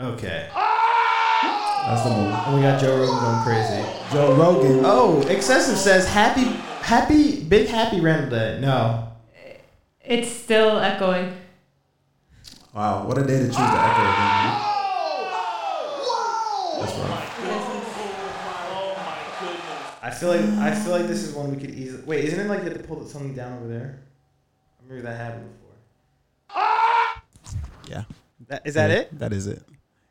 Okay. That's the move. And we got Joe Rogan going crazy. Joe Rogan. Oh, Excessive says happy, big happy random day. No. It's still echoing. Wow, what a day to choose to echo again. That's right. I feel like this is one we could easily. Wait, isn't it like you have to pull something down over there? I remember that happened before. Yeah. Is that it? That is it.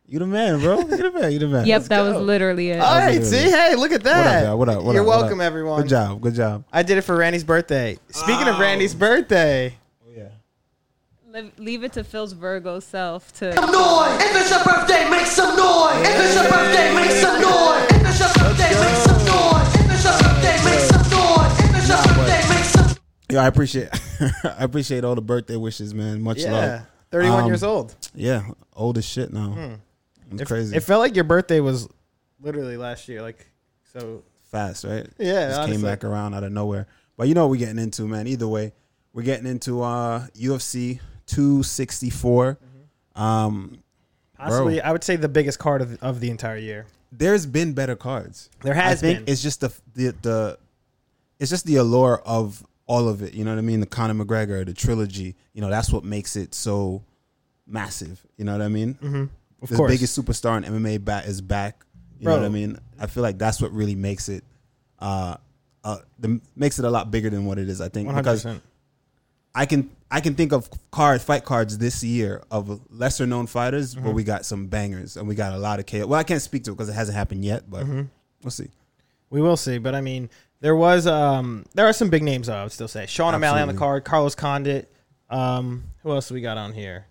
You the man, bro. You the man. Yep, let's go. Was literally it. All right, see? Hey, look at that. What up? You're welcome, everyone. Good job. I did it for Randy's birthday. Speaking of Randy's birthday. Oh, yeah. Leave it to Phil's Virgo self to... Some noise! If it's your birthday, make some noise! If it's your birthday, make some noise! If it's your birthday, make some noise! If it's your birthday, make some noise! If it's your birthday, make some... Yo, I appreciate all the birthday wishes, man. Much love. 31 years old. Yeah, old as shit now. It's crazy. It felt like your birthday was literally last year, like so fast, right? Yeah, just honestly. Came back around out of nowhere. But you know what we're getting into, man. Either way, we're getting into UFC 264. Mm-hmm. Possibly, bro, I would say the biggest card of the entire year. There's been better cards. There has been. It's just the allure of all of it. You know what I mean? The Conor McGregor, the trilogy. You know, that's what makes it so massive. You know what I mean? Mm-hmm. The biggest superstar in MMA is back. You know what I mean? I feel like that's what really makes it a lot bigger than what it is, I think. 100%. Because I can think of fight cards this year of lesser known fighters, mm-hmm. but we got some bangers and we got a lot of KO. Well, I can't speak to it because it hasn't happened yet, but mm-hmm. we'll see. We will see, but I mean, there are some big names I would still say. Sean O'Malley on the card, Carlos Condit. Who else do we got on here?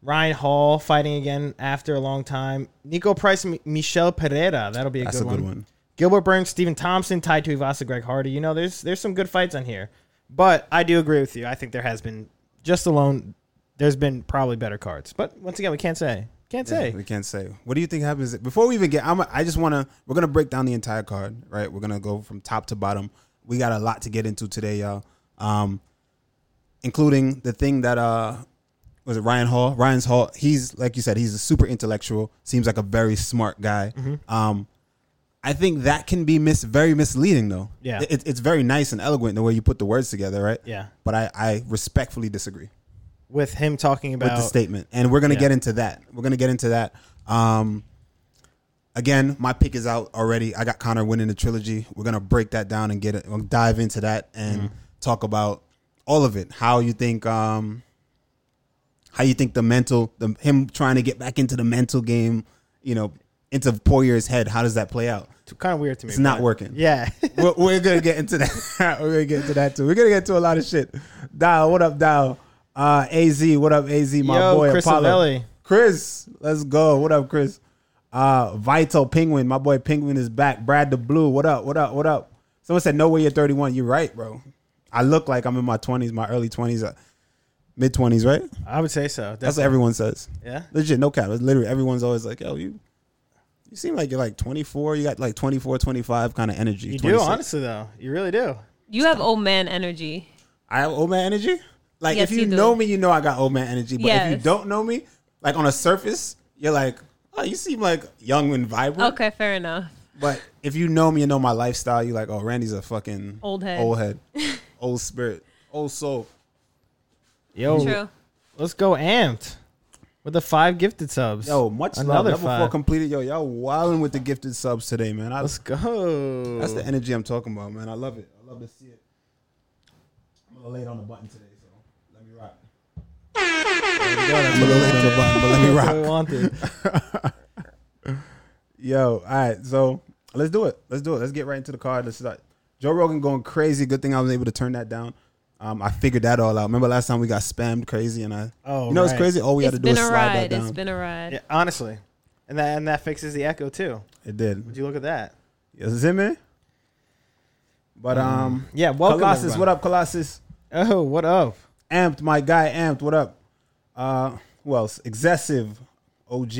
Ryan Hall fighting again after a long time. Nico Price, Michel Pereira. That'll be a good one. Gilbert Burns, Stephen Thompson, Tai Tuivasa, Greg Hardy. You know, there's some good fights on here. But I do agree with you. I think there has been, just alone, there's been probably better cards. But once again, we can't say. We can't say. What do you think happens? Before we even get, we're going to break down the entire card, right? We're going to go from top to bottom. We got a lot to get into today, y'all. Including the thing that, was it Ryan Hall? Ryan Hall, he's, like you said, he's a super intellectual. Seems like a very smart guy. Mm-hmm. I think that can be very misleading, though. Yeah. It's very nice and eloquent the way you put the words together, right? Yeah. But I respectfully disagree. With him talking about... With the statement. And we're going to get into that. Again, my pick is out already. I got Conor winning the trilogy. We're going to break that down and we'll dive into that and talk about all of it. How you think... How you think him trying to get back into the mental game, you know, into Poirier's head, how does that play out? It's kind of weird to me. It's not working. Yeah. We're going to get into that. We're going to get into that, too. We're going to get to a lot of shit. Dial, what up, Dial? AZ, what up, AZ? My boy, Chris Apollo. Chris, let's go. What up, Chris? Vital Penguin, my boy Penguin is back. Brad the Blue, what up? Someone said, no way you're 31. You're right, bro. I look like I'm in my 20s, my early 20s. Mid-20s, right? I would say so. Definitely. That's what everyone says. Yeah? Legit, no cap. Literally, everyone's always like, yo, you seem like you're like 24. You got like 24, 25 kind of energy. You 26. Do, honestly, though. You really do. You have old man energy. I have old man energy? Like, yes, if you know me, you know I got old man energy. But if you don't know me, like on a surface, you're like, oh, you seem like young and vibrant. Okay, fair enough. But if you know me and know my lifestyle, you're like, oh, Randy's a fucking... Old head. Old spirit. Old soul. Yo, true. Let's go amped with the 5 gifted subs. Yo, much another love. 5 completed. Yo, y'all wilding with the gifted subs today, man. Let's go. That's the energy I'm talking about, man. I love it. I love to see it. I'm a little late on the button today, so let me rock. I'm a little late on the button, but let me rock. We wanted. Yo, all right. So let's do it. Let's get right into the card. Let's start. Joe Rogan going crazy. Good thing I was able to turn that down. I figured that all out. Remember last time we got spammed crazy, and it's crazy. All we had to do was slide that down. It's been a ride. Yeah, honestly, and that fixes the echo too. It did. Would you look at that? Yes, it man. But yeah. Welcome, Colossus. Everyone. What up, Colossus? Oh, what up? Amped, my guy. Amped. What up? Who else? Excessive, OG,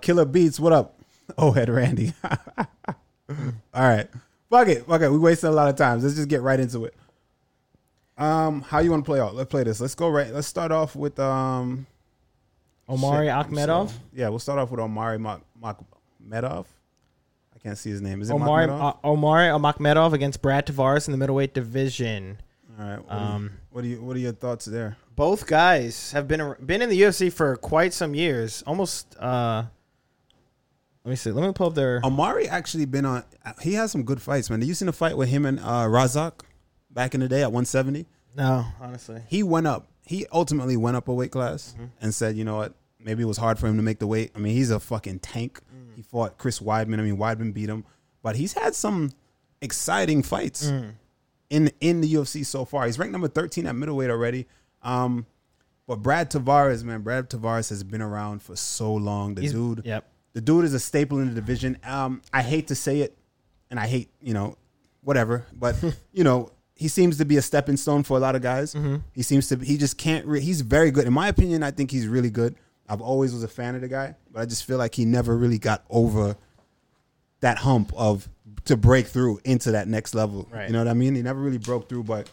Killer Beats. What up? Oh, head Randy. All right. Fuck it. We wasted a lot of time. Let's just get right into it. How you want to play out? Let's play this. Let's start off with Omari Akhmedov? Yeah, we'll start off with Omari Akhmedov. I can't see his name. Is it Omari Akhmedov? Omari Akhmedov against Brad Tavares in the middleweight division. All right. What are your thoughts there? Both guys have been in the UFC for quite some years. Almost let me see. Let me pull up their... Omari actually been on... He has some good fights, man. Have you seen a fight with him and Razak back in the day at 170? No, honestly. He went up. He ultimately went up a weight class and said, you know what? Maybe it was hard for him to make the weight. I mean, he's a fucking tank. He fought Chris Weidman. I mean, Weidman beat him. But he's had some exciting fights in the UFC so far. He's ranked number 13 at middleweight already. But Brad Tavares, man. Brad Tavares has been around for so long. The dude is a staple in the division. I hate to say it, and I hate, whatever. But, he seems to be a stepping stone for a lot of guys. Mm-hmm. He seems to be, he just can't, he's very good. In my opinion, I think he's really good. I've always was a fan of the guy, but I just feel like he never really got over that hump to break through into that next level. Right. You know what I mean? He never really broke through, but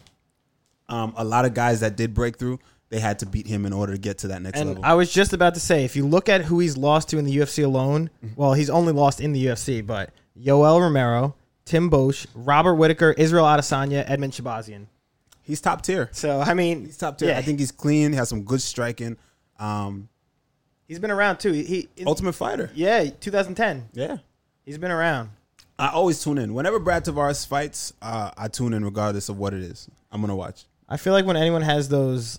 a lot of guys that did break through, they had to beat him in order to get to that next level. I was just about to say, if you look at who he's lost to in the UFC alone, well, he's only lost in the UFC, but Yoel Romero, Tim Boesch, Robert Whitaker, Israel Adesanya, Edmund Shabazian. He's top tier. So, I mean... He's top tier. Yeah. I think he's clean. He has some good striking. He's been around, too. Ultimate Fighter. Yeah, 2010. Yeah. He's been around. I always tune in. Whenever Brad Tavares fights, I tune in regardless of what it is. I'm going to watch. I feel like when anyone has those,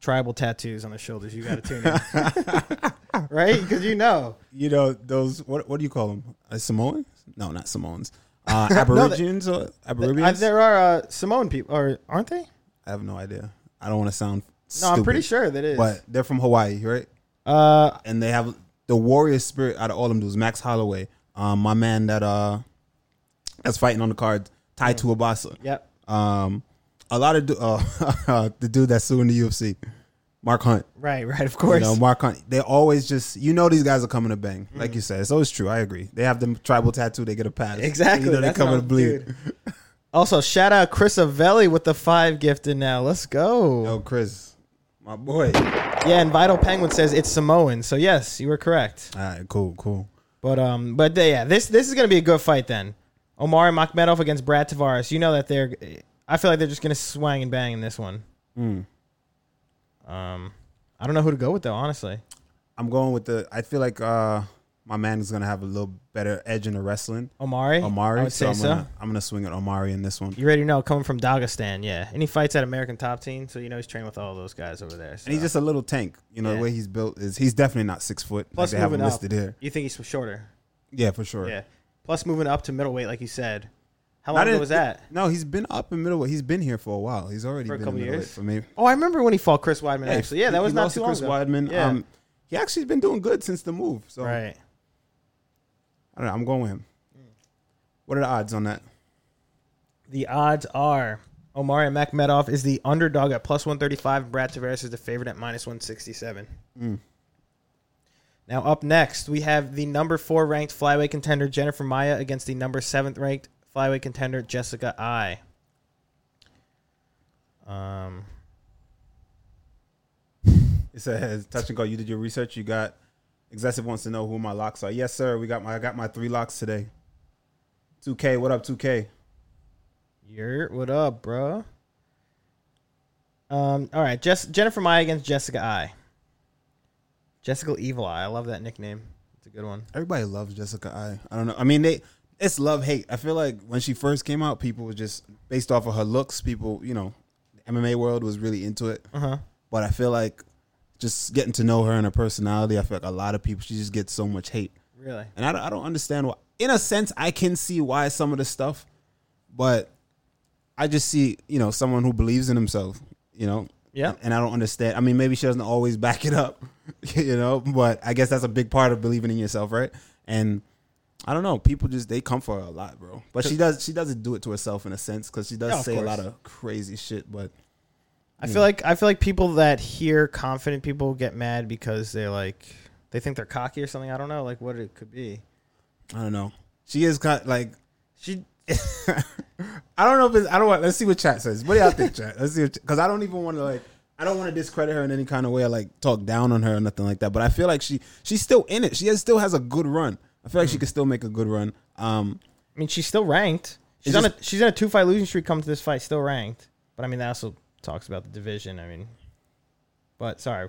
tribal tattoos on their shoulders, you got to tune in. Right? Because those... What do you call them? Samoans? No, not Samoans. Aborigines or Aboriginals? There are Samoan people, or aren't they? I have no idea. I don't want to sound stupid. No, I'm pretty sure that is. But they're from Hawaii, right? And they have the warrior spirit out of all them dudes. Max Holloway, my man that's fighting on the card, Tai Tuivasa. Yep. A lot of the dude that's suing the UFC, Mark Hunt. Right, of course. Mark Hunt. They always just, these guys are coming to bang. Like you said, it's always true. I agree. They have them tribal tattoo. They get a pass. Exactly. They're coming to bleed. Also, shout out Chris Avelli with the $5 gifted now. Let's go. Yo, Chris, my boy. Yeah, and Vital Penguin says it's Samoan. So, yes, you were correct. All right, cool. But yeah, this is going to be a good fight then. Omari Akhmedov against Brad Tavares. You know that I feel like they're just going to swang and bang in this one. I don't know who to go with though, honestly. I'm going with I feel like my man is gonna have a little better edge in the wrestling. Omari. I would say so. I'm gonna swing at Omari in this one. You already know, coming from Dagestan, yeah. And he fights at American Top Team, so he's training with all those guys over there. So. And he's just a little tank. The way he's built is he's definitely not 6 foot. Plus, like they have him listed here. You think he's shorter? Yeah, for sure. Yeah. Plus, moving up to middleweight, like you said. How long ago was that? No, he's been up in middleweight. He's been here for a while. He's already been in middleweight for me. Oh, I remember when he fought Chris Weidman, actually. Yeah, that was not too long ago. Chris Weidman. Yeah. He actually has been doing good since the move. So. Right. I don't know. I'm going with him. What are the odds on that? The odds are Omari Akhmedov is the underdog at +135. Brad Tavares is the favorite at -167. Now, up next, we have the number 4 ranked flyweight contender Jennifer Maia against the number 7th ranked flyweight contender Jessica Eye. It says touch and go. You did your research. You got. Excessive wants to know who my locks are. Yes, sir. I got my 3 locks today. 2K. What up, 2K? What up, bro? All right. Jennifer Maia against Jessica Eye. Jessica Evil Eye. I love that nickname. It's a good one. Everybody loves Jessica Eye. I don't know. I mean, it's love, hate. I feel like when she first came out, people were just, based off of her looks, people, the MMA world was really into it. But I feel like just getting to know her and her personality, I feel like a lot of people, she just gets so much hate. Really? And I don't understand why. In a sense, I can see why some of the stuff, but I just see, someone who believes in himself, Yeah. And I don't understand. I mean, maybe she doesn't always back it up, but I guess that's a big part of believing in yourself, right? And I don't know. People they come for her a lot, bro. But she doesn't do it to herself in a sense because she does say a lot of crazy shit. But I feel like people that hear confident people get mad because they think they're cocky or something. I don't know what it could be. I don't know. She is she. I don't know if it's, let's see what chat says. What do y'all think, chat? Let's see because I don't even want to I don't want to discredit her in any kind of way or like talk down on her or nothing like that. But I feel like she's still in it. She still has a good run. I feel like she could still make a good run. I mean, she's still ranked. She's on a 2-fight losing streak. Come to this fight, still ranked. But I mean, that also talks about the division. I mean, but sorry.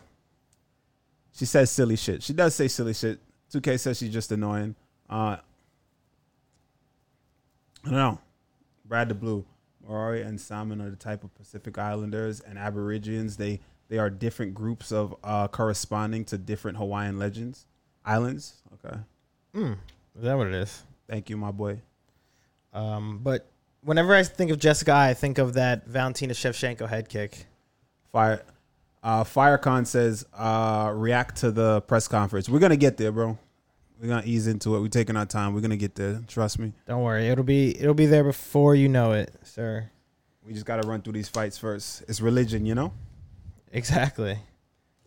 She says silly shit. She does say silly shit. 2K says she's just annoying. I don't know. Brad the Blue. Maori and Saman are the type of Pacific Islanders and Aborigines. They are different groups of corresponding to different Hawaiian legends. Islands. Okay. Is that what it is? Thank you, my boy. But whenever I think of Jessica Eye, I think of that Valentina Shevchenko head kick. Fire. Firecon says, react to the press conference. We're going to get there, bro. We're going to ease into it. We're taking our time. We're going to get there. Trust me. Don't worry. It'll be there before you know it, sir. We just got to run through these fights first. It's religion, you know? Exactly.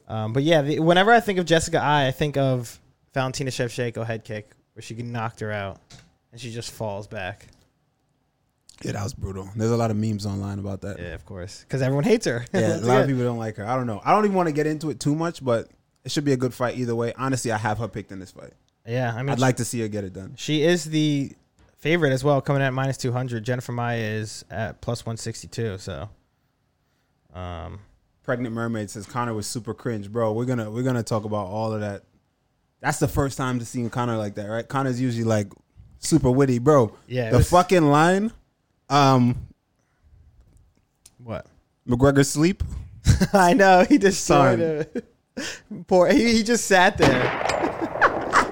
But yeah, whenever I think of Jessica Eye, I think of Valentina Shevchenko head kick where she knocked her out and she just falls back. Yeah, that was brutal. There's a lot of memes online about that. Yeah, of course. Because everyone hates her. Yeah, a lot of people don't like her. I don't know. I don't even want to get into it too much, but it should be a good fight either way. Honestly, I have her picked in this fight. Yeah, I mean, I'd like to see her get it done. She is the favorite as well, coming at minus 200. Jennifer Maya is at plus 162, so. Pregnant Mermaid says Conor was super cringe. Bro, we're gonna talk about all of that. That's the first time to seeing Conor like that, right? Conor's usually like super witty, bro. Yeah. The fucking line. What? McGregor sleep? I know, he just poor. He just sat there.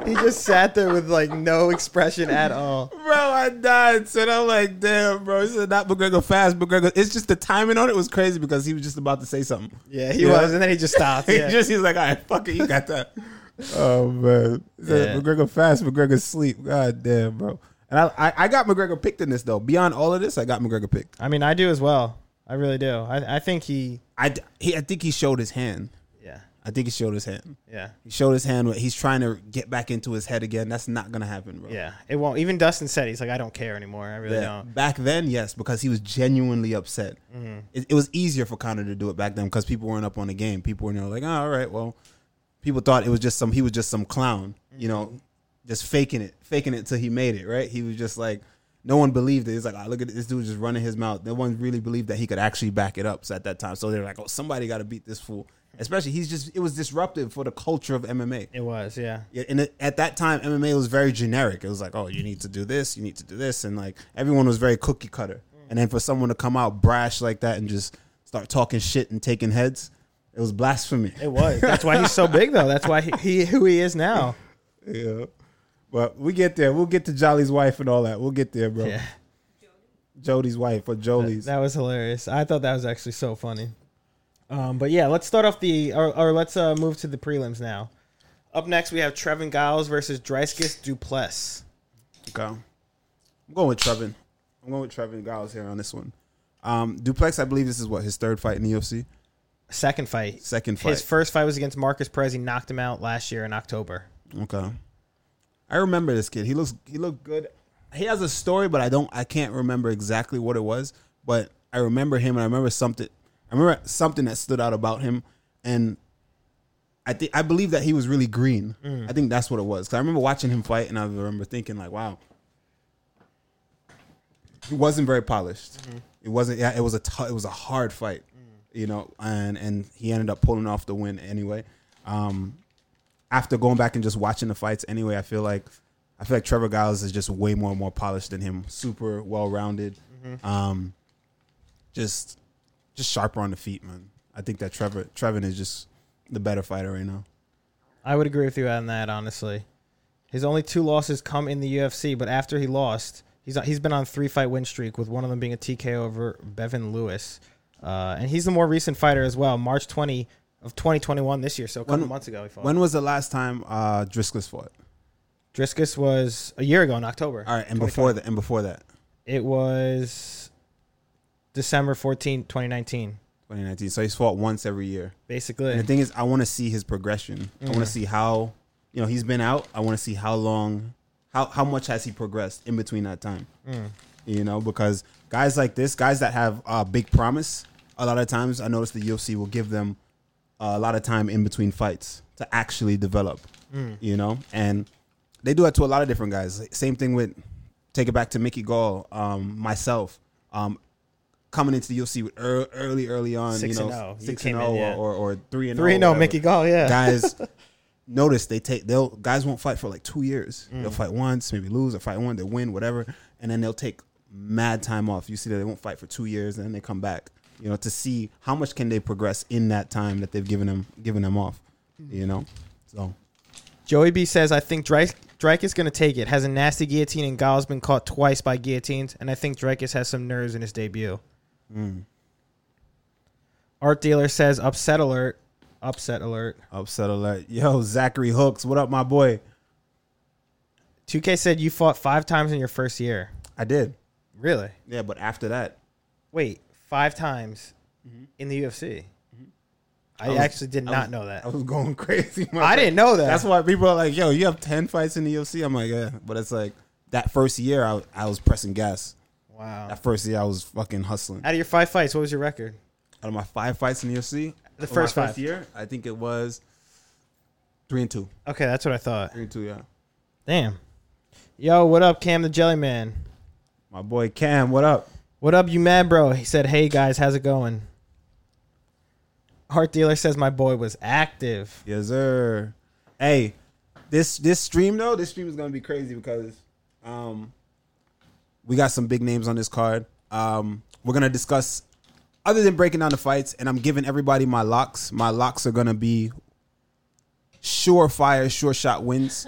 He just sat there with like no expression at all. Bro, I died. So I'm like, damn, bro. This is not McGregor fast. McGregor. It's just the timing on it was crazy because he was just about to say something. Yeah, he was, and then he just stopped. Yeah. He was like, all right, fuck it, you got that. Oh man, yeah. McGregor fast. McGregor sleep. God damn, bro. And I got McGregor picked in this, though. Beyond all of this, I got McGregor picked. I mean, I do as well. I really do. I think I think he showed his hand. Yeah. I think he showed his hand. Yeah. He showed his hand. He's trying to get back into his head again. That's not going to happen, bro. Yeah. It won't. Even Dustin said, he's like, I don't care anymore. I really don't. Back then, yes, because he was genuinely upset. Mm-hmm. It was easier for Conor to do it back then because people weren't up on the game. People were like, oh, all right, well, people thought it was just he was just some clown, mm-hmm. you know. Just faking it till he made it, right? He was just like, no one believed it. It's like, oh, look at this dude just running his mouth. No one really believed that he could actually back it up. So at that time, so they're like, oh, somebody got to beat this fool. Especially, it was disruptive for the culture of MMA. It was, yeah. And at that time, MMA was very generic. It was like, oh, you need to do this, and like everyone was very cookie cutter. And then for someone to come out brash like that and just start talking shit and taking heads, it was blasphemy. It was. That's why he's so big, though. That's why he who he is now. Yeah. But we get there. We'll get to Jolly's wife and all that. We'll get there, bro. Yeah. Jody's wife or Jolie's. That was hilarious. I thought that was actually so funny. But yeah, let's start off let's move to the prelims now. Up next, we have Trevin Giles versus Dricus du Plessis. Okay. I'm going with Trevin Giles here on this one. Du Plessis, I believe this is his third fight in the UFC? Second fight. His first fight was against Marcus Perez. He knocked him out last year in October. Okay. I remember this kid. He looked good. He has a story, but I can't remember exactly what it was. But I remember him, and I remember something that stood out about him, and I believe that he was really green. I think that's what it was. Cause I remember watching him fight, and I remember thinking like, wow, he wasn't very polished. Mm-hmm. It wasn't. Yeah, it was a hard fight, you know. And he ended up pulling off the win anyway. After going back and just watching the fights anyway, I feel like Trevor Giles is just way more polished than him. Super well-rounded. Mm-hmm. Just sharper on the feet, man. I think that Trevin is just the better fighter right now. I would agree with you on that, honestly. His only 2 losses come in the UFC, but after he lost, he's been on 3-fight win streak, with one of them being a TKO over Bevan Lewis. And he's the more recent fighter as well. March 20th. Of 2021 this year, so a couple months ago he fought. When was the last time Dricus fought? Dricus was a year ago in October. All right, and before that? It was December 14, 2019. 2019, so he's fought once every year. Basically. And the thing is, I want to see his progression. Mm-hmm. I want to see how, you know, he's been out. I want to see how long, how much has he progressed in between that time. You know, because guys like this, guys that have big promise, a lot of times I notice the UFC will give them a lot of time in between fights to actually develop, you know? And they do that to a lot of different guys. Same thing with, take it back to Mickey Gall, myself, coming into the UFC early on, six and oh, or 3-0, Mickey Gall, yeah. Guys, notice guys won't fight for like 2 years. They'll fight once, maybe lose, or fight one, they win, whatever, and then they'll take mad time off. You see that they won't fight for 2 years, and then they come back. You know, to see how much can they progress in that time that they've given them off. You know, so. Joey B says, I think Dricus is going to take it. Has a nasty guillotine, and Gall's been caught twice by guillotines, and I think Dricus has some nerves in his debut. Art Dealer says, upset alert. Upset alert. Upset alert. Yo, Zachary Hooks, what up, my boy? 2K said you fought 5 times in your first year. I did. Really? Yeah, but after that. Wait, 5 times in the UFC? I actually did not know that. I was going crazy. I didn't know that. That's why people are like, yo, you have 10 fights in the UFC? I'm like, yeah. But it's like that first year, I was pressing gas. Wow. That first year, I was fucking hustling. Out of your 5 fights, what was your record? Out of my 5 fights in the UFC? The first five. First year, I think it was 3-2. Okay, that's what I thought. 3-2, yeah. Damn. Yo, what up, Cam the Jellyman? My boy Cam, what up? What up, you mad, bro? He said, hey, guys, how's it going? Heart Dealer says my boy was active. Yes, sir. Hey, this stream, though, this stream is going to be crazy because we got some big names on this card. We're going to discuss, other than breaking down the fights, and I'm giving everybody my locks. My locks are going to be surefire, sure shot wins.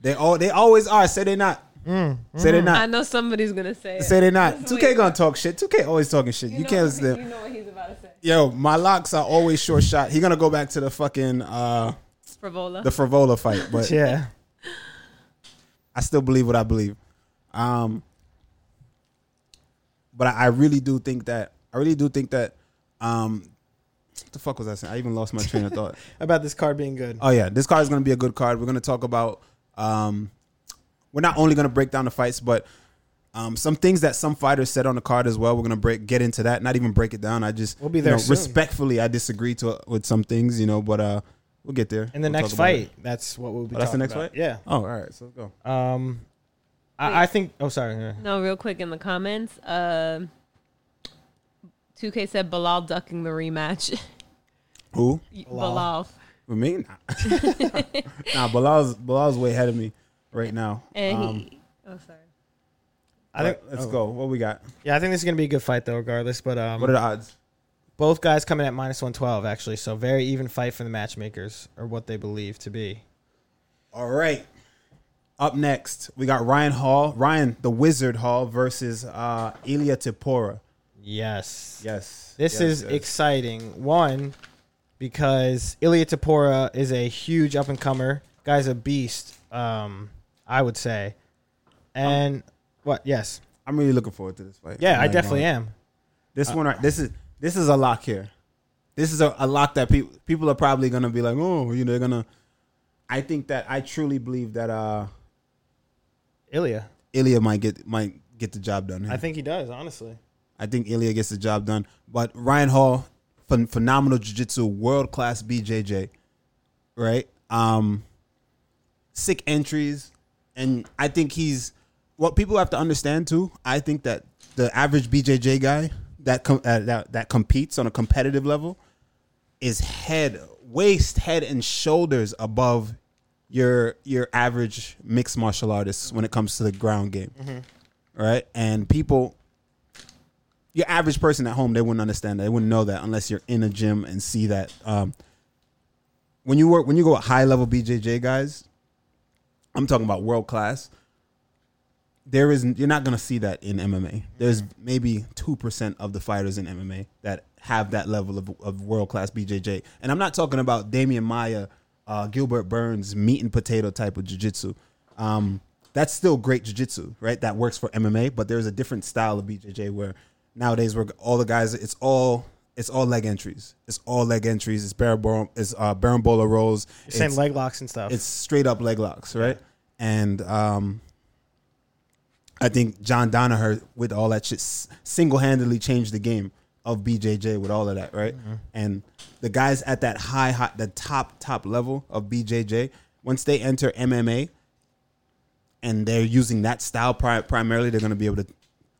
They always are. Say they're not. Say they're not. I know somebody's going to say it. Say they're not. 2K going to talk shit. 2K always talking shit. You can't listen. You know what he's about to say. Yo, my locks are always short shot. He's going to go back to the fucking... The Frivola fight. But yeah. I still believe what I believe. But I really do think that... What the fuck was I saying? I even lost my train of thought. About this card being good. Oh, yeah. This card is going to be a good card. We're going to talk about... we're not only going to break down the fights, but... some things that some fighters said on the card as well. We're gonna get into that. Not even break it down. We'll be there soon. Respectfully, I disagree with some things, you know, but we'll get there. And the next fight, that's what we'll be talking about. That's the next fight? Yeah. Oh, all right. So let's go. I think. Oh, sorry. No, real quick in the comments. 2K said Bilal ducking the rematch. Who? Bilal. With me? Nah, Bilal's way ahead of me right now. And oh, sorry. Let's go. What we got? Yeah, I think this is going to be a good fight, though, regardless. But what are the odds? Both guys coming at minus 112, actually. So very even fight for the matchmakers, or what they believe to be. All right. Up next, we got Ryan Hall. Ryan, the Wizard Hall, versus Ilia Topuria. Yes. This is exciting. One, because Ilia Topuria is a huge up-and-comer. Guy's a beast, I would say. And... What? Yes. I'm really looking forward to this fight. Yeah, I definitely am. This one, right? This is a lock here. This is a lock that people are probably gonna be like, oh, you know, they're gonna. I think that I truly believe that Ilia might get the job done here. I think he does, honestly. I think Ilia gets the job done, but Ryan Hall, phenomenal jiu-jitsu, world class BJJ, right? Sick entries, and I think he's. What people have to understand too, I think that the average BJJ guy that competes on a competitive level is waist, head, and shoulders above your average mixed martial artist when it comes to the ground game, right? And people, your average person at home, they wouldn't understand that, they wouldn't know that unless you're in a gym and see that. When you go at high level BJJ guys, I'm talking about world class. You're not going to see that in MMA. There's maybe 2% of the fighters in MMA that have that level of world-class BJJ. And I'm not talking about Damian Maia, Gilbert Burns, meat and potato type of jiu-jitsu. That's still great jiu-jitsu, right? That works for MMA, but there's a different style of BJJ where nowadays all the guys, it's all leg entries. It's all leg entries. It's Barambola rolls. It's same leg locks and stuff. It's straight up leg locks, right? Yeah. And... I think John Danaher, with all that shit, single-handedly changed the game of BJJ with all of that, right? Mm-hmm. And the guys at that high, the top level of BJJ, once they enter MMA and they're using that style primarily, they're going to be able to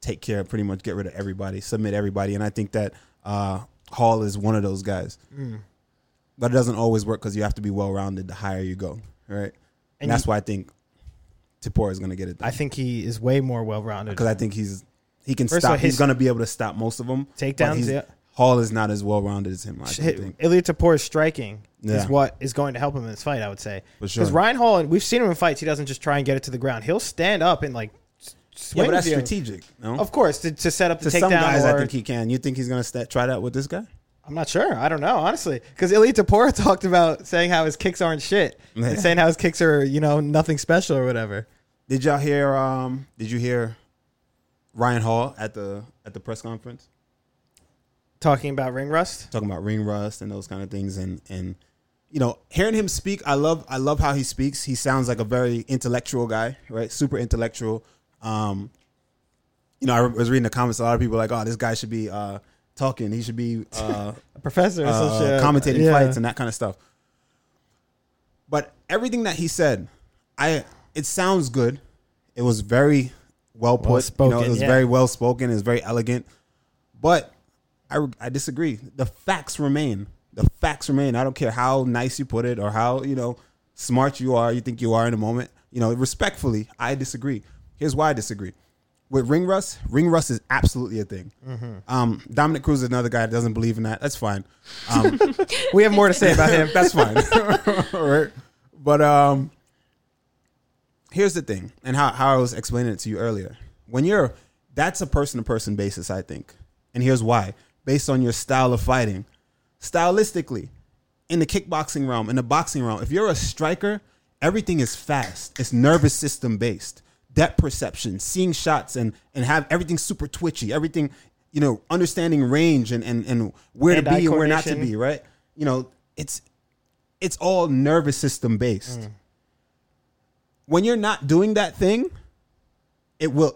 take care of pretty much, get rid of everybody, submit everybody. And I think that Hall is one of those guys. Mm. But it doesn't always work because you have to be well-rounded the higher you go, right? And that's why I think Topuria is going to get it done. I think he is way more well-rounded. Because I think he can stop. He's going to be able to stop most of them. Takedowns, yeah. Hall is not as well-rounded as him, I think. Ilia Topuria's striking is what is going to help him in this fight, I would say. For sure. Because Ryan Hall, and we've seen him in fights, he doesn't just try and get it to the ground. He'll stand up and, like, swing. Yeah, but that's strategic. No? Of course, to set up the takedown. Some guys, I think he can. You think he's going to try that with this guy? I'm not sure. I don't know, honestly. Because Ilia Topuria talked about saying how his kicks aren't shit. Yeah. And saying how his kicks are, you know, nothing special or whatever. Did y'all hear, did you hear Ryan Hall at the press conference? Talking about ring rust? Talking about ring rust and those kind of things. And you know, hearing him speak, I love how he speaks. He sounds like a very intellectual guy, right? Super intellectual. You know, I was reading the comments. A lot of people were like, oh, this guy should be... talking, he should be a professor or some shit, commentating fights and that kind of stuff. But everything that he said, it sounds good. It was very well put. Well-spoken, it was very well spoken. It was very elegant. But I disagree. The facts remain. The facts remain. I don't care how nice you put it or how smart you are. You think you are in the moment. Respectfully, I disagree. Here's why I disagree. With ring rust is absolutely a thing. Mm-hmm. Dominic Cruz is another guy that doesn't believe in that. That's fine. We have more to say about him. That's fine. All right. But here's the thing, and how I was explaining it to you earlier. That's a person-to-person basis, I think. And here's why. Based on your style of fighting, stylistically, in the kickboxing realm, in the boxing realm, if you're a striker, everything is fast. It's nervous system based. Depth perception, seeing shots and have everything super twitchy, everything, understanding range and where to be and where not to be, right? It's all nervous system based. Mm. When you're not doing that thing, it will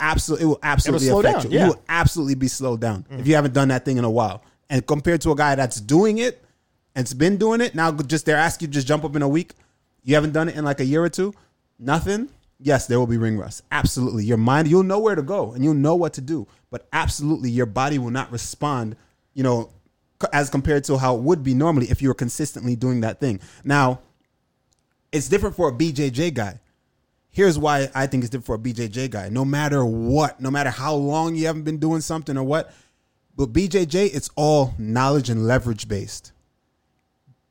absolutely affect you. You will absolutely be slowed down if you haven't done that thing in a while. And compared to a guy that's doing it and's been doing it, now just they're asking you just jump up in a week. You haven't done it in like a year or two, nothing. Yes, there will be ring rust. Absolutely. Your mind, you'll know where to go and you'll know what to do. But absolutely, your body will not respond, as compared to how it would be normally if you were consistently doing that thing. Now, it's different for a BJJ guy. Here's why I think it's different for a BJJ guy. No matter what, no matter how long you haven't been doing something or what, but BJJ, it's all knowledge and leverage based.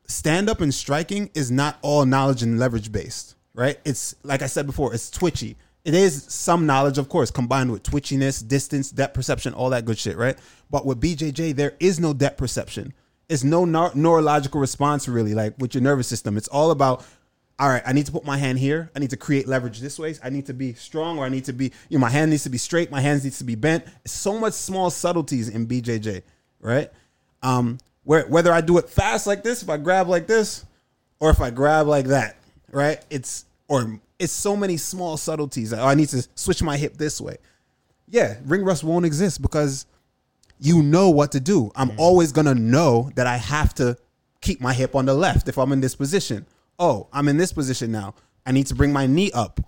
Stand up and striking is not all knowledge and leverage based. Right? It's like I said before, it's twitchy. It is some knowledge, of course, combined with twitchiness, distance, depth perception, all that good shit, right? But with BJJ, there is no depth perception. It's no neurological response, really, like with your nervous system. It's all about, all right, I need to put my hand here. I need to create leverage this way. I need to be strong, or I need to be, my hand needs to be straight. My hands needs to be bent. So much small subtleties in BJJ, right? Whether I do it fast like this, if I grab like this, or if I grab like that, right? It's so many small subtleties. Like, oh, I need to switch my hip this way. Yeah, ring rust won't exist because you know what to do. I'm always going to know that I have to keep my hip on the left if I'm in this position. Oh, I'm in this position now. I need to bring my knee up.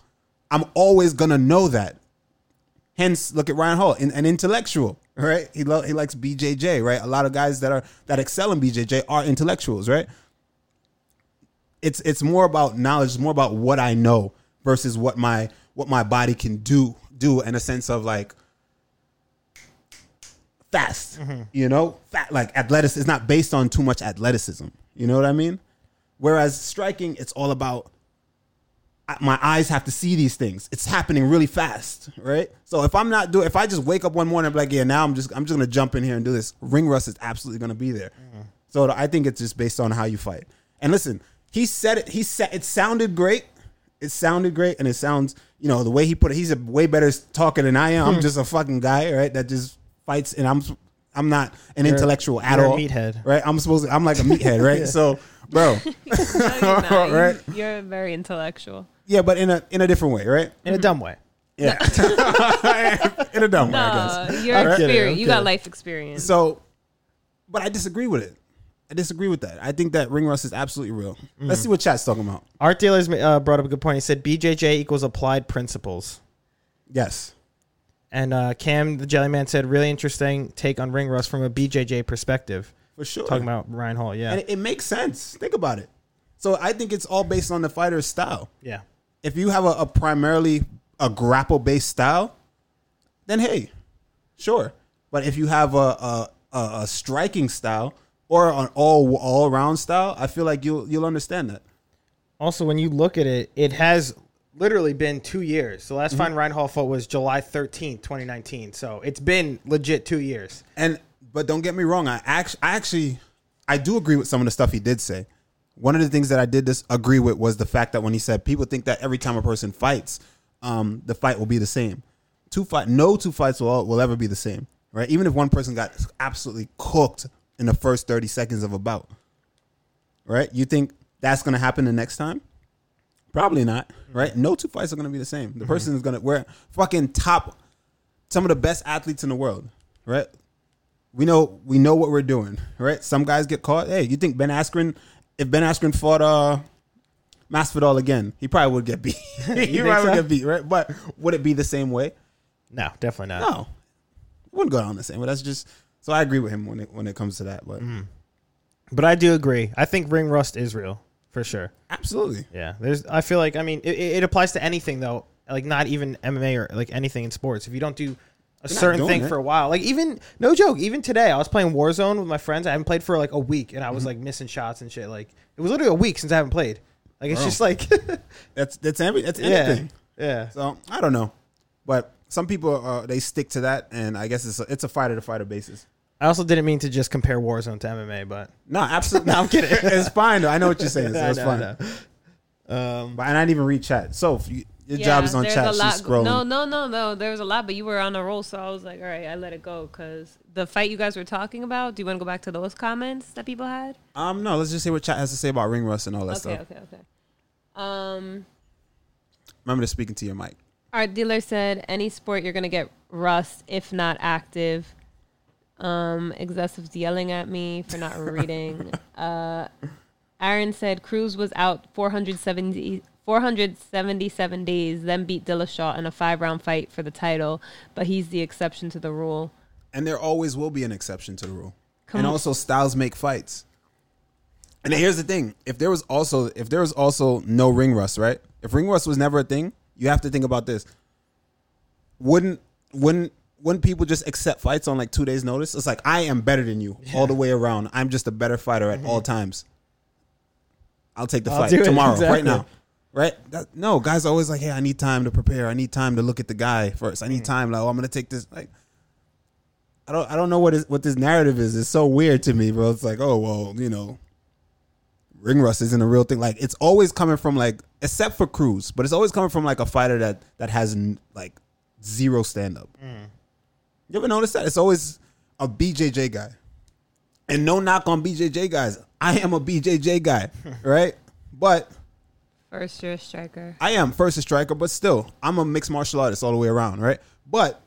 I'm always going to know that. Hence, look at Ryan Hall, an intellectual, right? He likes BJJ, right? A lot of guys that excel in BJJ are intellectuals, right? It's more about knowledge. It's more about what I know versus what my body can do in a sense of like fast, like athleticism. It's not based on too much athleticism. You know what I mean? Whereas striking, it's all about my eyes have to see these things. It's happening really fast, right? So if I just wake up one morning and be like, yeah, now I'm just gonna jump in here and do this. Ring rust is absolutely gonna be there. Mm-hmm. So I think it's just based on how you fight. And listen. He said it. He said it sounded great. It sounded great, and it sounds, the way he put it. He's a way better talker than I am. I'm just a fucking guy, right? That just fights, and I'm not an intellectual at all. You're a meathead, right? I'm like a meathead, right? Yeah. So, bro, no, you're not. Right? You're very intellectual. Yeah, but in a different way, right? In a dumb way. Yeah. In a dumb way, I guess. Your experience. You got life experience. So, but I disagree with it. I disagree with that. I think that ring rust is absolutely real. Let's see what chat's talking about. Art Dealers brought up a good point. He said BJJ equals applied principles. Yes. And Cam the Jellyman said, really interesting take on ring rust from a BJJ perspective. For sure. Talking about Ryan Hall, yeah. And it makes sense. Think about it. So I think it's all based on the fighter's style. Yeah. If you have a primarily a grapple-based style, then hey, sure. But if you have a striking style or an all-around style, I feel like you'll understand that. Also, when you look at it, it has literally been 2 years. The last time Ryan Hall fought was July 13th, 2019. So it's been legit 2 years. But don't get me wrong. I do agree with some of the stuff he did say. One of the things that I did disagree with was the fact that when he said people think that every time a person fights, the fight will be the same. No two fights will ever be the same, right? Even if one person got absolutely cooked in the first 30 seconds of a bout, right? You think that's going to happen the next time? Probably not, right? No two fights are going to be the same. The person is going to we're fucking top, some of the best athletes in the world, right? We know what we're doing, right? Some guys get caught. Hey, you think If Ben Askren fought Masvidal again, he probably would get beat. Right? But would it be the same way? No, definitely not. No, it wouldn't go down the same. But that's just so I agree with him when it comes to that. But but I do agree. I think ring rust is real for sure. Absolutely. Yeah. I feel like it applies to anything though. Like not even MMA or like anything in sports. If you don't do a certain thing for a while. Like even no joke, even today I was playing Warzone with my friends. I haven't played for like a week and I was like missing shots and shit. Like it was literally a week since I haven't played. Like it's just like that's anything. Yeah. So I don't know. But some people they stick to that and I guess it's a fighter to fighter basis. I also didn't mean to just compare Warzone to MMA, but no, absolutely no, I'm kidding. It's fine though. I know what you're saying. So it's fine. But and I didn't even read chat. So if your job is on chat. She's scrolling. No. There was a lot, but you were on a roll, so I was like, all right, I let it go. Because the fight you guys were talking about, do you want to go back to those comments that people had? No, let's just see what chat has to say about ring rust and all that stuff. Okay. Remember to speaking to your mic. Our dealer said, any sport you're going to get rust if not active. Excessive yelling at me for not reading. Aaron said, Cruz was out 477 days, then beat Dillashaw in a 5-round fight for the title, but he's the exception to the rule. And there always will be an exception to the rule. Also, styles make fights. And here's the thing. If there was also no ring rust, right? If ring rust was never a thing, you have to think about this. Wouldn't people just accept fights on like 2 days' notice? It's like, I am better than you all the way around. I'm just a better fighter at all times. I'll take the fight tomorrow, right now. Right? No, guys are always like, hey, I need time to prepare. I need time to look at the guy first. I need time. Like, oh, I'm gonna take this. Like, I don't know what this narrative is. It's so weird to me, bro. It's like, oh well, you know, ring rust isn't a real thing. Like, it's always coming from like, except for Cruz, but it's always coming from like a fighter that has like zero stand up. You ever notice that? It's always a BJJ guy, and no knock on BJJ guys. I am a BJJ guy, right? But first, you're a striker. I am first a striker, but still, I'm a mixed martial artist all the way around, right? But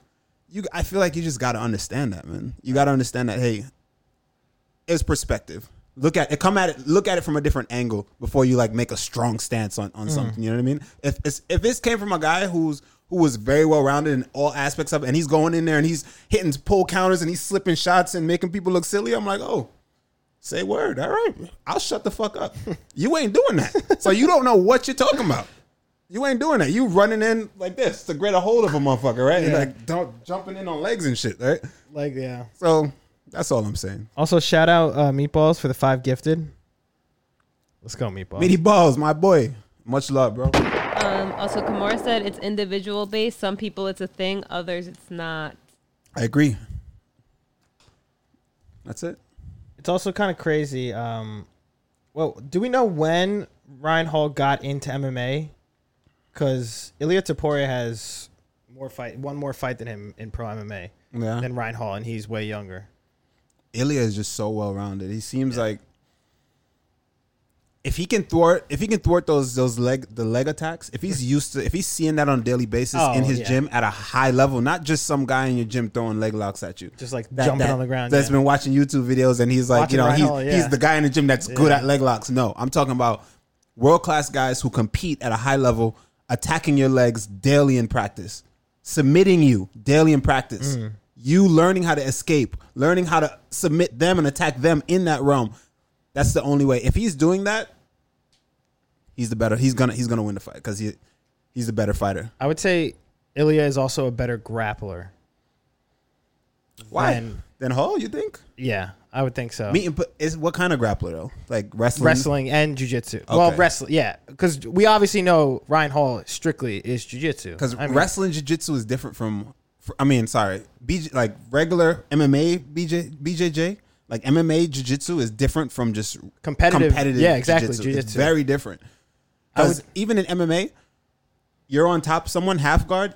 I feel like you just got to understand that, man. You got to understand that. Hey, it's perspective. Look at it. Come at it. Look at it from a different angle before you like make a strong stance on something. You know what I mean? If this came from a guy who was very well rounded in all aspects of it, and he's going in there and he's hitting pull counters and he's slipping shots and making people look silly, I'm like, oh. Say word. All right. I'll shut the fuck up. You ain't doing that. So you don't know what you're talking about. You ain't doing that. You running in like this to get a hold of a motherfucker, right? Yeah. You're like jumping in on legs and shit, right? Like, yeah. So that's all I'm saying. Also, shout out Meatballs for the 5 gifted. Let's go, Meatballs. Meatballs, my boy. Much love, bro. Also, Kimura said it's individual based. Some people it's a thing. Others it's not. I agree. That's it. It's also kind of crazy. Well, do we know when Ryan Hall got into MMA? Because Ilia Topuria has one more fight than him in pro MMA than Ryan Hall, and he's way younger. Ilia is just so well rounded. He seems like if he can thwart those leg attacks, if he's seeing that on a daily basis in his gym at a high level, not just some guy in your gym throwing leg locks at you, just like that, jumping on the ground. That's been watching YouTube videos and he's like, he's the guy in the gym that's good at leg locks. No, I'm talking about world class guys who compete at a high level, attacking your legs daily in practice, submitting you daily in practice. Mm. You learning how to escape, learning how to submit them and attack them in that realm. That's the only way. If he's doing that, he's the better. He's gonna win the fight because he's the better fighter. I would say Ilia is also a better grappler. Why? Than Hall, you think? Yeah, I would think so. What kind of grappler though? Like wrestling, and jiu-jitsu. Okay. Well, wrestling, yeah, because we obviously know Ryan Hall strictly is jiu-jitsu. Because wrestling jiu-jitsu is different from. Like regular MMA BJJ. Like MMA jiu-jitsu is different from just competitive. Yeah, exactly. Jiu-jitsu. It's very different. Because even in MMA, you're on top of someone half guard.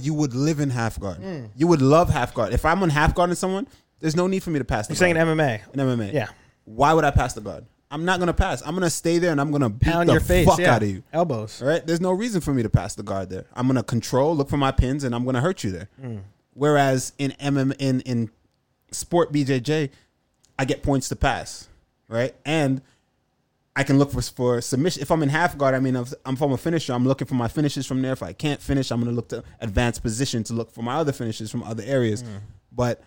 You would live in half guard. Mm. You would love half guard. If I'm on half guard in someone, there's no need for me to pass. You're saying in MMA? In MMA, yeah. Why would I pass the guard? I'm not gonna pass. I'm gonna stay there and I'm gonna beat the fuck out of you. Elbows. All right. There's no reason for me to pass the guard there. I'm gonna control, look for my pins, and I'm gonna hurt you there. Mm. Whereas in MMA, in sport BJJ. I get points to pass, right? And I can look for submission. If I'm in half guard, I'm from a finisher. I'm looking for my finishes from there. If I can't finish, I'm going to look to advanced position to look for my other finishes from other areas. Mm. But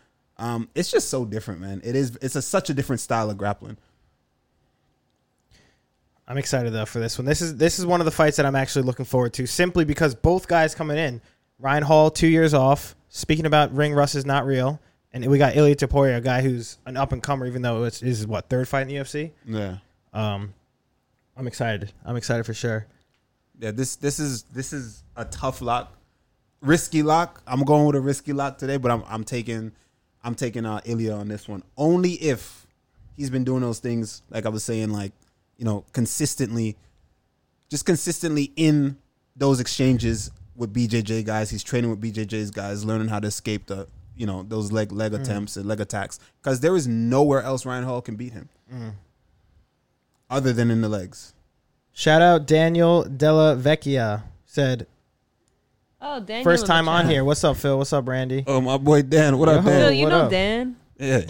it's just so different, man. It's such a different style of grappling. I'm excited, though, for this one. This is one of the fights that I'm actually looking forward to, simply because both guys coming in. Ryan Hall, 2 years off. Speaking about ring rust is not real. And we got Ilia Topuria, a guy who's an up-and-comer, even though it's his, third fight in the UFC? Yeah. I'm excited. I'm excited for sure. Yeah, this is a tough lock. Risky lock. I'm going with a risky lock today, but I'm taking Ilia on this one. Only if he's been doing those things, like I was saying, like, consistently, just consistently in those exchanges with BJJ guys. He's training with BJJ's guys, learning how to escape the... those leg attempts and leg attacks, because there is nowhere else Ryan Hall can beat him other than in the legs. Shout out Daniel Della Vecchia said, "Oh, Daniel, first time on here. What's up, Phil? What's up, Randy? Oh, my boy Dan. What up, Dan? Phil, you know Dan? Yeah.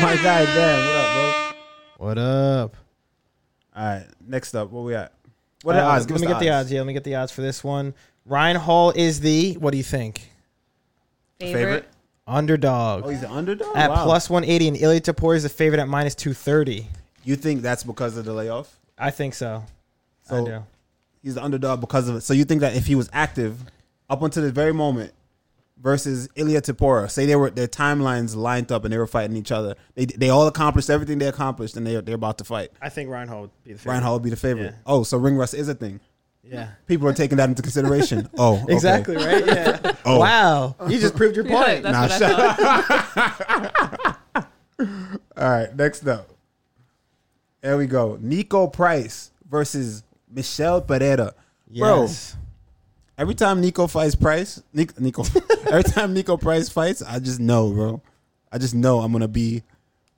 My guy Dan. What up, bro? What up? All right, next up, what we at? What are the odds? Let me get the odds. Yeah, let me get the odds for this one. Ryan Hall is the. What do you think? Favorite underdog. Oh, he's an underdog at +180, and Ilia Topuria is a favorite at -230. You think that's because of the layoff? I think so. I do. He's the underdog because of it. So you think that if he was active up until this very moment versus Ilia Topuria, say their timelines lined up and they were fighting each other, they all accomplished everything they accomplished, and they're about to fight. I think Ryan Hall would be the favorite. Ryan Hall would be the favorite. Yeah. Oh, so ring rust is a thing. Yeah, people are taking that into consideration. Oh, okay. Exactly right. Yeah. Oh. Wow, you just proved your point. Yeah, All right, next up. There we go. Nico Price versus Michel Pereira. Yes. Bro, every time Nico Price fights, I just know, bro. I just know I'm gonna be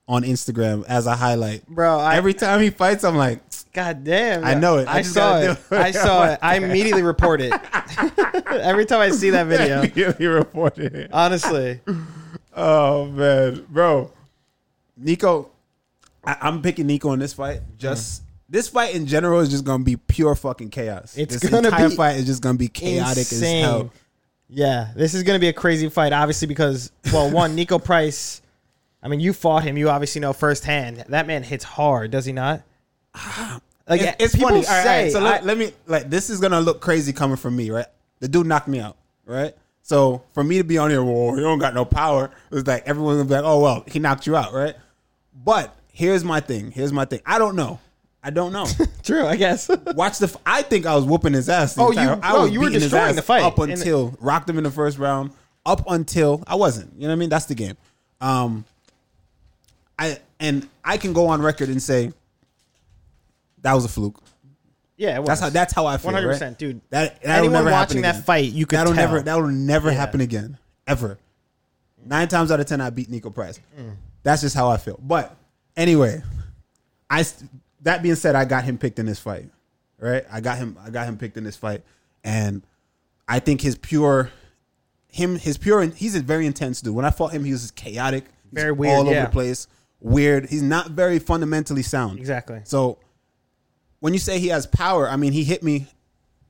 on Instagram as a highlight, bro. Every time he fights, I'm like, God damn! I know it. I saw it. I immediately report it. Every time I see that video, I immediately report it. Honestly, oh man, bro, Nico, I'm picking Nico in this fight. Just this fight in general is just gonna be pure fucking chaos. This entire fight is just gonna be chaotic as hell. Yeah, this is gonna be a crazy fight. Obviously, because one, Nico Price. I mean, you fought him. You obviously know firsthand. That man hits hard, does he not? Like it's people funny. Say, all right, so let me this is gonna look crazy coming from me, right? The dude knocked me out, right? So for me to be on here, well, you don't got no power. It was like everyone's gonna be like, oh well, he knocked you out, right? But here's my thing. I don't know. True, I guess. Watch the. I think I was whooping his ass. You were destroying the fight up until rocked him in the first round. Up until I wasn't. You know what I mean? That's the game. I can go on record and say. That was a fluke. Yeah, it was. That's how I feel. 100%, right? Dude. Anyone never watching that fight, you could tell. That'll never happen again, ever. 9 times out of 10, I beat Nico Price. That's just how I feel. But anyway, that being said, I got him picked in this fight, right? I got him picked in this fight, and I think he's a very intense dude. When I fought him, he was chaotic, very weird, all over the place, weird. He's not very fundamentally sound, exactly. So when you say he has power, I mean he hit me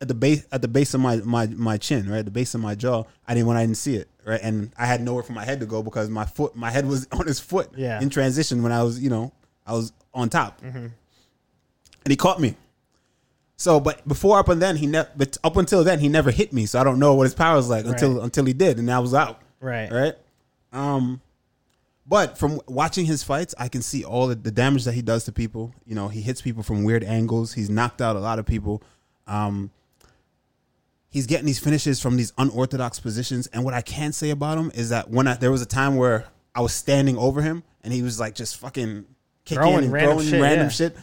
at the base of my chin, right, the base of my jaw. I didn't see it, right, and I had nowhere for my head to go because my head was on his foot, in transition when I was on top, and he caught me. So, but before up until then he never hit me, so I don't know what his power was like until he did, and I was out, right. But from watching his fights, I can see all the damage that he does to people. You know, he hits people from weird angles. He's knocked out a lot of people. He's getting these finishes from these unorthodox positions. And what I can say about him is that there was a time where I was standing over him and he was like just fucking kicking and throwing random shit.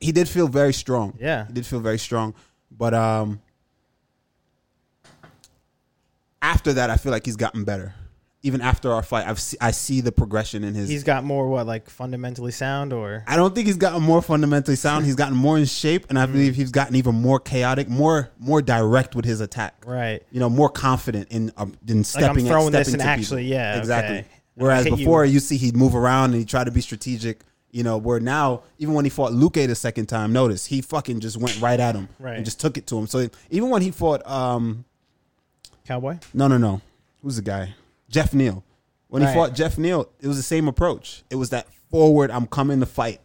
He did feel very strong. Yeah. He did feel very strong. But after that, I feel like he's gotten better. Even after our fight, I see the progression in his... He's got more, fundamentally sound, or... I don't think he's gotten more fundamentally sound. He's gotten more in shape, and I believe he's gotten even more chaotic, more direct with his attack. Right. You know, more confident in stepping into people. Like, I'm throwing this and actually, yeah, exactly. Okay. Whereas before, you see he'd move around and he'd try to be strategic, you know, where now, even when he fought Luke the second time, notice, he fucking just went right at him and just took it to him. So even when he fought... Cowboy? No. Who's the guy? Jeff Neal. When he fought Jeff Neal, it was the same approach. It was that forward, I'm coming to fight,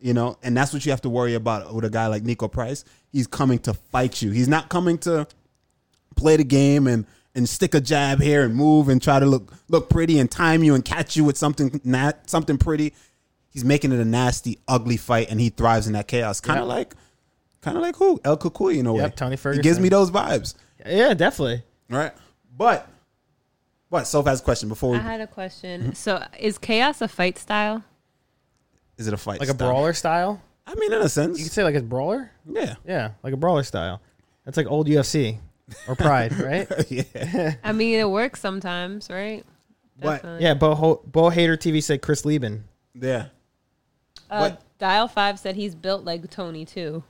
you know? And that's what you have to worry about with a guy like Nico Price. He's coming to fight you. He's not coming to play the game and stick a jab here and move and try to look pretty and time you and catch you with something pretty. He's making it a nasty, ugly fight, and he thrives in that chaos. Kind of like who? El Cucuy, in a way. Tony Ferguson. He gives me those vibes. Yeah, definitely. Right? But... What? Soph has a question before we... I had a question. Mm-hmm. So is chaos a fight style? Is it a fight style? Like a brawler style? I mean, in a sense. You could say like a brawler? Yeah. Yeah, like a brawler style. That's like old UFC or Pride, right? Yeah. I mean, it works sometimes, right? What? Definitely. Yeah, Bo Hader TV said Chris Lieben. Yeah. Dial 5 said he's built like Tony, too.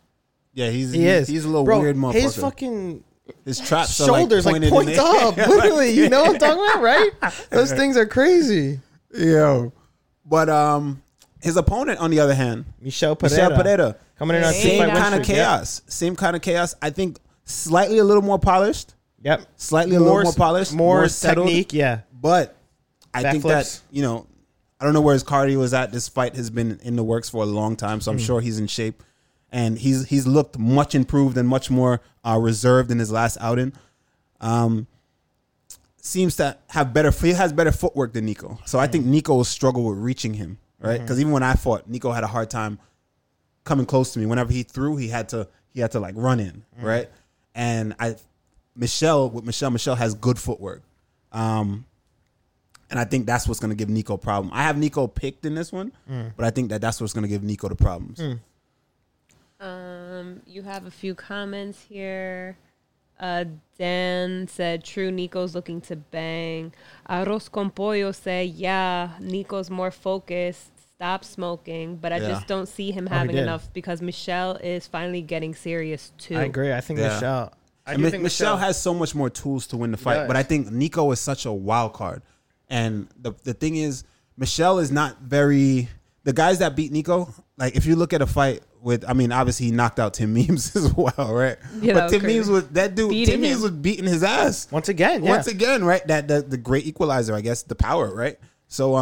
Yeah, he is. He's a little weird motherfucker. His fucking... His traps shoulders are pointed up. Literally, you know what I'm talking about, right? Those things are crazy. Yo. But his opponent, on the other hand, Michel Pereira. Coming in on same kind of chaos. Yep. Same kind of chaos. I think slightly a little more polished. Yep. Slightly a little more polished. More settled. Technique, yeah. But I think that, you know, I don't know where his cardio was at. This fight has been in the works for a long time, so I'm sure he's in shape. And he's looked much improved and much more reserved in his last outing. Seems to have better footwork than Nico. So I think Nico will struggle with reaching him, right? Because even when I fought, Nico had a hard time coming close to me. Whenever he threw, he had to like run in, right? And Michelle has good footwork, and I think that's what's going to give Nico a problem. I have Nico picked in this one, but I think that's what's going to give Nico the problems. You have a few comments here. Dan said, true, Nico's looking to bang. Arroz con Pollo said, yeah, Nico's more focused. Stop smoking. But I just don't see him having enough because Michelle is finally getting serious, too. I agree. I think Michelle. I think Michelle has so much more tools to win the fight. But I think Nico is such a wild card. And the thing is, Michelle is not very... The guys that beat Nico, like if you look at a fight with, I mean, obviously he knocked out Tim Means as well, right? You but know, Tim crazy. Means was that dude. Beating Tim Means was beating his ass once again, right? That the great equalizer, I guess, the power, right? So,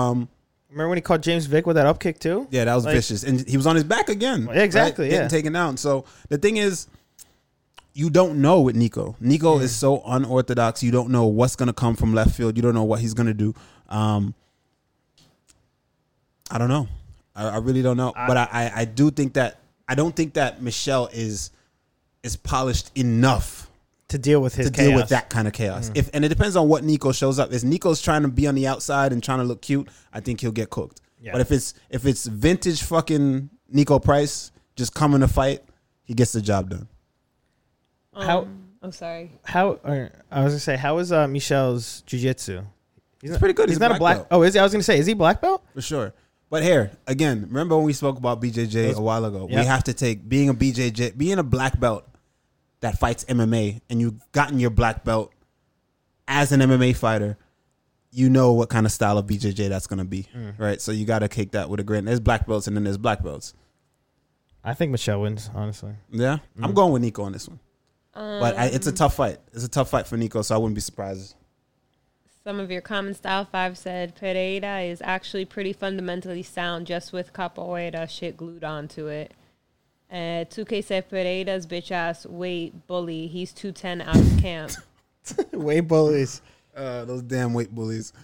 remember when he caught James Vick with that up kick too? Yeah, that was vicious, and he was on his back again. Well, exactly, right? Getting taken down. So the thing is, you don't know with Nico. Nico is so unorthodox. You don't know what's gonna come from left field. You don't know what he's gonna do. I don't know. I really don't know, but I do think that I don't think that Michelle is polished enough to deal with that kind of chaos. If and it depends on what Nico shows up. If Nico's trying to be on the outside and trying to look cute, I think he'll get cooked. Yeah. But if it's vintage fucking Nico Price just coming to fight, he gets the job done. How is Michelle's jiu-jitsu? He's pretty good. He's not a black belt. Oh, is he? I was gonna say, is he black belt? For sure. But here, again, remember when we spoke about BJJ a while ago? Yep. We have to take being a BJJ, being a black belt that fights MMA, and you've gotten your black belt as an MMA fighter, you know what kind of style of BJJ that's going to be, right? So you got to take that with a grain. There's black belts, and then there's black belts. I think Michelle wins, honestly. Yeah? I'm going with Nico on this one. But it's a tough fight. It's a tough fight for Nico, so I wouldn't be surprised. Some of your comments, Style 5 said, Pereira is actually pretty fundamentally sound, just with capoeira shit glued onto it. 2K said, Pereira's bitch-ass weight bully. He's 210 out of camp. Weight bullies. Those damn weight bullies.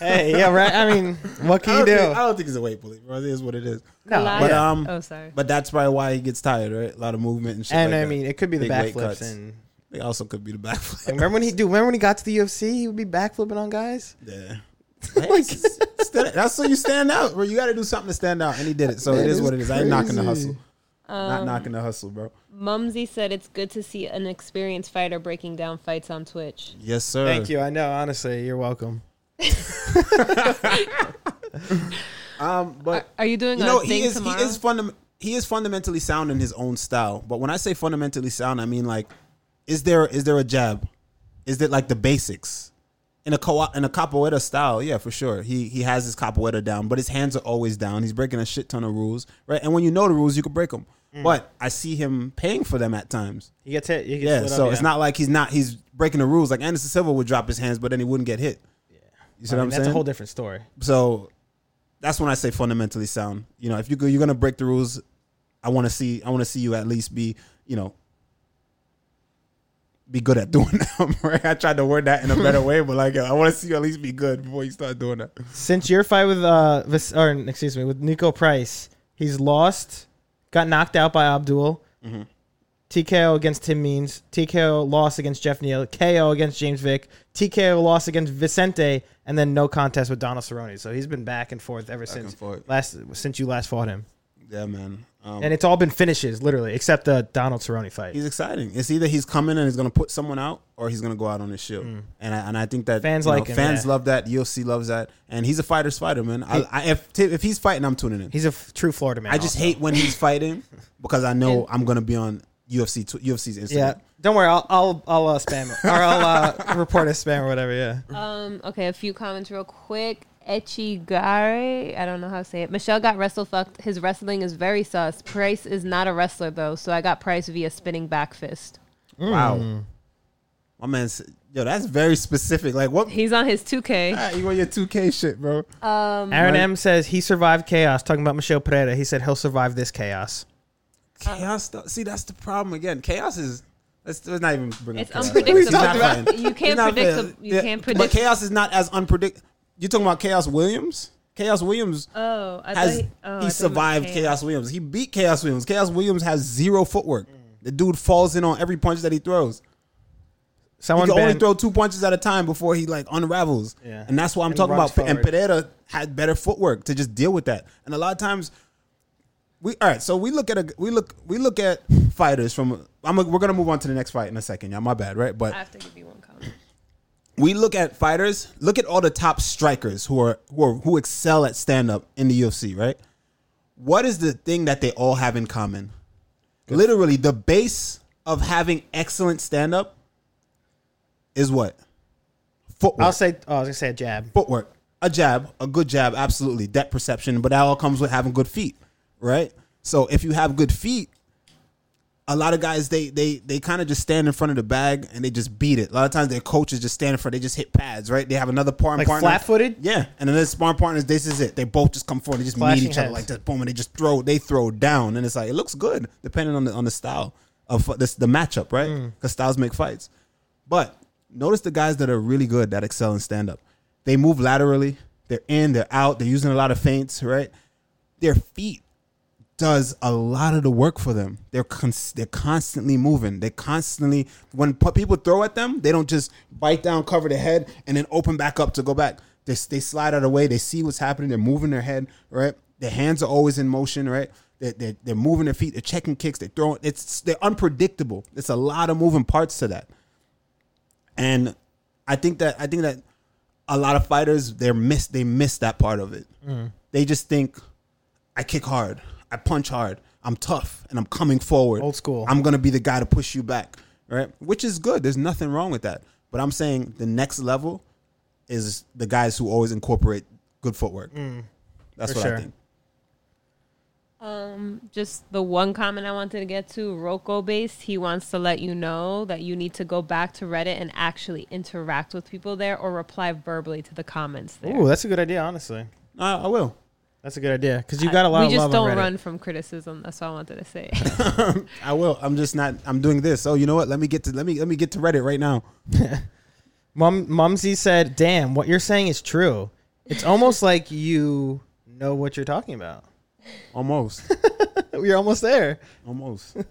Hey, yeah, right? I mean, what can you do? I don't think he's a weight bully, bro. It is what it is. No. But, but that's probably why he gets tired, right? A lot of movement and shit. And like it could be the backflips and... They also could be the backflip. Like, remember when he got to the UFC? He would be backflipping on guys? Yeah. Like, that's so you stand out, bro. You got to do something to stand out. And he did it. So it is what it is. I ain't knocking the hustle. Not knocking the hustle, bro. Mumsy said it's good to see an experienced fighter breaking down fights on Twitch. Yes, sir. Thank you. I know. Honestly, you're welcome. But are you doing a thing tomorrow? He is fundamentally sound in his own style. But when I say fundamentally sound, I mean like, Is there a jab? Is it like the basics? In a capoeira style, yeah, for sure. He has his capoeira down, but his hands are always down. He's breaking a shit ton of rules, right? And when you know the rules, you can break them. But I see him paying for them at times. He gets hit. It's not like he's breaking the rules. Like Anderson Silva would drop his hands, but then he wouldn't get hit. Yeah, you see what I'm saying? That's a whole different story. So that's when I say fundamentally sound. You know, if you're gonna break the rules, I want to see you at least be, you know, be good at doing that, right? I tried to word that in a better way, but like, I want to see you at least be good before you start doing that. Since your fight with Nico Price, he's lost, got knocked out by Abdul, TKO against Tim Means, TKO loss against Jeff Neal, KO against James Vick, TKO loss against Vicente, and then no contest with Donald Cerrone. So he's been back and forth since you last fought him. Yeah, man. And it's all been finishes, literally, except the Donald Cerrone fight. He's exciting. It's either he's coming and he's going to put someone out, or he's going to go out on his shield. And I think that fans love that. UFC loves that. And he's a fighter's fighter, man. If he's fighting, I'm tuning in. He's a true Florida man. I just hate when he's fighting because I know I'm going to be on UFC's Instagram. Yeah, don't worry. I'll spam it, or I'll report a spam or whatever. Yeah. Okay. A few comments real quick. Echigare, I don't know how to say it. Michelle got wrestle fucked. His wrestling is very sus. Price is not a wrestler though, so I got Price via spinning back fist. Wow, my man's that's very specific. Like what? He's on his 2K. Right, you want your 2K shit, bro? Aaron M says he survived chaos. Talking about Michel Pereira, he said he'll survive this chaos. Chaos. See, that's the problem again. Chaos is. Let's not even bring up. It's unpredictable. You can't predict. You can't predict. But chaos is not as unpredictable. You're talking about Chaos Williams? Chaos Williams he survived Chaos Williams. He beat Chaos Williams. Chaos Williams has zero footwork. The dude falls in on every punch that he throws. He can only throw two punches at a time before he like unravels. Yeah. And that's what I'm talking about. Forward. And Pereira had better footwork to just deal with that. And a lot of times we look at fighters from we're gonna move on to the next fight in a second, yeah. My bad, right? But I have to give you one comment. We look at fighters. Look at all the top strikers who excel at stand up in the UFC, right? What is the thing that they all have in common? Good. Literally, the base of having excellent stand up is what? Footwork. I was gonna say a jab. Footwork, a jab, a good jab, absolutely. Depth perception, but that all comes with having good feet, right? So if you have good feet. A lot of guys, they kind of just stand in front of the bag and they just beat it. A lot of times their coaches just stand in front. They just hit pads, right? They have another partner. Like flat-footed? Yeah. And then their sparring partners, this is it. They both just come forward. They just meet each other like that. Boom. And they just throw down. And it's like, it looks good depending on the style of the matchup, right? Because styles make fights. But notice the guys that are really good that excel in stand-up. They move laterally. They're in, they're out. They're using a lot of feints, right? Their feet. Does a lot of the work for them. They're constantly moving. They constantly, when people throw at them, they don't just bite down, cover their head, and then open back up to go back. They slide out of the way. They see what's happening. They're moving their head, right? Their hands are always in motion, right? They're moving their feet. They're checking kicks. They're throwing. They're unpredictable. It's a lot of moving parts to that. And I think that a lot of fighters, they miss that part of it. They just think I kick hard. I punch hard. I'm tough and I'm coming forward. Old school. I'm going to be the guy to push you back, right? Which is good. There's nothing wrong with that. But I'm saying the next level is the guys who always incorporate good footwork. That's what sure. I think. Just the one comment I wanted to get to, Rocco Based, he wants to let you know that you need to go back to Reddit and actually interact with people there or reply verbally to the comments there. Ooh, that's a good idea, honestly. I will. That's a good idea because you got a lot of love on Reddit. We just don't run from criticism. That's what I wanted to say. I will. I'm just not. I'm doing this. Oh, you know what? Let me get to Reddit right now. Mumsy said, "Damn, what you're saying is true. It's almost like you know what you're talking about." Almost. We're almost there. Almost. All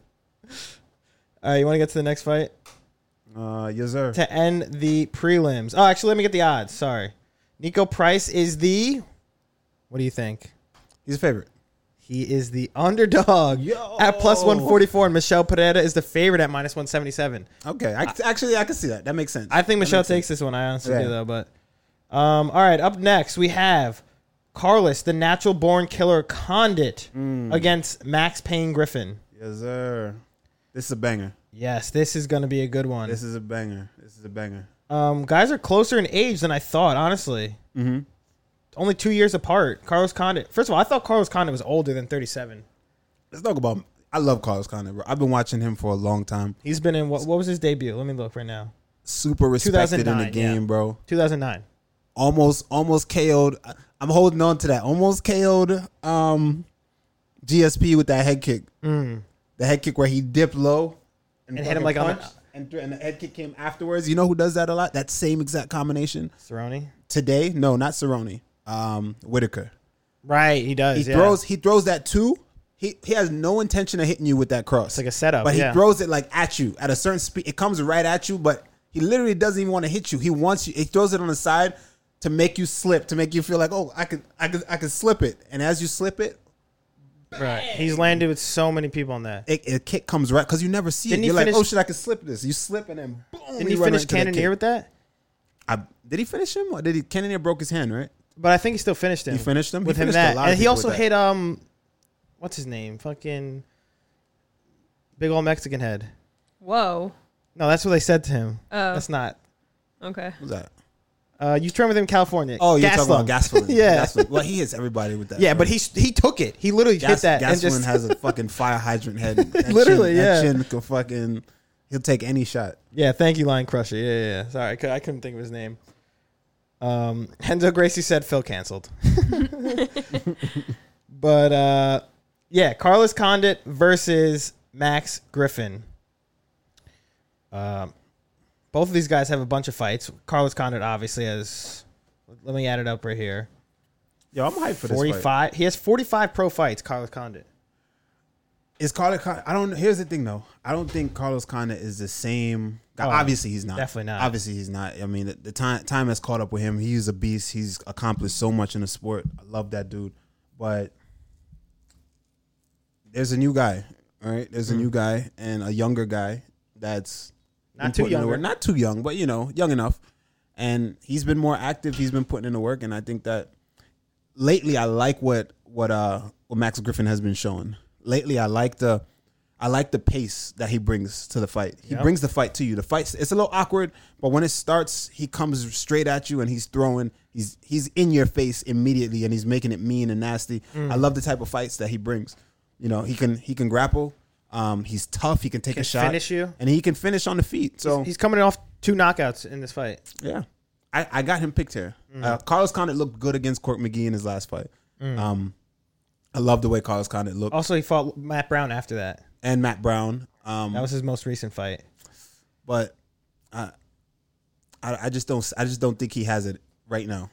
right, you want to get to the next fight? Yes, sir. To end the prelims. Oh, actually, let me get the odds. Sorry. Nico Price is the... What do you think? He's a favorite. He is the underdog at plus 144, and Michel Pereira is the favorite at minus 177. Okay. I can see that. That makes sense. I think Michel takes this one. I honestly do, though. But all right, up next, we have... Carlos, the natural-born killer Condit against Max Payne Griffin. Yes, sir. This is a banger. Yes, this is going to be a good one. This is a banger. This is a banger. Guys are closer in age than I thought, honestly. Mm-hmm. Only 2 years apart. Carlos Condit. First of all, I thought Carlos Condit was older than 37. Let's talk about him. I love Carlos Condit, bro. I've been watching him for a long time. He's been in what was his debut? Let me look right now. Super respected in the game, bro. 2009. Almost KO'd. I'm holding on to that. Almost KO'd GSP with that head kick. The head kick where he dipped low and hit him like punch, and the head kick came afterwards. You know who does that a lot? That same exact combination. Cerrone? Today? No, not Cerrone. Whitaker. Right, he does. He throws that too. He has no intention of hitting you with that cross. It's like a setup. But he throws it like at you at a certain speed. It comes right at you, but he literally doesn't even want to hit you. He wants you. He throws it on the side to make you slip, to make you feel like, oh, I could slip it. And as you slip it, bang. Right. He's landed with so many people on that. It kick comes right because you never see it. You're like, oh shit, I can slip this. You slip and then boom. Didn't he finish Cannonier with that? Did he finish him? Or did he? Cannonier broke his hand, right? But I think he still finished him. He finished him with him that, and he also hit what's his name? Fucking big old Mexican head. Whoa. No, that's what they said to him. Oh, that's not okay. What's that? You train with him in California. Oh, you're talking about Gastelum. Yeah. Gastelum. Well, he hits everybody with that. Yeah, bro. But he took it. He literally hit that. Gastelum has a fucking fire hydrant head. Literally, yeah. That chin can fucking... He'll take any shot. Yeah, thank you, Lion Crusher. Yeah. Sorry, I couldn't think of his name. Henzo Gracie said Phil canceled. But, yeah, Carlos Condit versus Max Griffin. Both of these guys have a bunch of fights. Carlos Condit obviously has... Let me add it up right here. Yo, I'm hyped for this fight. He has 45 pro fights, Carlos Condit. Is Carlos Condit... Here's the thing, though. I don't think Carlos Condit is the same... Obviously, he's not. Definitely not. Obviously, he's not. I mean, the time has caught up with him. He's a beast. He's accomplished so much in the sport. I love that dude. But there's a new guy, all right? There's a new guy and a younger guy that's... Not too young, but, you know, young enough. And he's been more active. He's been putting in the work. And I think that lately I like what Max Griffin has been showing. Lately I like the pace that he brings to the fight. He brings the fight to you. The fight, it's a little awkward, but when it starts, he comes straight at you and he's throwing. He's in your face immediately and he's making it mean and nasty. I love the type of fights that he brings. You know, he can grapple. He's tough. He can take a shot, finish you, and he can finish on the feet. So he's coming off two knockouts in this fight. Yeah, I got him picked here. Carlos Condit looked good against Cork McGee in his last fight. I love the way Carlos Condit looked. Also, he fought Matt Brown after that, and Matt Brown. That was his most recent fight. But I just don't think he has it right now.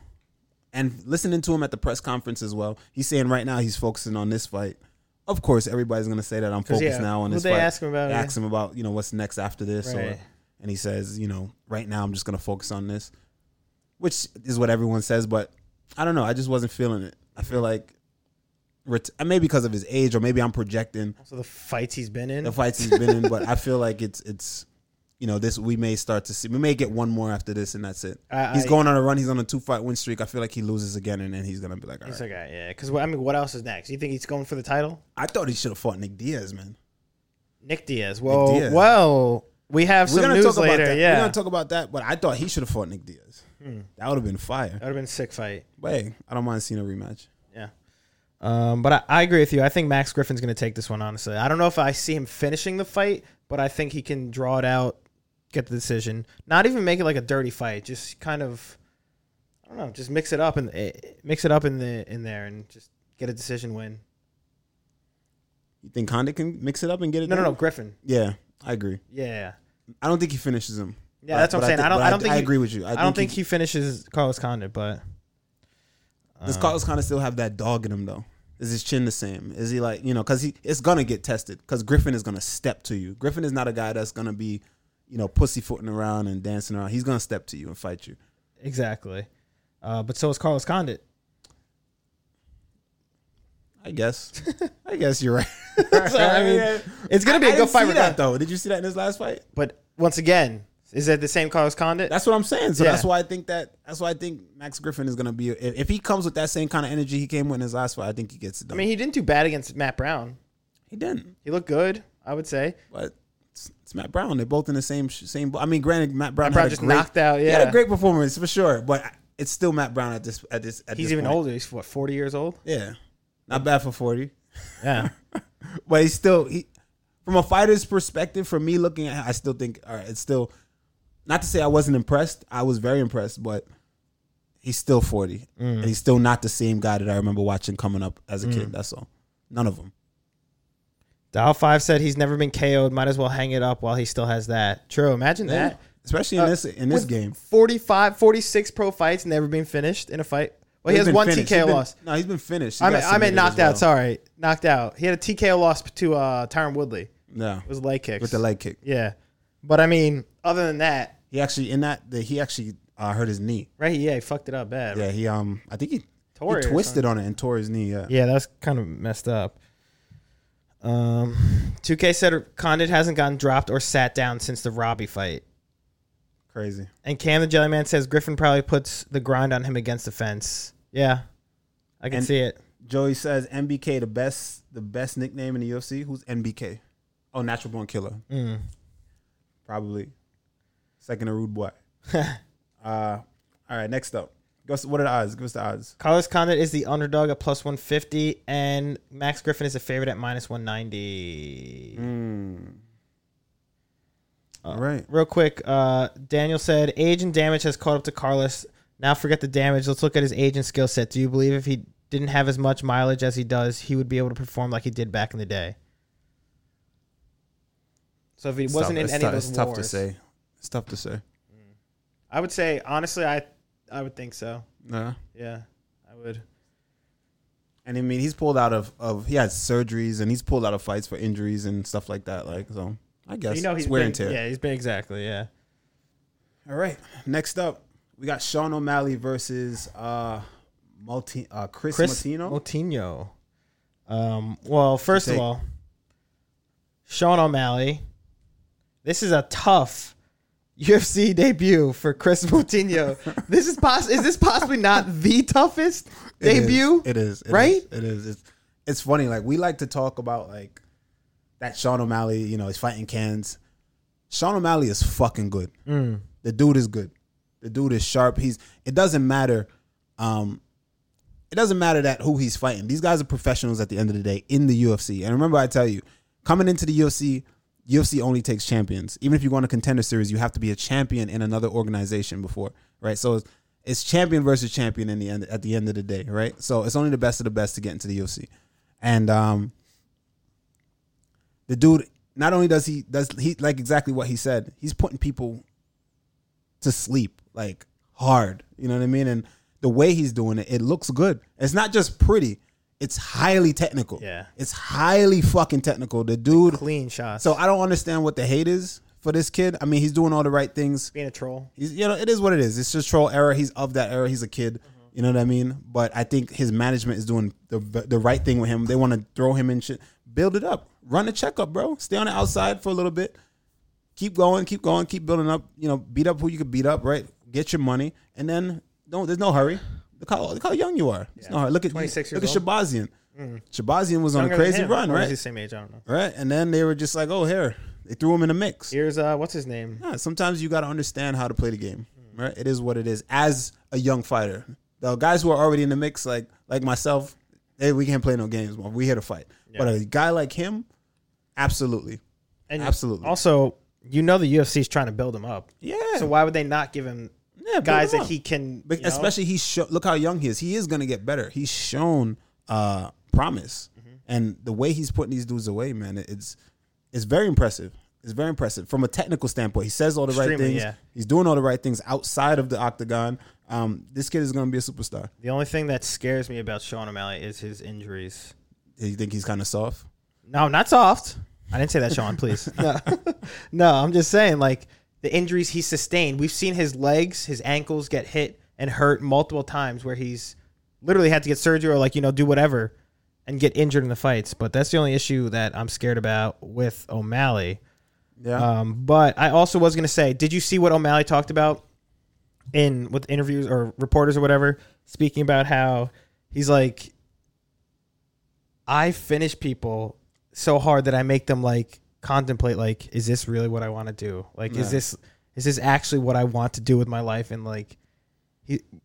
And listening to him at the press conference as well, he's saying right now he's focusing on this fight. Of course, everybody's going to say that I'm focused now on this fight. They ask him about you know, what's next after this. Right. And he says, you know, right now I'm just going to focus on this, which is what everyone says. But I don't know. I just wasn't feeling it. I feel like maybe because of his age or maybe I'm projecting. Also the fights he's been in. But I feel like it's you know, this we may start to see. We may get one more after this, and that's it. He's going on a run. He's on a 2-fight win streak. I feel like he loses again, and then he's gonna be like, all right. Okay, yeah. Because I mean, what else is next? You think he's going for the title? I thought he should have fought Nick Diaz, man. Nick Diaz. Well, we have some news later. Yeah, we're gonna talk about that. But I thought he should have fought Nick Diaz. That would have been fire. That would have been a sick fight. But hey, I don't mind seeing a rematch. Yeah. But I agree with you. I think Max Griffin's going to take this one, honestly. I don't know if I see him finishing the fight, but I think he can draw it out, get the decision. Not even make it like a dirty fight. Just kind of, I don't know, just mix it up in there and just get a decision win. You think Condit can mix it up and get it? No, Griffin. Yeah, I agree. Yeah. I don't think he finishes him. Yeah, that's what I'm saying. I don't think I agree with you. I don't think he finishes Carlos Condit, but... Does Carlos Condit still have that dog in him, though? Is his chin the same? Is he like, you know, because it's going to get tested because Griffin is going to step to you. Griffin is not a guy that's going to be, you know, pussyfooting around and dancing around. He's going to step to you and fight you. Exactly. But so is Carlos Condit. I guess you're right. So, I mean, it's going to be a good fight with that, though. Did you see that in his last fight? But once again... Is that the same Carlos Condit? That's what I'm saying. So that's why I think Max Griffin is going to be, if he comes with that same kind of energy he came with in his last fight, I think he gets it done. I mean, he didn't do bad against Matt Brown. He didn't. He looked good, I would say. But it's Matt Brown. They're both in the same. I mean, granted, Matt Brown just knocked out. Yeah, he had a great performance for sure. But it's still Matt Brown at this. He's even point. Older. He's what, 40 years old? Yeah, not bad for 40. Yeah, but he's still from a fighter's perspective. From me looking at, I still think all right. It's still. Not to say I wasn't impressed. I was very impressed, but he's still 40. And he's still not the same guy that I remember watching coming up as a kid. That's all. None of them. Dial 5 said he's never been KO'd. Might as well hang it up while he still has that. True. Imagine that. Especially in this game. 45, 46 pro fights, never been finished in a fight. Well, he has one finished. TKO loss. No, he's been finished. I meant knocked out. Sorry. Knocked out. He had a TKO loss to Tyron Woodley. No. It was leg kicks. With the leg kick. Yeah. But, I mean, other than that. He actually hurt his knee. Right? Yeah, he fucked it up bad. Yeah, right? I think he twisted on it and tore his knee. Yeah, that's kind of messed up. 2K said Condit hasn't gotten dropped or sat down since the Robbie fight. Crazy. And Cam the Jellyman says Griffin probably puts the grind on him against the fence. Yeah, I can see it. Joey says MBK the best nickname in the UFC. Who's MBK? Oh, Natural Born Killer. Probably. Second, a rude boy. All right, next up. What are the odds? Give us the odds. Carlos Condit is the underdog at +150, and Max Griffin is a favorite at -190. All right. Real quick, Daniel said, age and damage has caught up to Carlos. Now forget the damage. Let's look at his age and skill set. Do you believe if he didn't have as much mileage as he does, he would be able to perform like he did back in the day? So if he wasn't in any of those wars. It's tough to say. It's tough to say. I would say, honestly, I would think so. No. Yeah, I would. And I mean, he's pulled out of he had surgeries and he's pulled out of fights for injuries and stuff like that. Like, so I guess he's wear and tear. Yeah, he's been exactly. Yeah. All right. Next up, we got Sean O'Malley versus Chris Moutinho. Well, first of all, Sean O'Malley. This is a tough UFC debut for Chris Moutinho. This is possibly not the toughest debut? It is. It's funny. Like, we like to talk about like that Sean O'Malley. You know, he's fighting cans. Sean O'Malley is fucking good. The dude is good. The dude is sharp. It doesn't matter. It doesn't matter that who he's fighting. These guys are professionals at the end of the day in the UFC. And remember, I tell you, coming into the UFC. UFC only takes champions. Even if you go on a contender series, you have to be a champion in another organization before, right? So it's champion versus champion at the end of the day, right? So it's only the best of the best to get into the UFC. And the dude, not only does he like exactly what he said, he's putting people to sleep, like hard. You know what I mean? And the way he's doing it, it looks good. It's not just pretty. It's highly technical. Yeah. It's highly fucking technical. The dude. Like clean shots. So I don't understand what the hate is for this kid. I mean, he's doing all the right things. Being a troll. He's, you know, it is what it is. It's just troll era. He's of that era. He's a kid. You know what I mean? But I think his management is doing the right thing with him. They want to throw him in shit. Build it up. Run a checkup, bro. Stay on the outside for a little bit. Keep going, keep building up. You know, beat up who you could beat up, right? Get your money, and then don't. There's no hurry. Look how young you are. It's no hurry. Look at Shabazian. Mm-hmm. Shabazian was on a crazy run, right? He's the same age, I don't know. Right, and then they were just like, oh, here, they threw him in a mix. Here's what's his name? Yeah, sometimes you got to understand how to play the game. Mm-hmm. Right, it is what it is. As a young fighter, the guys who are already in the mix, like myself, hey, we can't play no games. We're here to fight. Yeah. But a guy like him, absolutely, and absolutely. Also, you know the UFC is trying to build him up. Yeah. So why would they not give him guys that he can? Especially look how young he is. He is going to get better. He's shown promise, mm-hmm. and the way he's putting these dudes away, man, it's very impressive. It's very impressive from a technical standpoint. He says all the right things. Yeah. He's doing all the right things outside of the octagon. This kid is going to be a superstar. The only thing that scares me about Sean O'Malley is his injuries. You think he's kind of soft? No, not soft. I didn't say that, Sean, please. No, I'm just saying, like, the injuries he sustained. We've seen his legs, his ankles get hit and hurt multiple times where he's literally had to get surgery or, like, you know, do whatever and get injured in the fights. But that's the only issue that I'm scared about with O'Malley. Yeah. But I also was going to say, did you see what O'Malley talked about with interviews or reporters or whatever, speaking about how he's like, I finish people so hard that I make them like contemplate, like, is this really what I want to do? Like, yeah. is this actually what I want to do with my life? And like,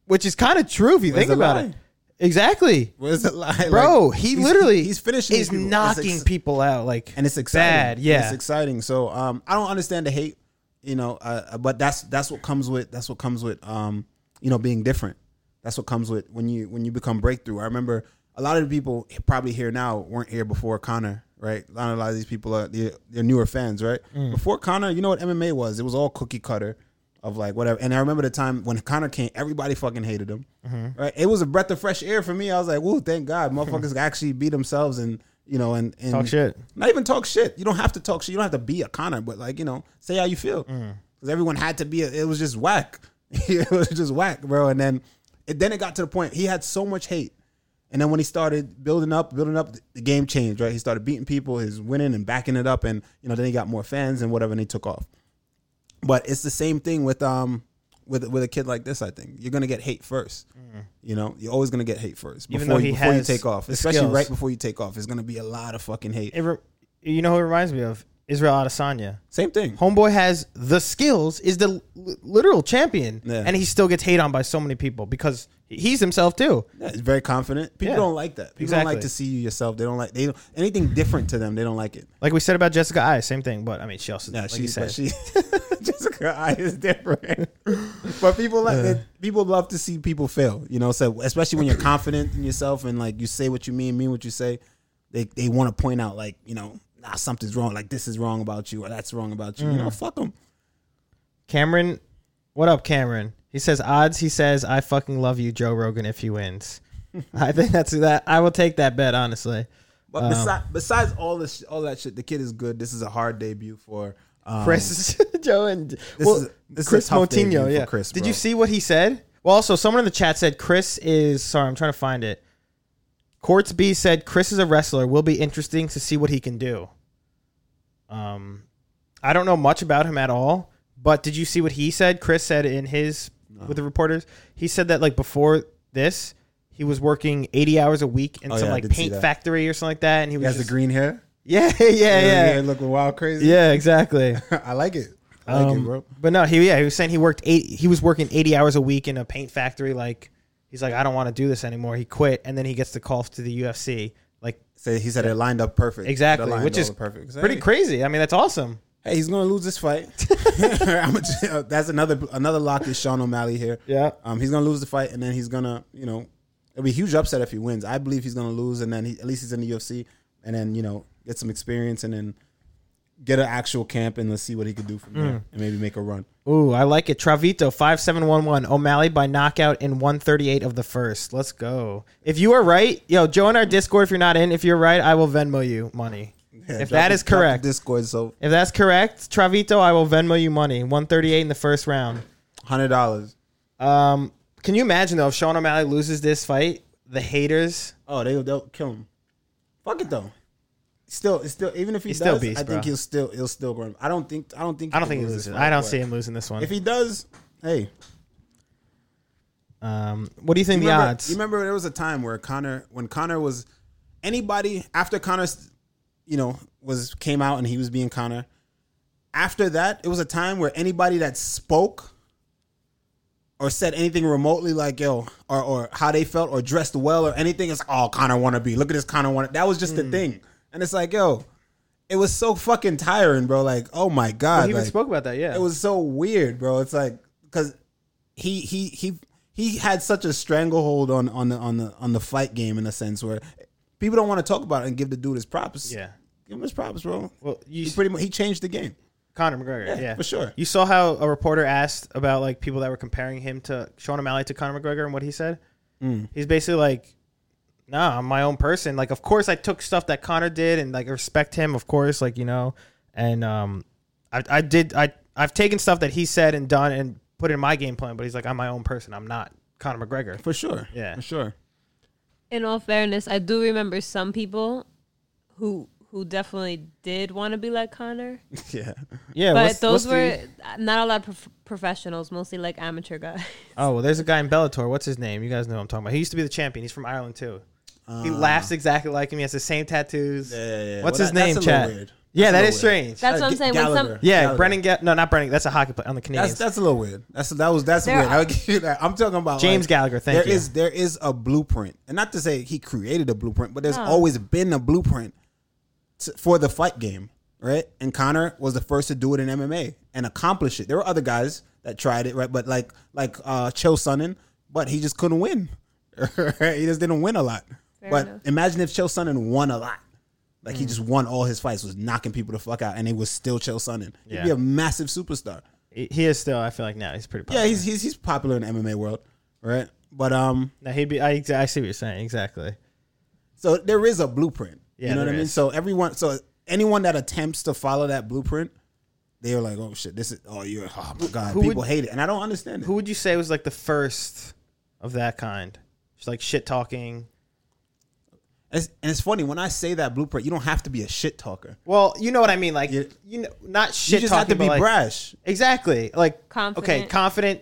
which is kind of true if you think about it. Exactly. Where's the lie, bro? Like, he's finishing. He's knocking people out, like, and it's exciting. Bad, yeah, and it's exciting. So I don't understand the hate, you know, but that's what comes with you know, being different. That's what comes with when you become breakthrough. I remember a lot of the people probably here now weren't here before Conor. Right, a lot of these people are they're newer fans, right? Mm. Before Conor, you know what MMA was? It was all cookie cutter, of like whatever. And I remember the time when Conor came, everybody fucking hated him, mm-hmm. right? It was a breath of fresh air for me. I was like, "Woo, thank God, motherfuckers actually beat themselves and talk shit." Not even talk shit. You don't have to talk shit. You don't have to be a Conor, but like, you know, say how you feel, because everyone had to be. It was just whack. It was just whack, bro. And then it got to the point he had so much hate. And then when he started building up, the game changed, right? He started beating people, he's winning and backing it up, and you know, then he got more fans and whatever, and he took off. But it's the same thing with a kid like this. I think you're gonna get hate first. Mm. You know, you're always gonna get hate first before you take off, especially skills. Right before you take off. It's gonna be a lot of fucking hate. You know who it reminds me of? Israel Adesanya. Same thing. Homeboy has the skills, is the literal champion, and he still gets hate on by so many people because he's himself too. Yeah, he's very confident. People don't like that. People don't like to see you yourself. They don't like anything different to them. They don't like it. Like we said about Jessica Eye, same thing. But I mean, she also Jessica Eye is different. But people people love to see people fail. You know, so especially when you're confident in yourself and like you say what you mean what you say, they want to point out, like, you know. Nah, something's wrong. Like, this is wrong about you, or that's wrong about you. You know, fuck him. Cameron, what up, Cameron? He says odds. He says, I fucking love you, Joe Rogan, if he wins. I think that's that. I will take that bet, honestly. But besides all that shit, the kid is good. This is a hard debut for Chris, Joe, and Chris Moutinho. Yeah, Chris, did you see what he said? Well, also someone in the chat said Chris is. Sorry, I'm trying to find it. Courts B said, Chris is a wrestler. Will be interesting to see what he can do. I don't know much about him at all, but did you see what he said? Chris said with the reporters, he said that like before this, he was working 80 hours a week in some like paint factory or something like that. And he has the green hair? Yeah. Looking wild crazy. Yeah, exactly. I like it. I like it, bro. But no, he was saying he was working 80 hours a week in a paint factory, like. He's like, I don't want to do this anymore. He quit, and then he gets the call to the UFC. Like, so he said, it lined up perfect. Exactly, which is perfect. Pretty crazy. I mean, that's awesome. Hey, he's gonna lose this fight. That's another lock is Sean O'Malley here. Yeah, he's gonna lose the fight, and then he's gonna, you know, it'll be a huge upset if he wins. I believe he's gonna lose, and then at least he's in the UFC, and then, you know, get some experience, and then get an actual camp, and let's see what he could do from there, and maybe make a run. Ooh, I like it. Travito 5711 O'Malley by knockout in 138 of the first. Let's go. If you are right, yo, join our Discord. If you're not in, if you're right, I will Venmo you money. Yeah, if that is correct, Discord. So if that's correct, Travito, I will Venmo you money. 138 in the first round. $100. Can you imagine though if Sean O'Malley loses this fight, the haters? Oh, they'll kill him. Fuck it though. Still, even if he does, beast, I think he'll still grow him. I don't think he loses. I don't see him losing this one. If he does, hey. What do you think the odds? You remember there was a time where when Conor was anybody after Conor, came out and he was being Conor. After that, it was a time where anybody that spoke or said anything remotely like yo or how they felt or dressed well or anything, it's like, oh, Conor wannabe. Look at this Conor wannabe. That was just the thing. And it's like, yo, it was so fucking tiring, bro. Like, oh my God. Well, he even spoke about that, yeah. It was so weird, bro. It's like, because he had such a stranglehold on the fight game in a sense where people don't want to talk about it and give the dude his props. Yeah. Give him his props, bro. Well, he changed the game. Conor McGregor, yeah. For sure. You saw how a reporter asked about like people that were comparing him to Sean O'Malley to Conor McGregor and what he said? He's basically like, nah, I'm my own person. Like, of course, I took stuff that Conor did and like respect him, of course, like, and I've taken stuff that he said and done and put in my game plan. But he's like, I'm my own person. I'm not Conor McGregor. For sure. Yeah, for sure. In all fairness, I do remember some people who definitely did want to be like Conor. Yeah. But those were not a lot of professionals, mostly like amateur guys. Oh, well, there's a guy in Bellator. What's his name? You guys know what I'm talking about. He used to be the champion. He's from Ireland too. He laughs exactly like him. He has the same tattoos. Yeah. What's his name, Chad? Yeah, that is strange. That's what I'm saying. Gallagher. Yeah, Brennan. No, not Brennan. That's a hockey player on the Canadians. That's a little weird. That's weird. I would give you that. I'm talking about James Gallagher. Thank you. There is a blueprint, and not to say he created a blueprint, but there's always been a blueprint for the fight game, right? And Conor was the first to do it in MMA and accomplish it. There were other guys that tried it, right? But like Chael Sonnen, but he just couldn't win. He just didn't win a lot. Fair enough. Imagine if Chael Sonnen won a lot. Like, he just won all his fights, was knocking people the fuck out, and he was still Chael Sonnen. He'd be a massive superstar. He is still, I feel like now, he's pretty popular. Yeah, he's popular in the MMA world, right? But, now he'd be, I see what you're saying, exactly. So there is a blueprint. Yeah, you know what I mean? So anyone that attempts to follow that blueprint, they are like, oh shit, oh my God, people hate it. And I don't understand it. Who would you say was like the first of that kind? Just like shit talking. And it's funny when I say that blueprint, you don't have to be a shit talker. Well, you know what I mean, like not shit talking. You just have to be brash, exactly. Like confident. Okay, confident.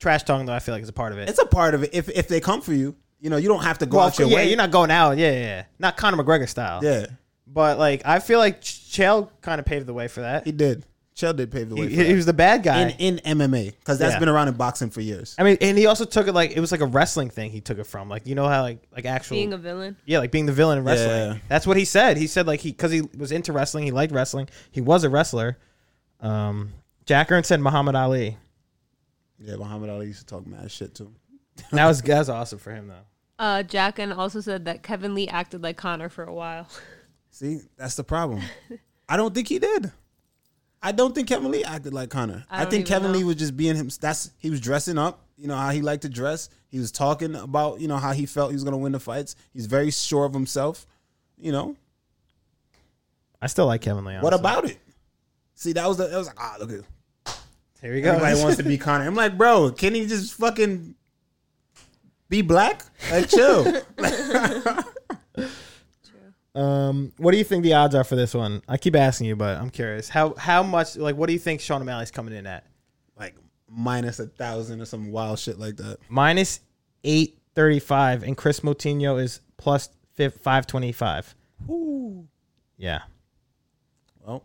Trash talking though, I feel like is a part of it. It's a part of it. If they come for you, you don't have to go out your way. Yeah, you're not going out. Yeah. Not Conor McGregor style. Yeah, but like I feel like Chael kind of paved the way for that. He did. Chael did pave the way. He was the bad guy in MMA because that's been around in boxing for years. I mean, and he also took it like it was like a wrestling thing. He took it from like how like actual being a villain. Yeah, like being the villain in wrestling. Yeah. That's what he said. He said like because he was into wrestling, he liked wrestling. He was a wrestler. Jack Ern said Muhammad Ali. Yeah, Muhammad Ali used to talk mad shit to him. That was awesome for him though. Jack Ern also said that Kevin Lee acted like Conor for a while. See, that's the problem. I don't think he did. I don't think Kevin Lee acted like Conor. I think Kevin Lee was just being him. He was dressing up, how he liked to dress. He was talking about, how he felt he was going to win the fights. He's very sure of himself, I still like Kevin Lee, honestly. What about it? See, that was like, look at it. Here we go. Everybody wants to be Conor. I'm like, bro, can he just fucking be black? Like, chill. What do you think the odds are for this one? I keep asking you, but I'm curious. How much? Like, what do you think Sean O'Malley's coming in at? Like -1,000 or some wild shit like that. -835, and Chris Moutinho is +525. Ooh, yeah. Well,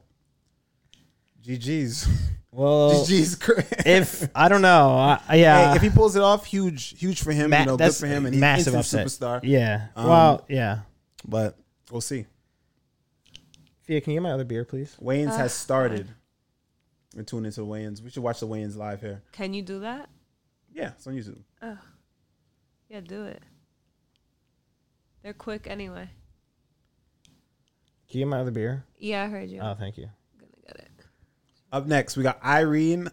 GGs. Well, if I don't know, yeah. Hey, if he pulls it off, huge for him. Good for him, and he's massive upset. Superstar. Yeah. Well, yeah. But we'll see. Fia, can you get my other beer, please? Weigh-ins has started. We're tuning into the weigh-ins. We should watch the weigh-ins live here. Can you do that? Yeah, it's on YouTube. Oh. Yeah, do it. They're quick anyway. Can you get my other beer? Yeah, I heard you. Oh, thank you. I'm going to get it. Up next, we got Irene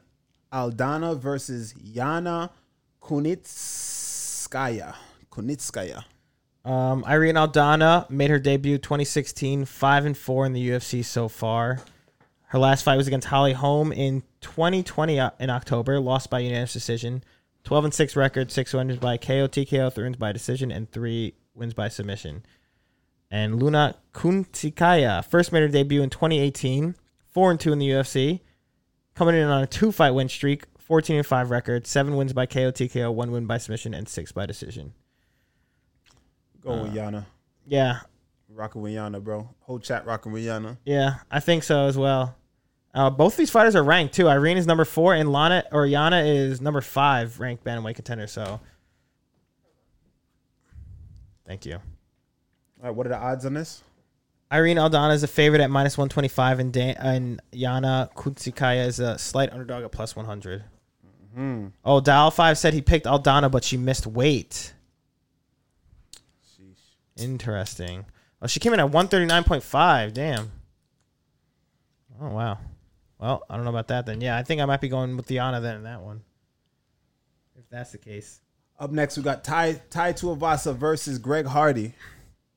Aldana versus Yana Kunitskaya. Irene Aldana made her debut 2016, 5-4 in the UFC so far. Her last fight was against Holly Holm in 2020 in October, lost by unanimous decision. 12-6 record, 6 wins by KO, TKO, 3 wins by decision, and 3 wins by submission. And Yana Kunitskaya, first made her debut in 2018, 4-2 in the UFC, coming in on a 2-fight win streak, 14-5 record, 7 wins by KO, TKO, 1 win by submission, and 6 by decision. Go with Yana. Yeah. Rocking with Yana, bro. Whole chat rocking with Yana. Yeah, I think so as well. Both these fighters are ranked, too. Irene is number 4, and Yana is number 5 ranked bantamweight contender, so... Thank you. All right, what are the odds on this? Irene Aldana is a favorite at minus 125, and Yana Kunitskaya is a slight underdog at plus 100. Mm-hmm. Oh, Dial5 said he picked Aldana, but she missed weight. Sheesh. Interesting. Oh, she came in at 139.5. Damn. Oh, wow. Well, I don't know about that then. Yeah, I think I might be going with Yana then in that one, if that's the case. Up next, we got Tai Tuivasa versus Greg Hardy.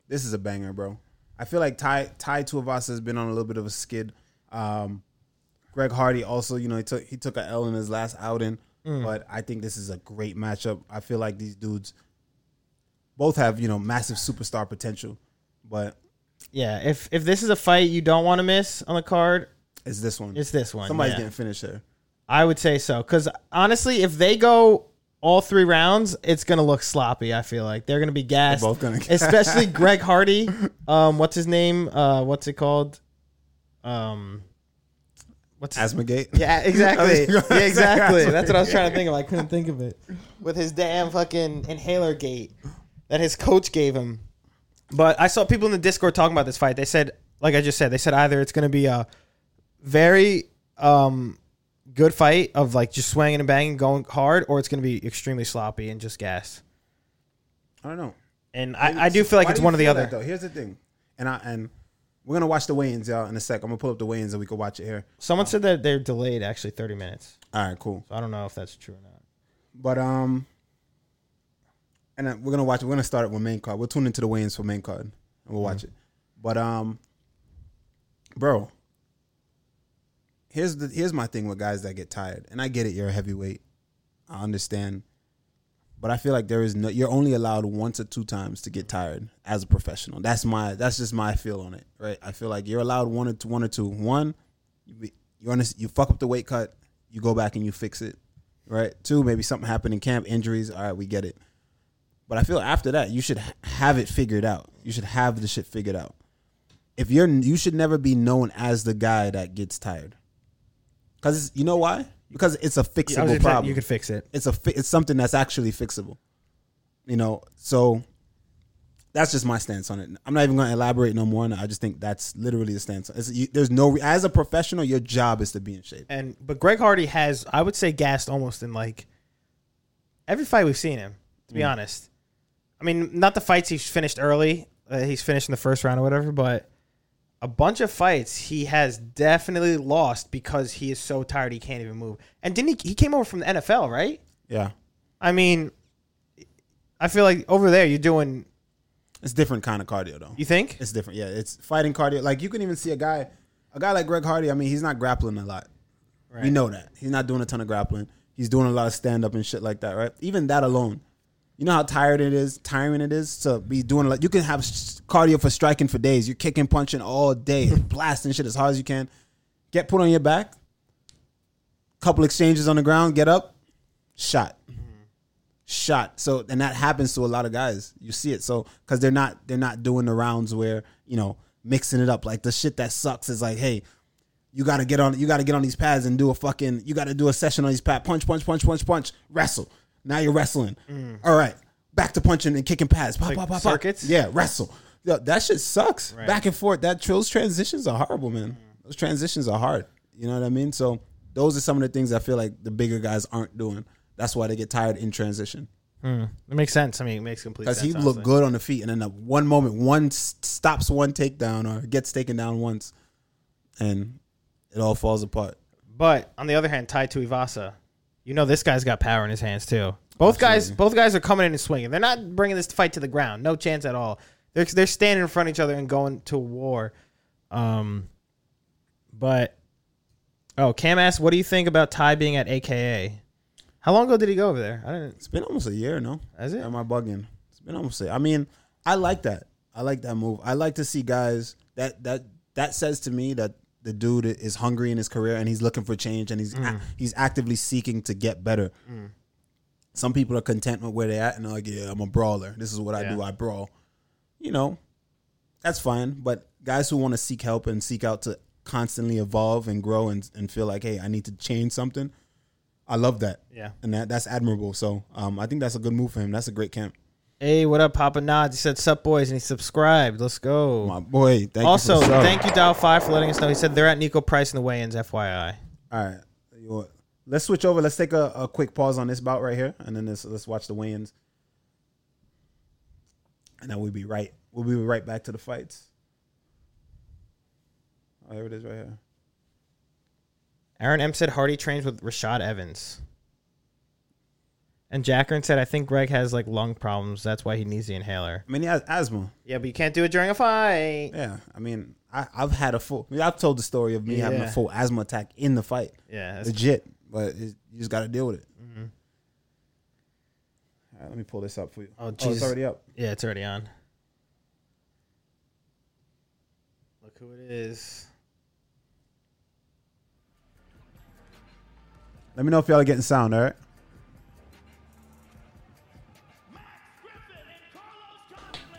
This is a banger, bro. I feel like Tai Tuivasa has been on a little bit of a skid. Greg Hardy also, you know, he took an L in his last outing, but I think this is a great matchup. I feel like these dudes both have, you know, massive superstar potential. But yeah, if this is a fight you don't want to miss on the card, it's this one. It's this one. Somebody's getting finished there. I would say so, because honestly, if they go all three rounds, it's going to look sloppy, I feel like. They're going to be gassed. They're both going to especially Greg Hardy. What's his name? What's it called? What's Asmagate? Yeah, exactly. Yeah, exactly. That's what I was trying to think of. I couldn't think of it. With his damn fucking inhaler gate that his coach gave him. But I saw people in the Discord talking about this fight. They said, like I just said, they said either it's going to be a very... good fight of like just swinging and banging, going hard, or it's going to be extremely sloppy and just gas. I don't know, and I do feel like it's one or the other. Though here's the thing, and we're gonna watch the weigh-ins, y'all, in a sec. I'm gonna pull up the weigh-ins and we can watch it here. Someone said that they're delayed actually 30 minutes. All right, cool. So I don't know if that's true or not, but and we're gonna watch it. We're gonna start it with main card. We'll tune into the weigh-ins for main card and we'll watch it. But bro. Here's my thing with guys that get tired. And I get it, you're a heavyweight. I understand. But I feel like there is no, you're only allowed once or two times to get tired as a professional. That's just my feel on it, right? I feel like you're allowed one or two. One, you fuck up the weight cut, you go back and you fix it, right? Two, maybe something happened in camp, injuries, all right, we get it. But I feel after that, you should have it figured out. You should have the shit figured out. You should never be known as the guy that gets tired. Because you know why? Because it's a fixable problem. You can fix it. It's something that's actually fixable. You know, so that's just my stance on it. I'm not even going to elaborate no more on it. I just think that's literally the stance. As a professional, your job is to be in shape. But Greg Hardy has, I would say, gassed almost in like every fight we've seen him. To be honest, I mean, not the fights he's finished early. He's finished in the first round or whatever, but. A bunch of fights he has definitely lost because he is so tired he can't even move. And didn't he came over from the NFL, right? Yeah. I mean, I feel like over there you're doing... It's different kind of cardio, though. You think? It's different, yeah. It's fighting cardio. Like, you can even see a guy like Greg Hardy, I mean, he's not grappling a lot. Right. We know that. He's not doing a ton of grappling. He's doing a lot of stand-up and shit like that, right? Even that alone. You know how tiring it is to be doing. Like, you can have cardio for striking for days. You're kicking, punching all day, blasting shit as hard as you can. Get put on your back. Couple exchanges on the ground. Get up. Shot. So, and that happens to a lot of guys. You see it. So, because they're not doing the rounds where, you know, mixing it up. Like, the shit that sucks is like, hey, you gotta get on these pads and do a fucking. You gotta do a session on these pads. Punch. Wrestle. Now you're wrestling. All right. Back to punching and kicking pads. Pop, like pop, pop, pop. Circuits? Yeah, wrestle. Yo, that shit sucks. Right. Back and forth. Those transitions are horrible, man. Those transitions are hard. You know what I mean? So those are some of the things I feel like the bigger guys aren't doing. That's why they get tired in transition. It makes sense. I mean, it makes complete sense. Because he looked good on the feet, and then at one moment, one stops one takedown or gets taken down once, and it all falls apart. But on the other hand, Tai Tuivasa. You know this guy's got power in his hands too. Both guys are coming in and swinging. They're not bringing this fight to the ground. No chance at all. They're standing in front of each other and going to war. Cam asked, what do you think about Ty being at AKA? How long ago did he go over there? It's been almost a year, no? Has it? Am I bugging? It's been almost a year. I mean, I like that. I like that move. I like to see guys that says to me that the dude is hungry in his career and he's looking for change and he's actively seeking to get better. Mm. Some people are content with where they're at and they're like, yeah, I'm a brawler. This is what I do. I brawl. You know, that's fine. But guys who want to seek help and seek out to constantly evolve and grow and feel like, hey, I need to change something. I love that. Yeah. And that's admirable. So I think that's a good move for him. That's a great camp. Hey, what up, Papa Nods? He said, sup, boys, and he subscribed. Let's go. My boy, thank you, Dial5, for letting us know. He said, they're at Nico Price in the weigh-ins, FYI. All right. Let's switch over. Let's take a quick pause on this bout right here, and then let's watch the weigh-ins. And then we'll be right back to the fights. Oh, there it is right here. Aaron M. said, Hardy trains with Rashad Evans. And Jackern said, I think Greg has, like, lung problems. That's why he needs the inhaler. I mean, he has asthma. Yeah, but you can't do it during a fight. Yeah, I mean, I've had a full... I mean, I've told the story of me having a full asthma attack in the fight. Yeah. Legit. Cool. But you just got to deal with it. Mm-hmm. All right, let me pull this up for you. Oh, geez. It's already up. Yeah, it's already on. Look who it is. Let me know if y'all are getting sound, all right?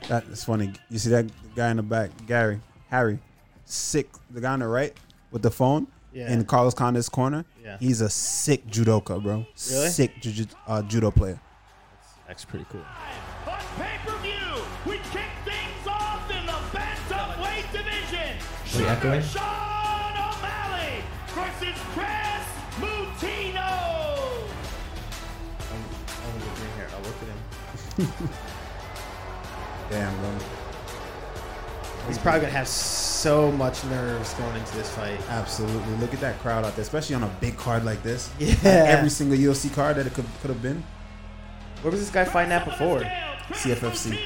That's funny. You see that guy in the back, Harry, sick. The guy on the right with the phone in Carlos Condit's corner. Yeah. He's a sick judoka, bro. Really? Sick judo player. That's pretty cool. On pay-per-view, we kick things off in the bantamweight division. Sean O'Malley versus Chris Moutinho. I'm gonna bring here. I'll look at him. Damn, bro. He's probably going to have so much nerves going into this fight. Absolutely. Look at that crowd out there, especially on a big card like this. Yeah. Like every single UFC card that it could have been. Where was this guy fighting at before? CFFC.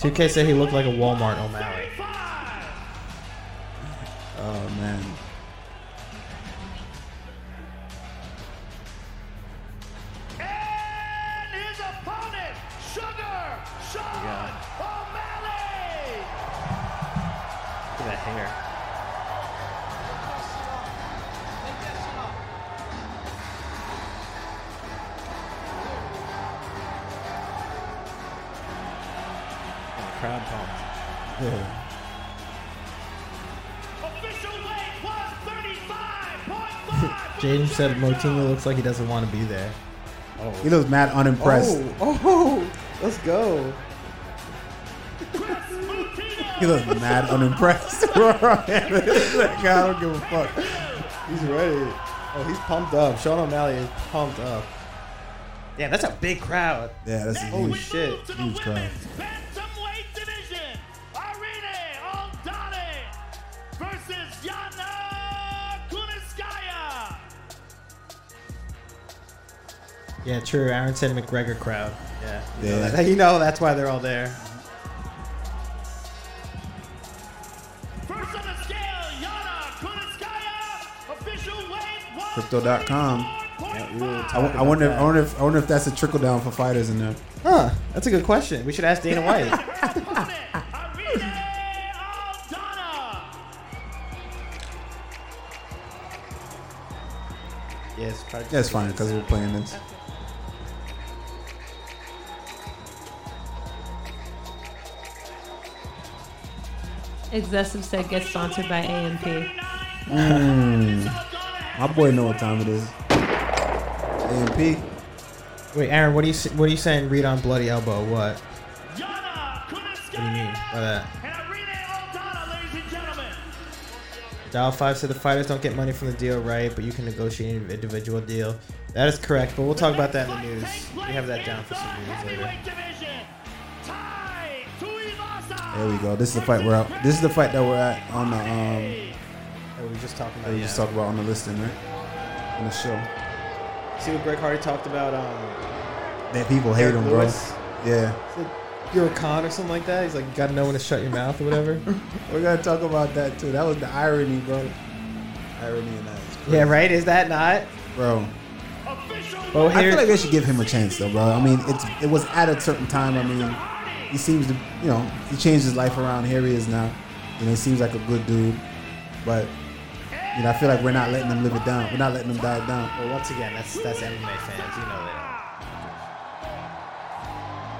2K said he looked like a Walmart O'Malley. Oh, man. Crowd pumped. Yeah. Official weight was 35.5. Jaden said Moutinho looks like he doesn't want to be there. Oh. He looks mad unimpressed. Oh, let's go. He looks mad unimpressed. That guy, I don't give a fuck. He's ready. Oh, he's pumped up. Sean O'Malley is pumped up. Damn, that's a big crowd. Yeah, that's a huge crowd. Yeah, true. Aaron said McGregor crowd. Yeah. You know that's why they're all there. First on the scale, Yana Kunitskaya, official weight Crypto.com. I wonder if that's a trickle down for fighters in there. Huh. That's a good question. We should ask Dana White. Yeah, it's fine because we're playing this. Excessive said gets sponsored by AMP. My boy know what time it is. AMP. Wait, Aaron, what are you saying? Read on bloody elbow. What? What do you mean by that? Ladies and gentlemen. Dial 5 said the fighters don't get money from the deal, right? But you can negotiate an individual deal. That is correct, but we'll talk about that in the news. We have that down for some news later. There we go. This is the fight we're out. This is the fight that we're at on the that we just talked about. We just talked about on the listing, right? On the show. See what Greg Hardy talked about. That people hate him, Lewis. Bro. Yeah. It's like you're a con or something like that. He's like, you gotta know when to shut your mouth or whatever. We're gonna talk about that too. That was the irony, bro. Irony in that. Yeah, right. Is that not, bro? Well, I feel like they should give him a chance, though, bro. I mean, it was at a certain time. I mean. he seems to, you know, he changed his life around. Here he is now. You know, he seems like a good dude. But, you know, I feel like we're not letting them live it down. We're not letting them die down. Well, once again, that's MMA fans. You know that.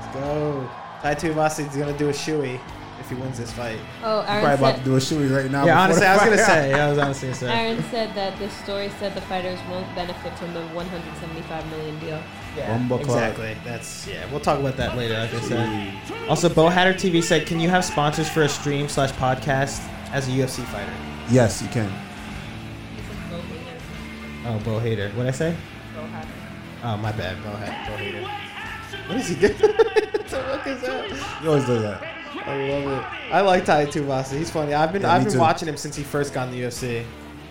Let's go. Tai Tuivasa is going to do a shoey if he wins this fight. Oh, Aaron probably about to do a shoey right now. Yeah, honestly, I was honestly going to say. Aaron said that this story said the fighters won't benefit from the $175 million deal. Yeah, exactly. That's we'll talk about that later, like I said. Also, Bo Hatter TV said, can you have sponsors for a stream / podcast as a UFC fighter? Yes, you can. Oh, Bo Hater. What'd I say? Bo Hatter. Oh, my bad. Bo Hater. What is he doing? What the fuck is that? He always does that. I love it. I like Tai Tuivasa. He's funny. I've been watching him since he first got in the UFC.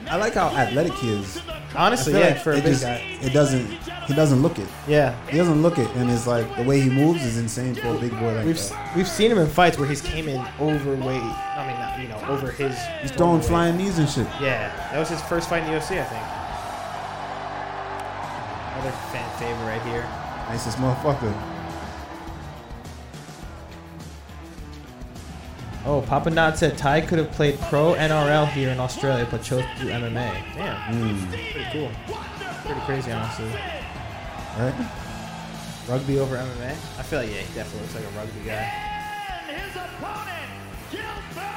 I like how athletic he is. Honestly, like for a big guy. He doesn't look it. Yeah. He doesn't look it, and it's like the way he moves is insane for a big boy like that. We've seen him in fights where he's came in overweight. I mean, not, you know, over his. He's throwing flying knees and shit. Yeah. That was his first fight in the UFC, I think. Another fan favorite right here. Nicest motherfucker. Oh, Papa Nod said Ty could have played pro NRL here in Australia, but chose to do MMA. Damn. Pretty cool. Pretty crazy, honestly. All right. Rugby over MMA? I feel like, yeah, he definitely looks like a rugby guy. And his opponent, Gilbert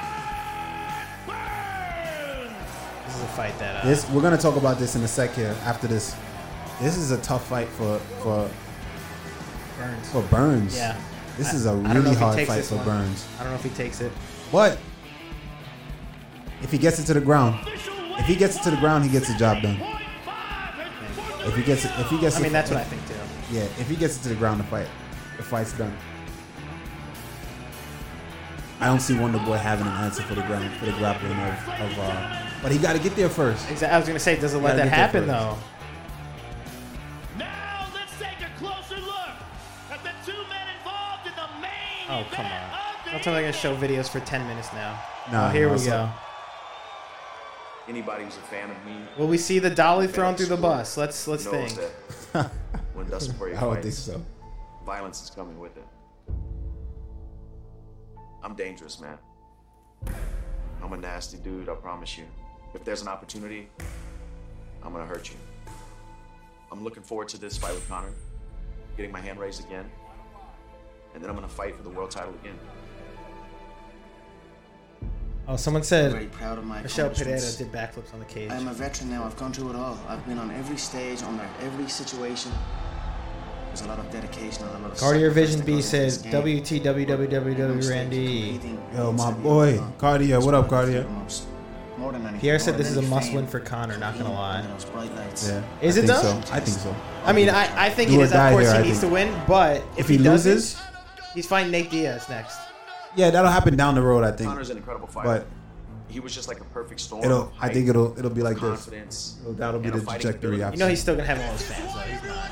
Burns. This is a fight that... we're going to talk about this in a sec here after this. This is a tough fight for Burns. For Burns. Yeah. This is a really hard fight for Burns. I don't know if he takes it. But if he gets it to the ground, he gets the job done. I mean, that's what I think too. Yeah, if he gets it to the ground, the fight's done. I don't see Wonder Boy having an answer for the grappling of but he got to get there first. Exactly. I was gonna say, doesn't let that happen though. Oh, come on. Don't tell me they're going to show videos for 10 minutes now. No, here we go. Anybody who's a fan of me... Will we see the dolly thrown through the bus? Let's think. When Dustin Poirier fights, so. Violence is coming with it. I'm dangerous, man. I'm a nasty dude, I promise you. If there's an opportunity, I'm going to hurt you. I'm looking forward to this fight with Conor. Getting my hand raised again. And then I'm going to fight for the world title again. Oh, someone said very proud of my Michel Pereira did backflips on the cage. I'm a veteran now. I've gone through it all. I've been on every stage, under every situation. There's a lot of dedication, a lot of... Cardio Vision B says, WTWWWW Randy. Yo, my boy. Cardio, what up, Cardio? Pierre said this is a must-win for Conor, not going to lie. Yeah, is it, though? I think so. I mean, I think it is. Of course, he needs to win, but if he loses... He's fighting Nick Diaz next. Yeah, that'll happen down the road, I think. Conor's an incredible fighter. But he was just like a perfect storm. I think it'll be like this. That'll be the trajectory. You know, he's still gonna have all his fans. Like, he's not.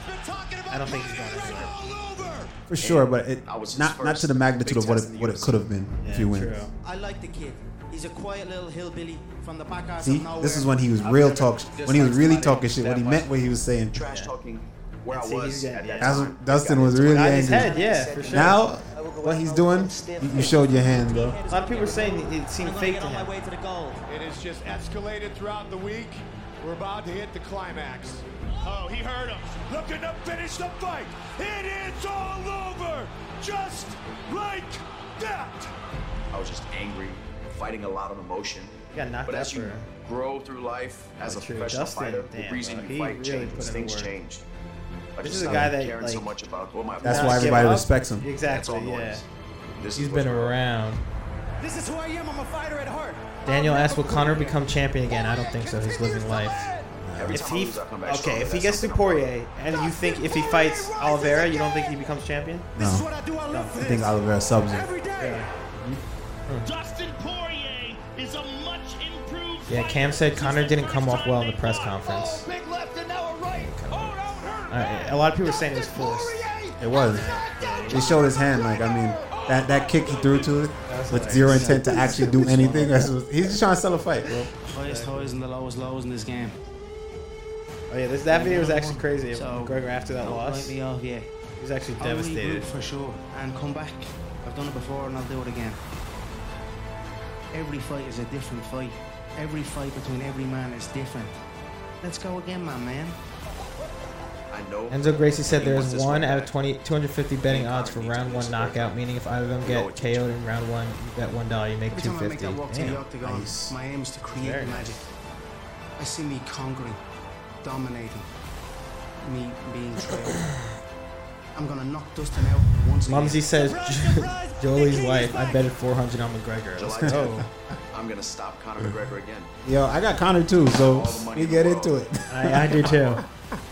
I don't think he's going anywhere. For sure, but it's not to the magnitude of what it could have been if he wins. I like the kid. He's a quiet little hillbilly from the back. See, this is when he was real talk. When he was really talking shit. When he meant what he was saying. Trash talking. Where I was at that time. Dustin was really angry. His head, yeah, for sure. Now, what he's doing, you showed your hand, bro. A lot of people are saying it seemed fake to him. It has just escalated throughout the week. We're about to hit the climax. Oh, he heard him. Looking to finish the fight. It is all over. Just like that. I was just angry, fighting a lot of emotion. You got knocked out for... grow through life as a professional fighter. The reason you fight changes. Things change. This is a guy that, like, so much about my that's why everybody respects him. Exactly, yeah. He's been around. This is who I am. I'm a fighter at heart. Daniel asked, will Conor become champion again? I don't think so. He's living life. If he gets to Poirier, and you think if he fights Oliveira, you don't think he becomes champion? No. I think Oliveira subs him. Dustin Poirier is a much improved... Yeah, Cam said Conor didn't come off well in the press conference. A lot of people were saying it was forced. It was. He showed his hand. Like, I mean, that kick he threw to it with zero intent to actually do anything. He's just trying to sell a fight, bro. Highest highs and the lowest lows in this game. Oh yeah, that video was actually crazy. McGregor after that loss, he was actually devastated for sure, and come back. I've done it before and I'll do it again. Every fight is a different fight. Every fight between every man is different. Let's go again, my man. I know. Enzo Gracie said there's 1 out of 250 betting odds for round 1 knockout, meaning if either of them get KO'd in round 1, you bet $1, you make $250. Nice. My aim is to create magic. Nice. I see me conquering, dominating, me being trailed. I'm going to knock Dustin out once again. Mumsy says, Jolie's wife, I betted 400 on McGregor. Let's go. I'm going to stop Conor McGregor again. Yo, I got Conor too, so we get into it. I do too.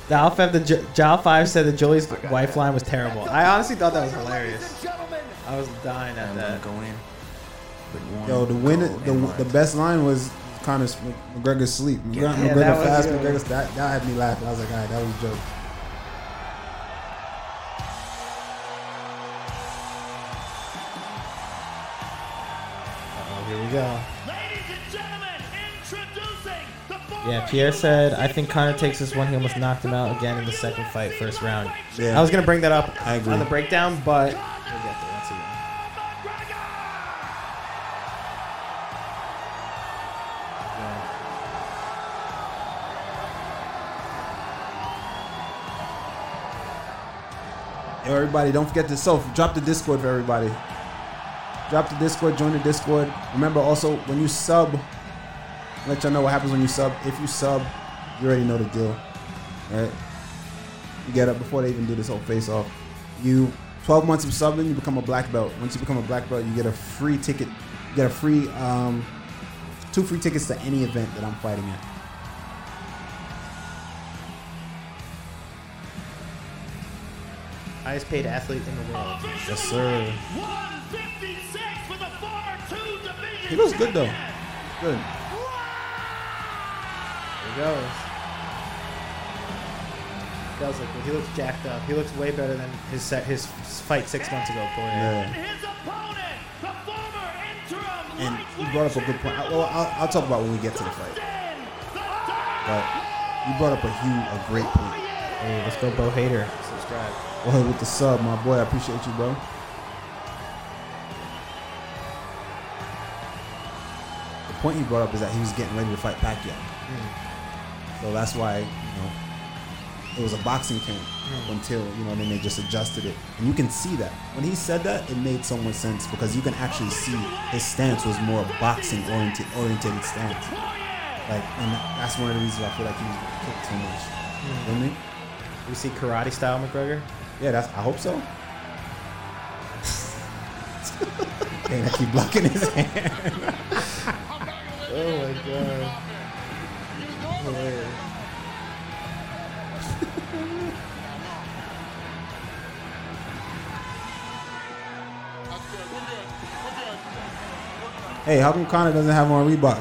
The Jal5 said that Jolie's wife line was terrible. I honestly thought that was hilarious. I was dying at that. Yo, the best line was Conor McGregor's sleep. McGregor fast. McGregor's that had me laughing. I was like, all right, that was a joke. Here we go. Ladies and gentlemen, introducing the Pierre said, I think Conor takes this one. He almost knocked him out again in the second fight, first round. Yeah. I was going to bring that up on the breakdown, but we'll get there. Let's see. Yo, everybody, don't forget this. So, drop the Discord for everybody. Drop the Discord, join the Discord. Remember also, when you sub, I'll let y'all know what happens when you sub. If you sub, you already know the deal, right? You get up before they even do this whole face-off. You, 12 months of subbing, you become a black belt. Once you become a black belt, you get a free ticket. You get a free, 2 free tickets to any event that I'm fighting at. Highest paid athlete in the world. Yes, sir. He looks good though. Good. There he goes. He does look good. He looks jacked up. He looks way better than his fight 6 months ago. Yeah. And you brought up a good point. Well, I'll talk about when we get to the fight. But you brought up a great point. Hey, let's go, Bo Hader. Subscribe. Well, with the sub, my boy, I appreciate you, bro. Point you brought up is that he was getting ready to fight Pacquiao, so that's why, it was a boxing camp until then they just adjusted it, and you can see that when he said that it made so much sense because you can actually see his stance was more boxing oriented stance, and that's one of the reasons I feel like he was kicked too much. You know what I mean? We see karate style McGregor. Yeah, I hope so. Dang, I keep blocking his hand. Oh my god. Hilarious. Hey, how come Conor doesn't have on Reebok?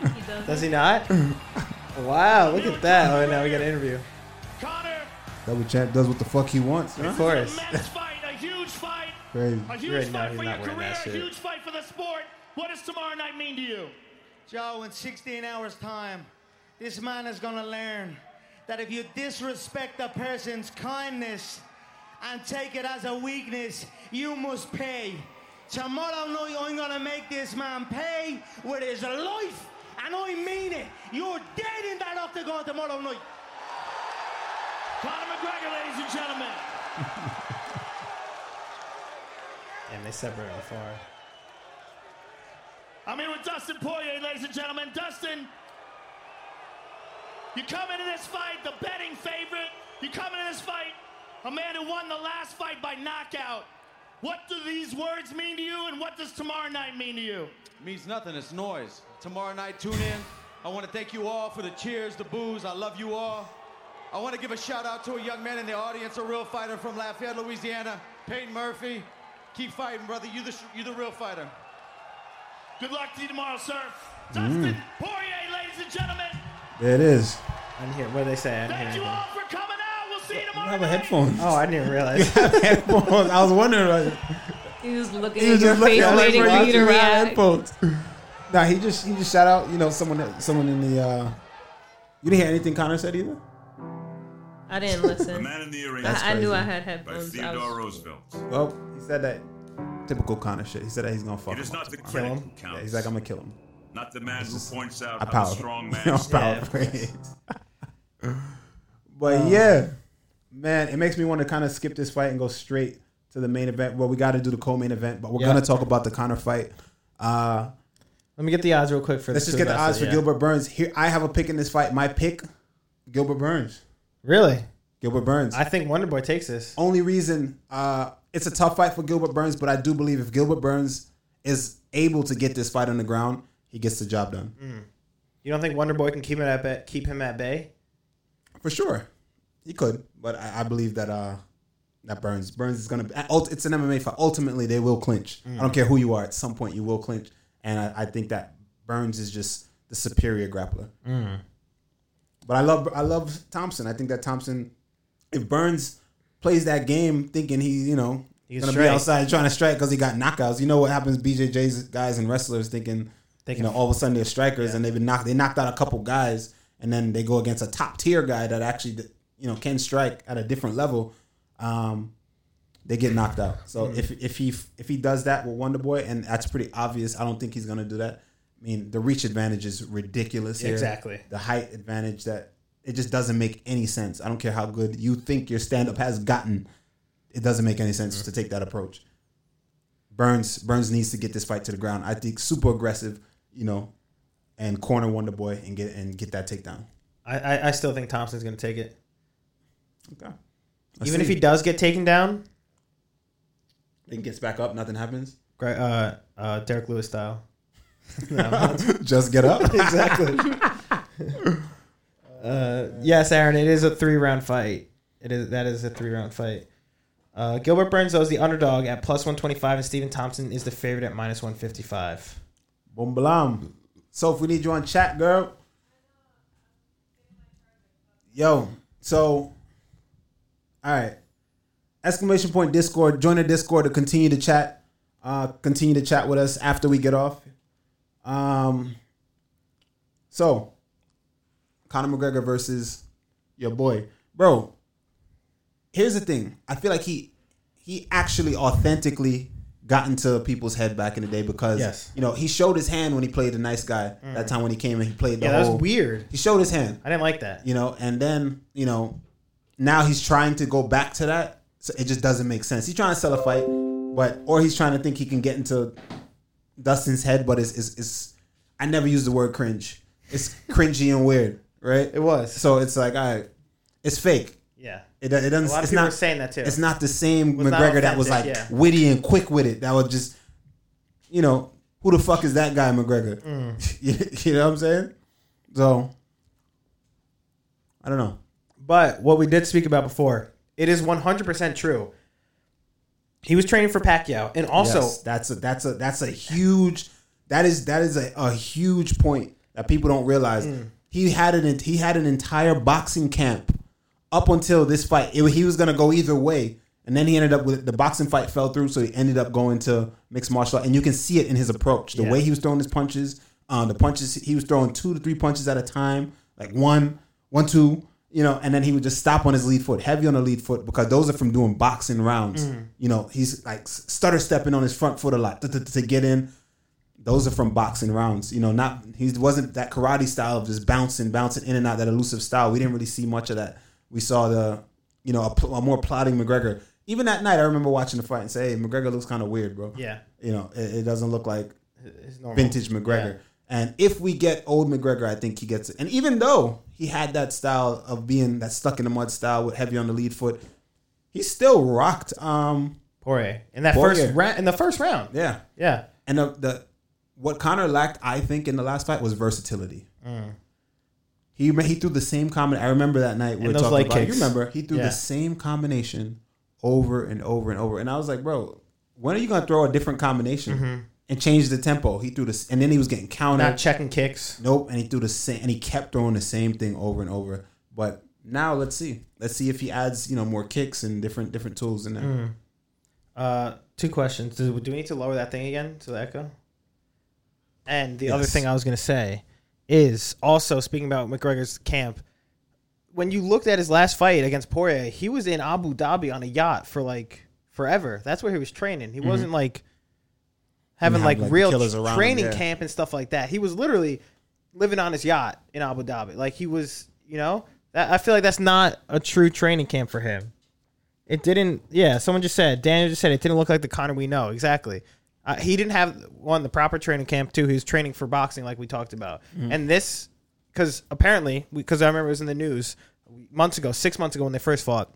He doesn't. Does he not? Wow, look at that. Oh, now we got an interview. Conor. Double Champ does what the fuck he wants. Huh? Of course. Crazy. A huge fight for your career, a huge fight for the sport. What does tomorrow night mean to you? Joe, in 16 hours' time, this man is going to learn that if you disrespect a person's kindness and take it as a weakness, you must pay. Tomorrow night, I'm going to make this man pay with his life, and I mean it. You're dead in that octagon tomorrow night. Conor McGregor, ladies and gentlemen. And they separate on far. I'm here with Dustin Poirier, ladies and gentlemen. Dustin, you come into this fight, the betting favorite. You come into this fight, a man who won the last fight by knockout. What do these words mean to you, and what does tomorrow night mean to you? It means nothing. It's noise. Tomorrow night, tune in. I want to thank you all for the cheers, the boos. I love you all. I want to give a shout-out to a young man in the audience, a real fighter from Lafayette, Louisiana, Peyton Murphy. Keep fighting, brother. You're the real fighter. Good luck to you tomorrow, sir. Dustin Poirier, ladies and gentlemen. There it is. I'm here. What do they say? Thank you all for coming out. We'll see you tomorrow. I have headphones. Oh, I didn't realize. Headphones. I was wondering. Like, he was looking at your face, waiting for you to react. Headphones. Nah, he just shout out. Someone in the. You didn't hear anything Conor said either. I didn't listen. The Man in the Arena. I knew I had headphones. By Theodore Roosevelt. Well, he said that typical Connor shit. He said that he's gonna fuck him. It is not the kill him. Yeah, he's like, I'm gonna kill him. Not the man who points out how a strong man is. But yeah, man, it makes me want to kind of skip this fight and go straight to the main event. Well, we got to do the co-main event, but we're going to talk about the Conor fight. Let me get the odds real quick for this. Let's just get the odds for Gilbert Burns. Here, I have a pick in this fight. My pick, Gilbert Burns. Really? Gilbert Burns. I think Wonderboy takes this. Only reason, it's a tough fight for Gilbert Burns, but I do believe if Gilbert Burns is able to get this fight on the ground, he gets the job done. Mm. You don't think Wonderboy can keep him at bay? For sure, he could, but I believe that that Burns is gonna. It's an MMA fight. Ultimately, they will clinch. Mm. I don't care who you are. At some point, you will clinch, and I think that Burns is just the superior grappler. Mm. But I love Thompson. I think that Thompson, if Burns plays that game, thinking he's gonna be outside trying to strike because he got knockouts. You know what happens? BJJ's guys and wrestlers thinking. All of a sudden they're strikers and they've been knocked out a couple guys, and then they go against a top tier guy that actually can strike at a different level. They get knocked out. So if he does that with Wonderboy, and that's pretty obvious, I don't think he's gonna do that. I mean, the reach advantage is ridiculous here. Exactly. The height advantage that it just doesn't make any sense. I don't care how good you think your stand up has gotten. It doesn't make any sense to take that approach. Burns needs to get this fight to the ground. I think super aggressive. And corner Wonderboy and get that takedown. I still think Thompson's going to take it. Okay. Even if he does get taken down, then gets back up, nothing happens. Great, Derek Lewis style. Just get up. Exactly. Yes, Aaron. It is a 3-round fight. That is a 3-round fight. Gilbert Burns, though, is the underdog at +125, and Stephen Thompson is the favorite at -155. Boom, blam. So if we need you on chat, girl. Yo, so, all right. ! Discord. Join the Discord to continue to chat. Continue to chat with us after we get off. So, Conor McGregor versus your boy. Bro, here's the thing. I feel like he actually authentically got into people's head back in the day because he showed his hand when he played the nice guy that time when he came and he played the whole. Yeah, that was weird. He showed his hand. I didn't like that. And then now he's trying to go back to that, so it just doesn't make sense. He's trying to sell a fight, or he's trying to think he can get into Dustin's head, but it's I never use the word cringe. It's cringy and weird, right? It was. So it's like, all right, it's fake. Yeah. It doesn't. A lot of people are saying that too. It's not the same McGregor that was like witty and quick with it. That was just, who the fuck is that guy, McGregor? Mm. You know what I'm saying? So, I don't know. But what we did speak about before, it is 100% true. He was training for Pacquiao, and also that's a huge point that people don't realize. Mm. He had an entire boxing camp. Up until this fight, he was going to go either way. And then he ended up with the boxing fight fell through. So he ended up going to mixed martial art. And you can see it in his approach. The way he was throwing his punches, he was throwing 2 to 3 punches at a time. Like 1, 1, 2, and then he would just stop on his lead foot, heavy on the lead foot, because those are from doing boxing rounds. Mm. He's like stutter stepping on his front foot a lot to get in. Those are from boxing rounds. He wasn't that karate style of just bouncing in and out, that elusive style. We didn't really see much of that. We saw a more plotting McGregor. Even that night, I remember watching the fight and say, "Hey, McGregor looks kind of weird, bro." Yeah, it doesn't look like vintage McGregor. Yeah. And if we get old McGregor, I think he gets it. And even though he had that style of being that stuck in the mud style with heavy on the lead foot, he still rocked Poirier in that first round. In the first round, yeah. And what Conor lacked, I think, in the last fight was versatility. Mm. He threw the same combination. I remember that night we were talking about it. You remember? He threw the same combination over and over and over. And I was like, bro, when are you going to throw a different combination and change the tempo? He threw this. And then he was getting countered. Not checking kicks. Nope. And he threw the same. And he kept throwing the same thing over and over. But now let's see. Let's see if he adds, more kicks and different tools in there. Mm. 2 questions. Do we need to lower that thing again to the echo? And the other thing I was going to say is also speaking about McGregor's camp. when you looked at his last fight against Poirier, he was in Abu Dhabi on a yacht for like forever. That's where he was training. He wasn't like having like real training camp and stuff like that. He was literally living on his yacht in Abu Dhabi. Like he was, you know, that, I feel like that's not a true training camp for him. It didn't. Yeah, someone just said, Daniel just said, it didn't look like the Conor we know. Exactly. He didn't have, one, the proper training camp. Two, he was training for boxing like we talked about. And this, because apparently, because I remember it was in the news months ago, 6 months ago when they first fought,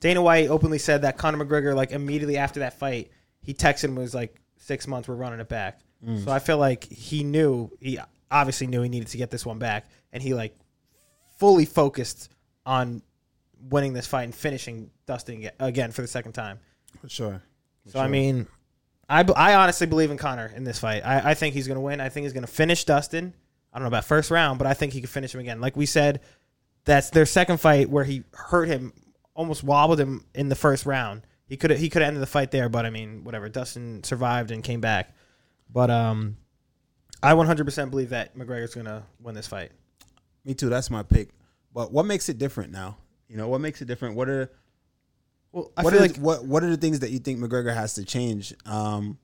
Dana White openly said that Conor McGregor, like immediately after that fight, he texted him and was like, 6 months, we're running it back. So I feel like he knew, he obviously knew he needed to get this one back. And he like fully focused on winning this fight and finishing Dustin again for the second time. For sure. I mean, I honestly believe in Conor in this fight. I think he's going to win. I think he's going to finish Dustin. I don't know about first round, but I think he could finish him again. Like we said, that's their second fight where he hurt him, almost wobbled him in the first round. He could have ended the fight there, but I mean, whatever. Dustin survived and came back. But I 100% believe that McGregor's going to win this fight. Me too. That's my pick. But what makes it different now? You know, what makes it different? What are the things that you think McGregor has to change? We're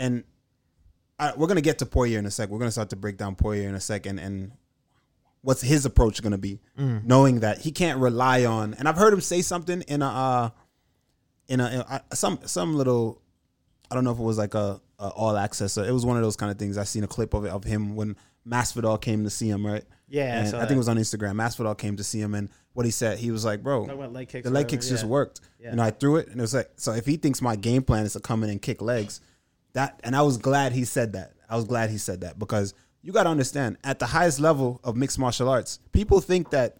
going to get to Poirier in a sec. We're going to start to break down Poirier in a second and what's his approach going to be, knowing that he can't rely on. And I've heard him say something in some little, I don't know if it was like a all access. Or it was one of those kind of things. I seen a clip of it, of him when Masvidal came to see him, right? Yeah, and I think it was on Instagram. Masvidal came to see him, and what he said, he was like, "Bro, the leg kicks just worked." Yeah. And I threw it, and it was like, so if he thinks my game plan is to come in and kick legs, and I was glad he said that. I was glad he said that because you got to understand, at the highest level of mixed martial arts, people think that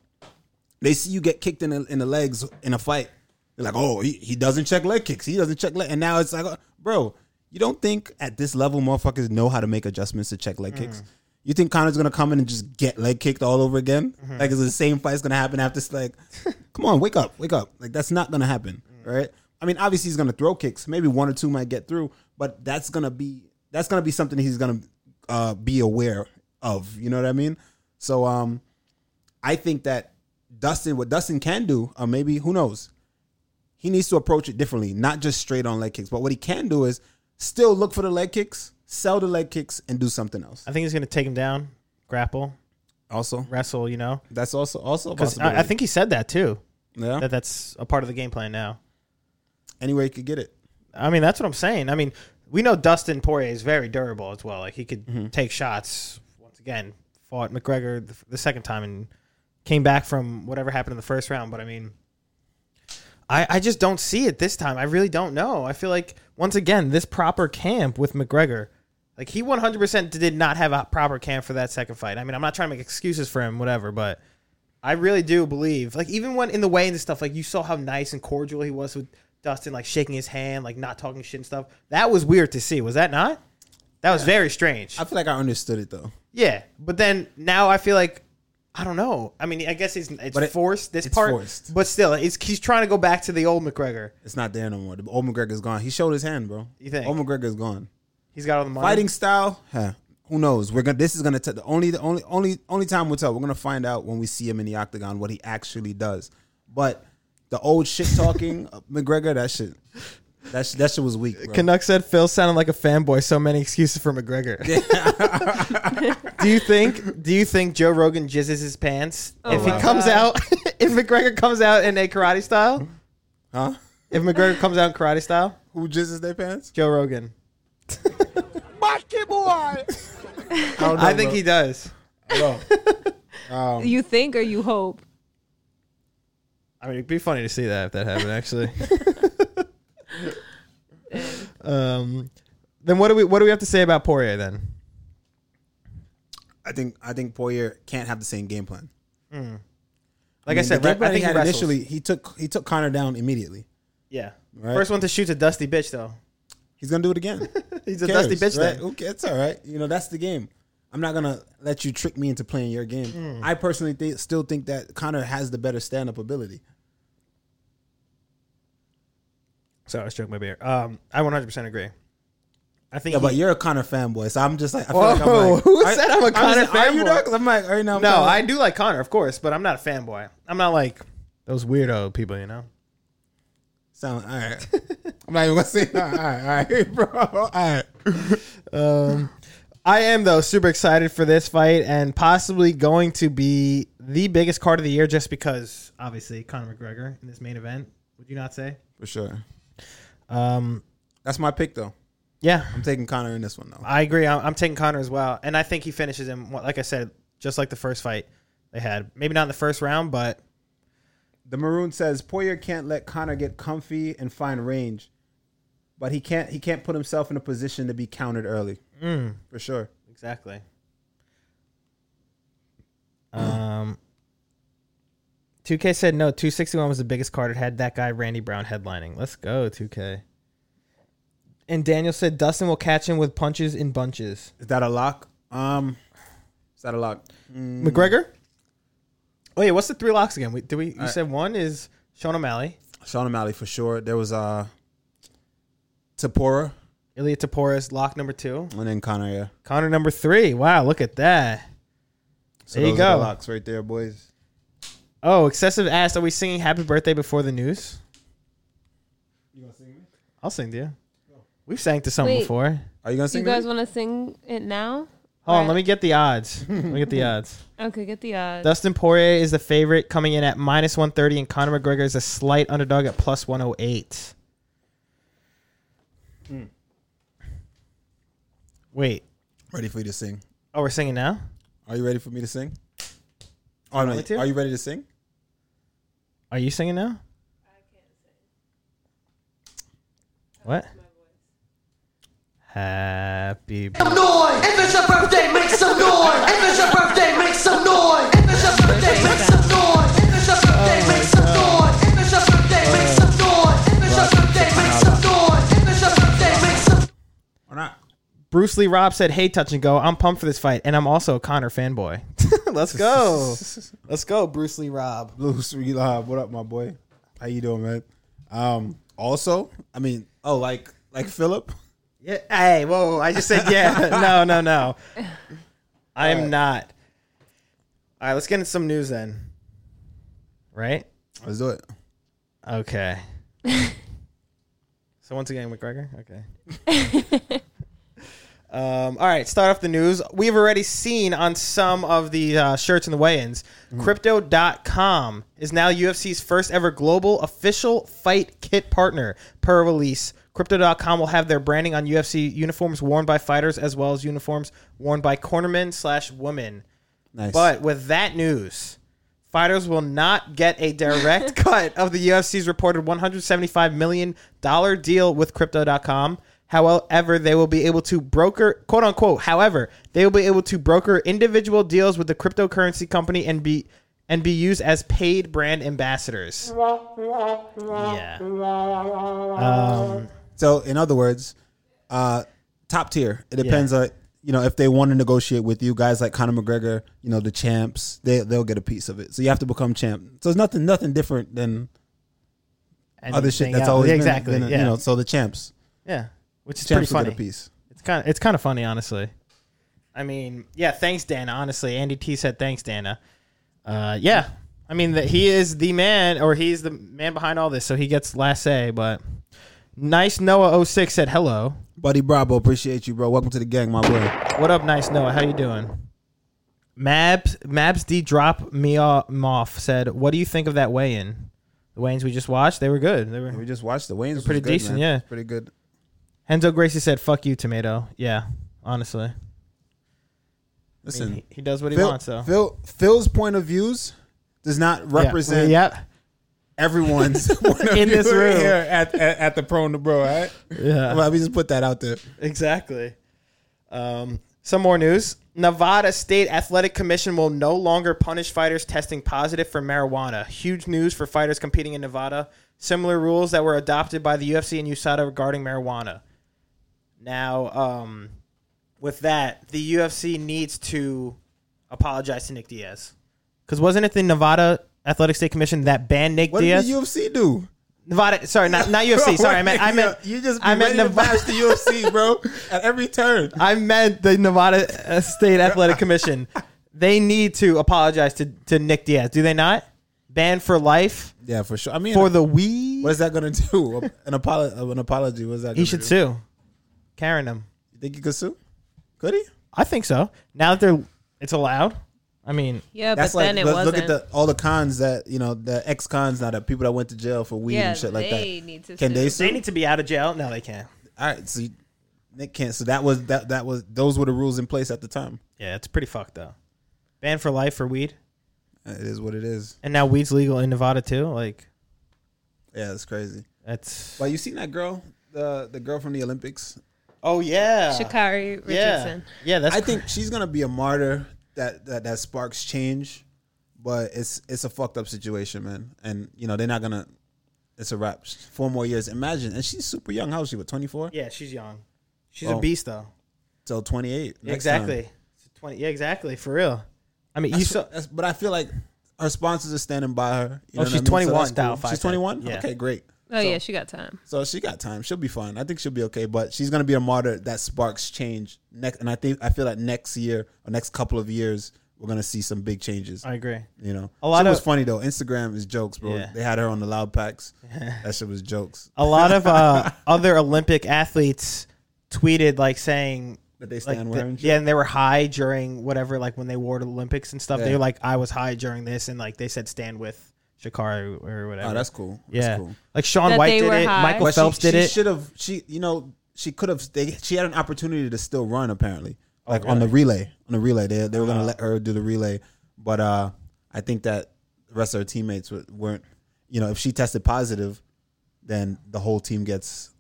they see you get kicked in the legs in a fight. They're like, "Oh, he doesn't check leg kicks. He doesn't check leg." And now it's like, oh, bro, you don't think at this level motherfuckers know how to make adjustments to check leg kicks? You think Conor's going to come in and just get leg kicked all over again? Like, it's the same fight's going to happen after. It's like, come on, wake up. Like, that's not going to happen, right? I mean, obviously he's going to throw kicks. Maybe one or two might get through, but that's going to be something he's going to be aware of. You know what I mean? So I think that what Dustin can do, or maybe, who knows, he needs to approach it differently, not just straight on leg kicks. But what he can do is still look for the leg kicks, sell the leg kicks, and do something else. I think he's going to take him down, grapple, also wrestle. You know, that's also a possibility. I think he said that too. Yeah, that's a part of the game plan now. Any way he could get it. I mean, that's what I'm saying. I mean, we know Dustin Poirier is very durable as well. Like, he could take shots. Once again, fought McGregor the second time and came back from whatever happened in the first round. But I mean, I just don't see it this time. I really don't know. I feel like, once again, this proper camp with McGregor. Like, he 100% did not have a proper camp for that second fight. I mean, I'm not trying to make excuses for him, whatever, but I really do believe, like, even when in the weigh-ins and stuff, like, you saw how nice and cordial he was with Dustin, like, shaking his hand, like, not talking shit and stuff. That was weird to see. Was that not? That was very strange. I feel like I understood it, though. Yeah, but then now I feel like, I don't know. I mean, I guess it's forced. But still, he's trying to go back to the old McGregor. It's not there no more. The old McGregor's gone. He showed his hand, bro. You think? Old McGregor's gone. He's got all the money. Fighting style, who knows? This is gonna tell. The only time we'll tell. We're gonna find out when we see him in the octagon what he actually does. But the old shit talking McGregor, that shit was weak, bro. Canuck said Phil sounded like a fanboy. So many excuses for McGregor. Yeah. Do you think Joe Rogan jizzes his pants if McGregor comes out in a karate style? Huh? If McGregor comes out in karate style, who jizzes their pants? Joe Rogan. Bucky boy. I think he does. You think or you hope? I mean, it'd be funny to see that if that happened, actually. Then what do we have to say about Poirier then? I think Poirier can't have the same game plan. I think he initially he took Conor down immediately. Yeah, right? First one to shoot's a dusty bitch, though. He's gonna do it again. He's a dusty bitch, right? Then. Okay, it's all right. You know, that's the game. I'm not going to let you trick me into playing your game. I personally still think that Conor has the better stand-up ability. Sorry, I was joking my beer. I 100% agree. I think. Yeah, but you're a Conor fanboy, so I'm just like. I feel like I'm like, who said I'm a Conor fanboy? Are you not? Because I'm like, are you not? No, I do like Conor, of course, but I'm not a fanboy. I'm not like those weirdo people, you know. Sound all right. I'm not even gonna say. All right, bro. All right. I am though super excited for this fight and possibly going to be the biggest card of the year, just because obviously Conor McGregor in this main event. Would you not say? For sure. That's my pick though. Yeah, I'm taking Conor in this one though. I agree. I'm taking Conor as well, and I think he finishes him. Like I said, just like the first fight they had. Maybe not in the first round, but. The Maroon says Poirier can't let Conor get comfy and find range, but he can't put himself in a position to be countered early. For sure. Exactly. Mm. 2K said no, 261 was the biggest card. It had that guy Randy Brown headlining. Let's go, 2K. And Daniel said Dustin will catch him with punches in bunches. Is that a lock? Is that a lock? McGregor? Oh yeah, what's the three locks again? You said one is Sean O'Malley. Sean O'Malley for sure. There was Topuria. Ilia Topuria's lock number 2. And then Conor, yeah. Conor number 3. Wow, look at that. So there you go. Are the locks right there, boys. Oh, excessive ass. Are we singing Happy Birthday Before the News? You gonna sing me? I'll sing to you. We've sang to some before. Are you gonna sing? You guys want to sing it now? Hold on, let me get the odds. Okay, get the odds. Dustin Poirier is the favorite coming in at -130, and Conor McGregor is a slight underdog at +108. Mm. Wait. Ready for you to sing. Oh, we're singing now? Are you ready for me to sing? Oh, no. Are you ready to sing? Are you singing now? I can't sing. What? Happy birthday. If it's your birthday, make some noise. If it's your birthday, make some noise. If it's your birthday, make some noise. If it's your birthday, make some noise. If it's your birthday, make some noise. If it's your birthday, make some noise. If it's your birthday, make some. Or not. Bruce Lee Robb said, "Hey, touch and go. I'm pumped for this fight, and I'm also a Conor fanboy." Let's go. Let's go, Bruce Lee Robb. Bruce Lee Robb, what up, my boy? How you doing, man? Also, I mean, like Philip. Yeah. Hey, whoa. I just said, yeah. No. I'm not. All right, let's get into some news then. Right? Let's do it. Okay. So once again, McGregor? Okay. All right, start off the news. We've already seen on some of the shirts and the weigh-ins, Crypto.com is now UFC's first ever global official fight kit partner per release. Crypto.com will have their branding on UFC uniforms worn by fighters as well as uniforms worn by cornermen/women. Nice. But with that news, fighters will not get a direct cut of the UFC's reported $175 million deal with Crypto.com. However, they will be able to broker, quote unquote, individual deals with the cryptocurrency company and be used as paid brand ambassadors. Yeah. So, in other words, top tier. It depends on, if they want to negotiate with you, guys like Conor McGregor, the champs, they'll get a piece of it. So you have to become champ. So it's nothing different than other shit that's always been. Exactly. So the champs. Yeah, which is pretty funny. Get a piece. It's kind of funny, honestly. I mean, yeah. Thanks, Dana. Honestly, Andy T said thanks, Dana. Yeah. I mean, he's the man behind all this, so he gets last say, but. Nice Noah 06 said hello. Buddy Bravo, appreciate you, bro. Welcome to the gang, my boy. What up, Nice Noah? How you doing? Mabs D Drop Me Moff said, what do you think of that weigh-in? The weigh-ins we just watched, they were good. We just watched the weigh-ins. Pretty decent, man. Yeah. Pretty good. Henzo Gracie said, fuck you, Tomato. Yeah, honestly. Listen. I mean, he does what he wants, though. Phil's point of views does not represent... Yeah. Everyone's in this room here at the Prone to Bro, right? Yeah. Let me just put that out there. Exactly. Some more news. Nevada State Athletic Commission will no longer punish fighters testing positive for marijuana. Huge news for fighters competing in Nevada. Similar rules that were adopted by the UFC and USADA regarding marijuana. Now, with that, the UFC needs to apologize to Nick Diaz. Because wasn't it the Nevada Athletic State Commission that banned Nick Diaz? What did the UFC do? Nevada, sorry, not UFC. Bro, sorry, I meant you just be ready to bash the UFC, bro, at every turn. I meant the Nevada State Athletic Commission. They need to apologize to Nick Diaz, do they not? Banned for life. Yeah, for sure. I mean, for the weed. What is that going to do? An apology. What is that? He should sue. Karen him. You think he could sue? Could he? I think so. Now that it's allowed. I mean, yeah, but then it wasn't. Look at all the cons that, you know, the ex-cons now, that people that went to jail for weed and shit like that. They need to sue? They need to be out of jail. No, they can't. All right, so they can't. So those were the rules in place at the time. Yeah, it's pretty fucked up. Banned for life for weed. It is what it is. And now weed's legal in Nevada too. Like, yeah, that's crazy. That's. Well, you seen that girl, the girl from the Olympics? Oh yeah, Sha'Carri Richardson. Yeah, that's. I think she's gonna be a martyr. That sparks change, but it's a fucked up situation, man. And you know they're not gonna. It's a wrap. 4 more years. Imagine, and she's super young. How old is she? What, 24? Yeah, she's young. She's a beast though. So 28. Yeah, exactly. 20. Yeah, exactly. For real. I mean, but I feel like her sponsors are standing by her. You know she's 21. She's 21. Yeah. Okay, great. Yeah, she got time. So she got time. She'll be fine. I think she'll be okay. But she's gonna be a martyr that sparks change next. And I feel like next year or next couple of years we're gonna see some big changes. I agree. You know, a lot of was funny though. Instagram is jokes, bro. Yeah. They had her on the loud packs. That shit was jokes. A lot of other Olympic athletes tweeted like saying that they stand like wearing. Yeah, and they were high during whatever, like when they wore the Olympics and stuff. Yeah. They were like, I was high during this, and like they said, stand with Sha'Carri or whatever. Oh, that's cool. Yeah, that's cool. Like Sean White did it. Michael Phelps did it. She should have. She, you know, she could have. She had an opportunity to still run. Apparently, like on the relay. They were gonna let her do the relay, but I think that the rest of her teammates weren't. You know, if she tested positive, then the whole team gets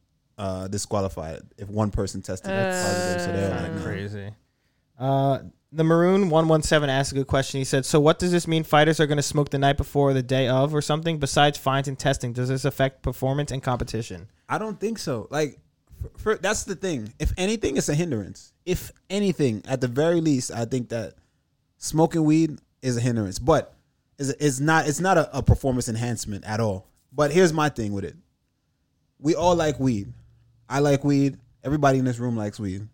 disqualified. If one person tested positive, so they're like, no. Crazy. The Maroon 117 asked a good question. He said, so what does this mean? Fighters are going to smoke the night before or the day of or something? Besides fines and testing, does this affect performance and competition? I don't think so. Like, that's the thing. If anything, it's a hindrance. If anything, at the very least, I think that smoking weed is a hindrance. But it's not a performance enhancement at all. But here's my thing with it. We all like weed. I like weed. Everybody in this room likes weed.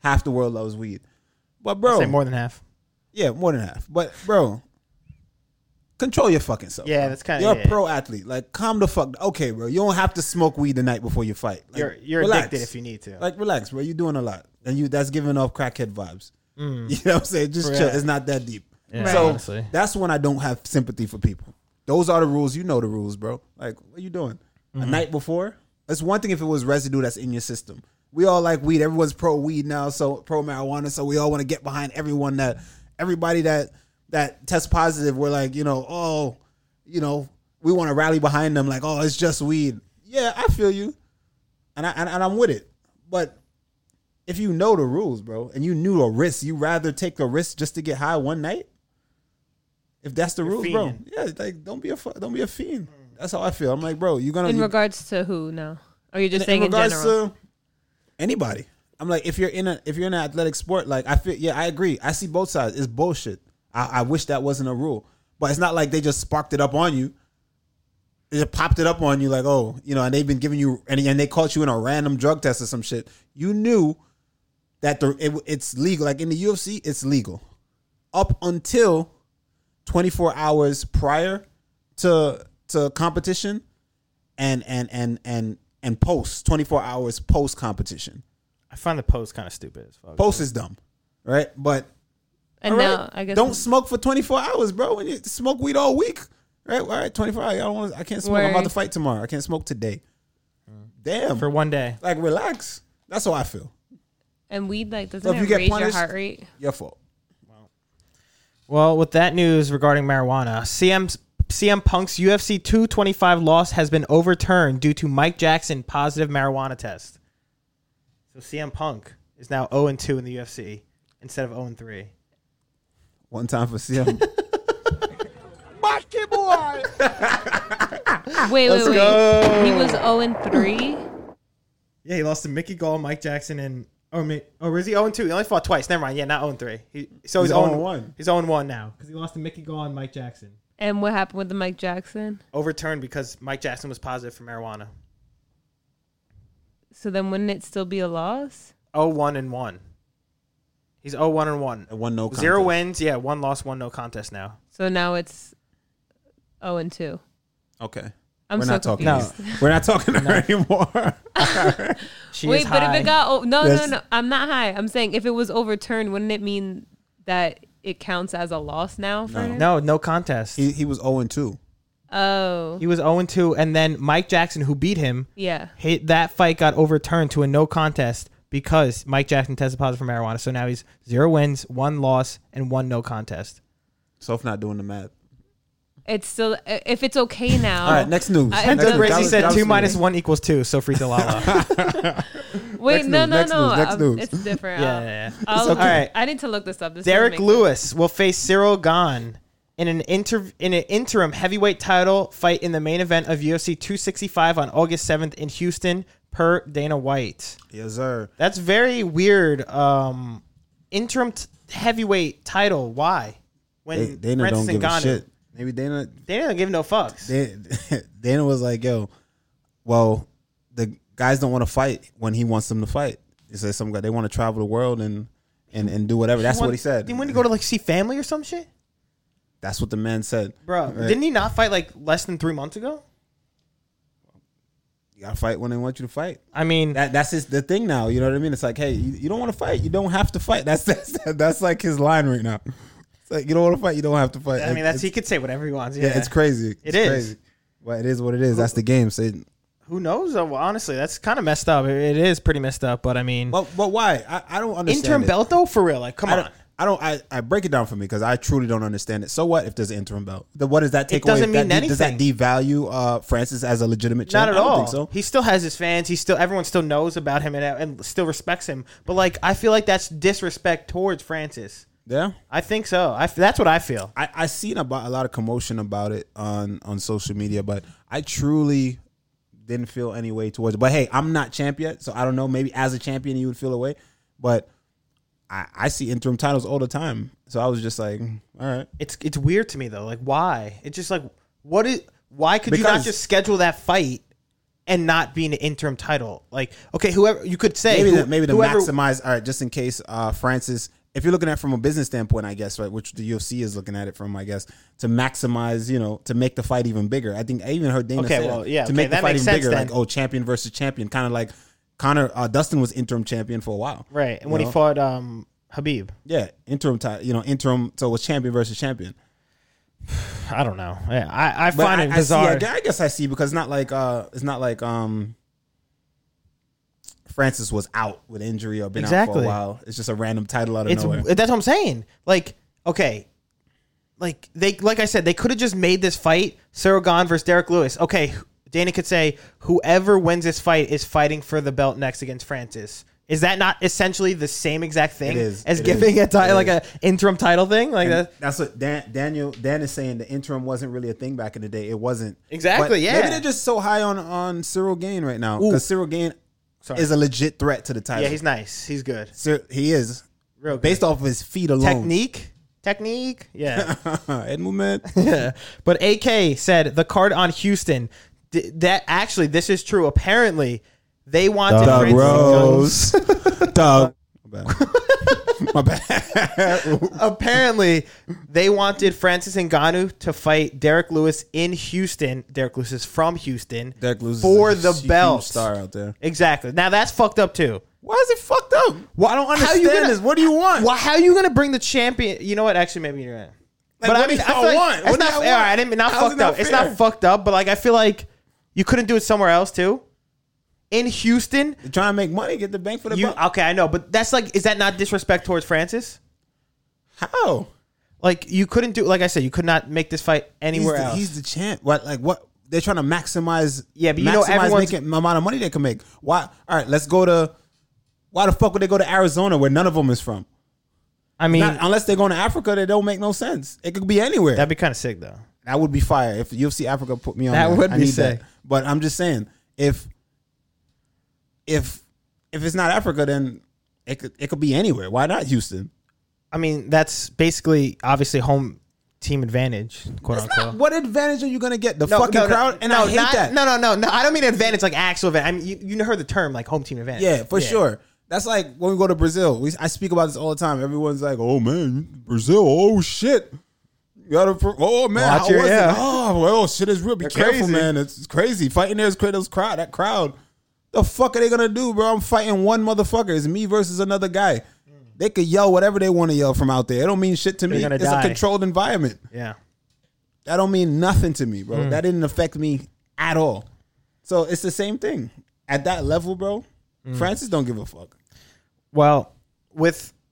Half the world loves weed. But bro, I'd say more than half. Yeah, more than half. But bro, control your fucking self. Yeah, that's kind of. You're a pro athlete. Like, calm the fuck. Okay, bro, you don't have to smoke weed the night before you fight. Like, you're addicted if you need to. Like, relax, bro. You're doing a lot, and that's giving off crackhead vibes. Mm. You know what I'm saying? Just chill. It's not that deep. Yeah, right. So honestly, that's when I don't have sympathy for people. Those are the rules. You know the rules, bro. Like, what are you doing? Mm-hmm. A night before? It's one thing if it was residue that's in your system. We all like weed. Everyone's pro weed now, so pro marijuana. So we all want to get behind everyone that, everybody that tests positive. We're like, you know, oh, you know, we want to rally behind them. Like, oh, it's just weed. Yeah, I feel you, and I'm with it. But if you know the rules, bro, and you knew the risk, you rather take the risk just to get high one night. If that's the rules, bro, yeah, like don't be a fiend. That's how I feel. I'm like, bro, you're gonna. In regards to who now? Are you just saying in general? Anybody. I'm like, if you're in an athletic sport, like I feel, yeah, I agree. I see both sides. It's bullshit. I wish that wasn't a rule, but it's not like they just sparked it up on you. They just popped it up on you, like, oh, you know, and they've been giving you, and they caught you in a random drug test or some shit. You knew that it's legal. Like in the UFC, it's legal up until 24 hours prior to competition, and post 24 hours post competition. I find the post kind of stupid as fuck. Post is dumb, right? But and now I guess don't smoke for 24 hours, bro. When you smoke weed all week, right? All right, 24 hours. I can't smoke. I'm about to fight tomorrow. I can't smoke today. Damn, for one day. Like, relax. That's how I feel. And weed, like, doesn't it raise your heart rate? Your fault. Wow. Well, with that news regarding marijuana, CM Punk's UFC 225 loss has been overturned due to Mike Jackson positive marijuana test. So CM Punk is now 0-2 in the UFC instead of 0-3. One time for CM. Bucky boy. Wait. He was 0-3. Yeah, he lost to Mickey Gall, Mike Jackson, and is he 0-2? He only fought twice. Never mind. Yeah, not 0-3. He's 0-1. He's 0-1 now because he lost to Mickey Gall and Mike Jackson. And what happened with the Mike Jackson? Overturned because Mike Jackson was positive for marijuana. So then wouldn't it still be a loss? 0-1-1. He's 0-1-1. And one no contest. 0 wins. Yeah, 1 loss, 1 no contest now. So now it's 0-2. Okay. We're not talking to her anymore. Wait, but if it got... No. I'm not high. I'm saying if it was overturned, wouldn't it mean that it counts as a loss now? No contest. He was 0-2. Oh. He was 0-2, and then Mike Jackson, who beat him, that fight got overturned to a no contest because Mike Jackson tested positive for marijuana. So now he's 0 wins, 1 loss, and 1 no contest. So if not doing the math. It's still, if it's okay now. All right, next news. Hendo Gracie said 2 minus 1 equals 2, so free to Lala. Wait, next news. It's different. It's okay. All right. I need to look this up. Derek Lewis will face Ciryl Gane in an interim heavyweight title fight in the main event of UFC 265 on August 7th in Houston, per Dana White. Yes, sir. That's very weird. Interim heavyweight title. Why? When Dana don't give a shit. Maybe Dana don't give no fucks. Dana was like, yo, well, the guys don't want to fight when he wants them to fight. He said some guy, they want to travel the world and do whatever. That's what he said. Did he want to go to like see family or some shit? That's what the man said. Bro, right? Didn't he not fight like less than 3 months ago? You gotta fight when they want you to fight. I mean, that's just the thing now. You know what I mean? It's like, hey, you don't want to fight. You don't have to fight. That's like his line right now. It's like, you don't want to fight, you don't have to fight. I mean, he could say whatever he wants. Yeah, it's crazy. It's crazy. Well, it is what it is. That's the game. So who knows? Well, honestly, that's kind of messed up. It is pretty messed up, but I mean. But why? I don't understand. Interim belt, though? For real? Like, come on. I break it down for me because I truly don't understand it. So what if there's an interim belt? What does that take away? It doesn't mean anything. Does that devalue Francis as a legitimate champion? Not at all. I don't think so. He still has his fans. Everyone still knows about him and still respects him. But like, I feel like that's disrespect towards Francis. Yeah, I think so. That's what I feel. I seen about a lot of commotion about it on social media, but I truly didn't feel any way towards it. But hey, I'm not champ yet, so I don't know. Maybe as a champion, you would feel a way. But I see interim titles all the time, so I was just like, all right. It's weird to me though. Like, why? It's just like, why could you not just schedule that fight and not being an interim title? Like, okay, whoever you could say maybe to maximize. All right, just in case Francis. If you're looking at it from a business standpoint, I guess, right, which the UFC is looking at it from, I guess, to maximize, you know, to make the fight even bigger. I think I even heard Dana say to make the fight even bigger, then. Like, champion versus champion, kind of like Conor, Dustin was interim champion for a while. Right, and when he fought Habib. Yeah, interim, so it was champion versus champion. I don't know. Yeah, I find it bizarre. I guess I see, because it's not like Francis was out with injury or been out for a while. It's just a random title out of nowhere. That's what I'm saying. Like, okay. Like, like I said, they could have just made this fight, Ciryl Gane versus Derek Lewis. Okay, Dana could say, whoever wins this fight is fighting for the belt next against Francis. Is that not essentially the same exact thing as giving a title, like an interim title thing? Like that? That's what Dan is saying. The interim wasn't really a thing back in the day. It wasn't. Exactly, but yeah. Maybe they're just so high on Ciryl Gane right now. Because Ciryl Gane... Sorry. Is a legit threat to the title. Yeah, he's nice. He's good. So he is. Real good. Based off of his feet alone. Technique. Yeah. Head movement. Yeah. But AK said the card on Houston, that actually, this is true. Apparently, they wanted Doug Rose. Doug. My bad. Apparently, they wanted Francis Ngannou to fight Derek Lewis in Houston. Derek Lewis is from Houston. Derek Lewis for is the belt. Star out there. Exactly. Now that's fucked up too. Why is it fucked up? Well, I don't understand this. What do you want? Well, how are you going to bring the champion? You know what? Actually, maybe you're right. Like, but I mean, it's not fucked up. But like, I feel like you couldn't do it somewhere else too. In Houston, they're trying to make money, get the bank for the buck. Okay, I know, but that's like, is that not disrespect towards Francis? How? Like, you couldn't do, like I said, you could not make this fight anywhere else. He's the champ. What? Like what? They're trying to maximize. Yeah, but the amount of money they can make. Why? All right, let's go to. Why the fuck would they go to Arizona where none of them is from? I mean, unless they're going to Africa, they don't make no sense. It could be anywhere. That'd be kind of sick though. That would be fire if UFC Africa put me on. That would be sick. But I'm just saying, If it's not Africa, then it could be anywhere. Why not Houston? I mean, that's basically obviously home team advantage, quote unquote. What advantage are you going to get? The crowd? And I hate that. No. I don't mean advantage like actual advantage. I mean, you heard the term like home team advantage. Yeah, for sure. That's like when we go to Brazil. I speak about this all the time. Everyone's like, oh, man, Brazil, oh, shit. You gotta, oh, man, watch how was it? Oh, well, shit is real. Be careful, man. It's crazy. Fighting there is crowd. That crowd. The fuck are they going to do, bro? I'm fighting one motherfucker. It's me versus another guy. They could yell whatever they want to yell from out there. It don't mean shit to me. It's a controlled environment. Yeah. That don't mean nothing to me, bro. That didn't affect me at all. So it's the same thing. At that level, bro, Francis don't give a fuck. Well,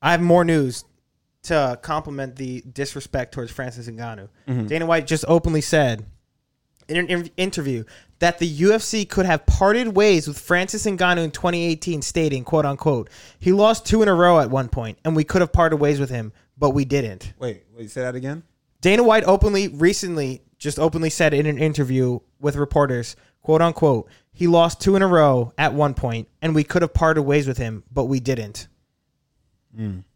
I have more news to complement the disrespect towards Francis Ngannou. Dana White just openly said in an interview that the UFC could have parted ways with Francis Ngannou in 2018, stating, quote unquote, he lost 2 in a row at one point, and we could have parted ways with him, but we didn't. Wait, say that again? Dana White recently said in an interview with reporters, quote unquote, he lost 2 in a row at one point, and we could have parted ways with him, but we didn't.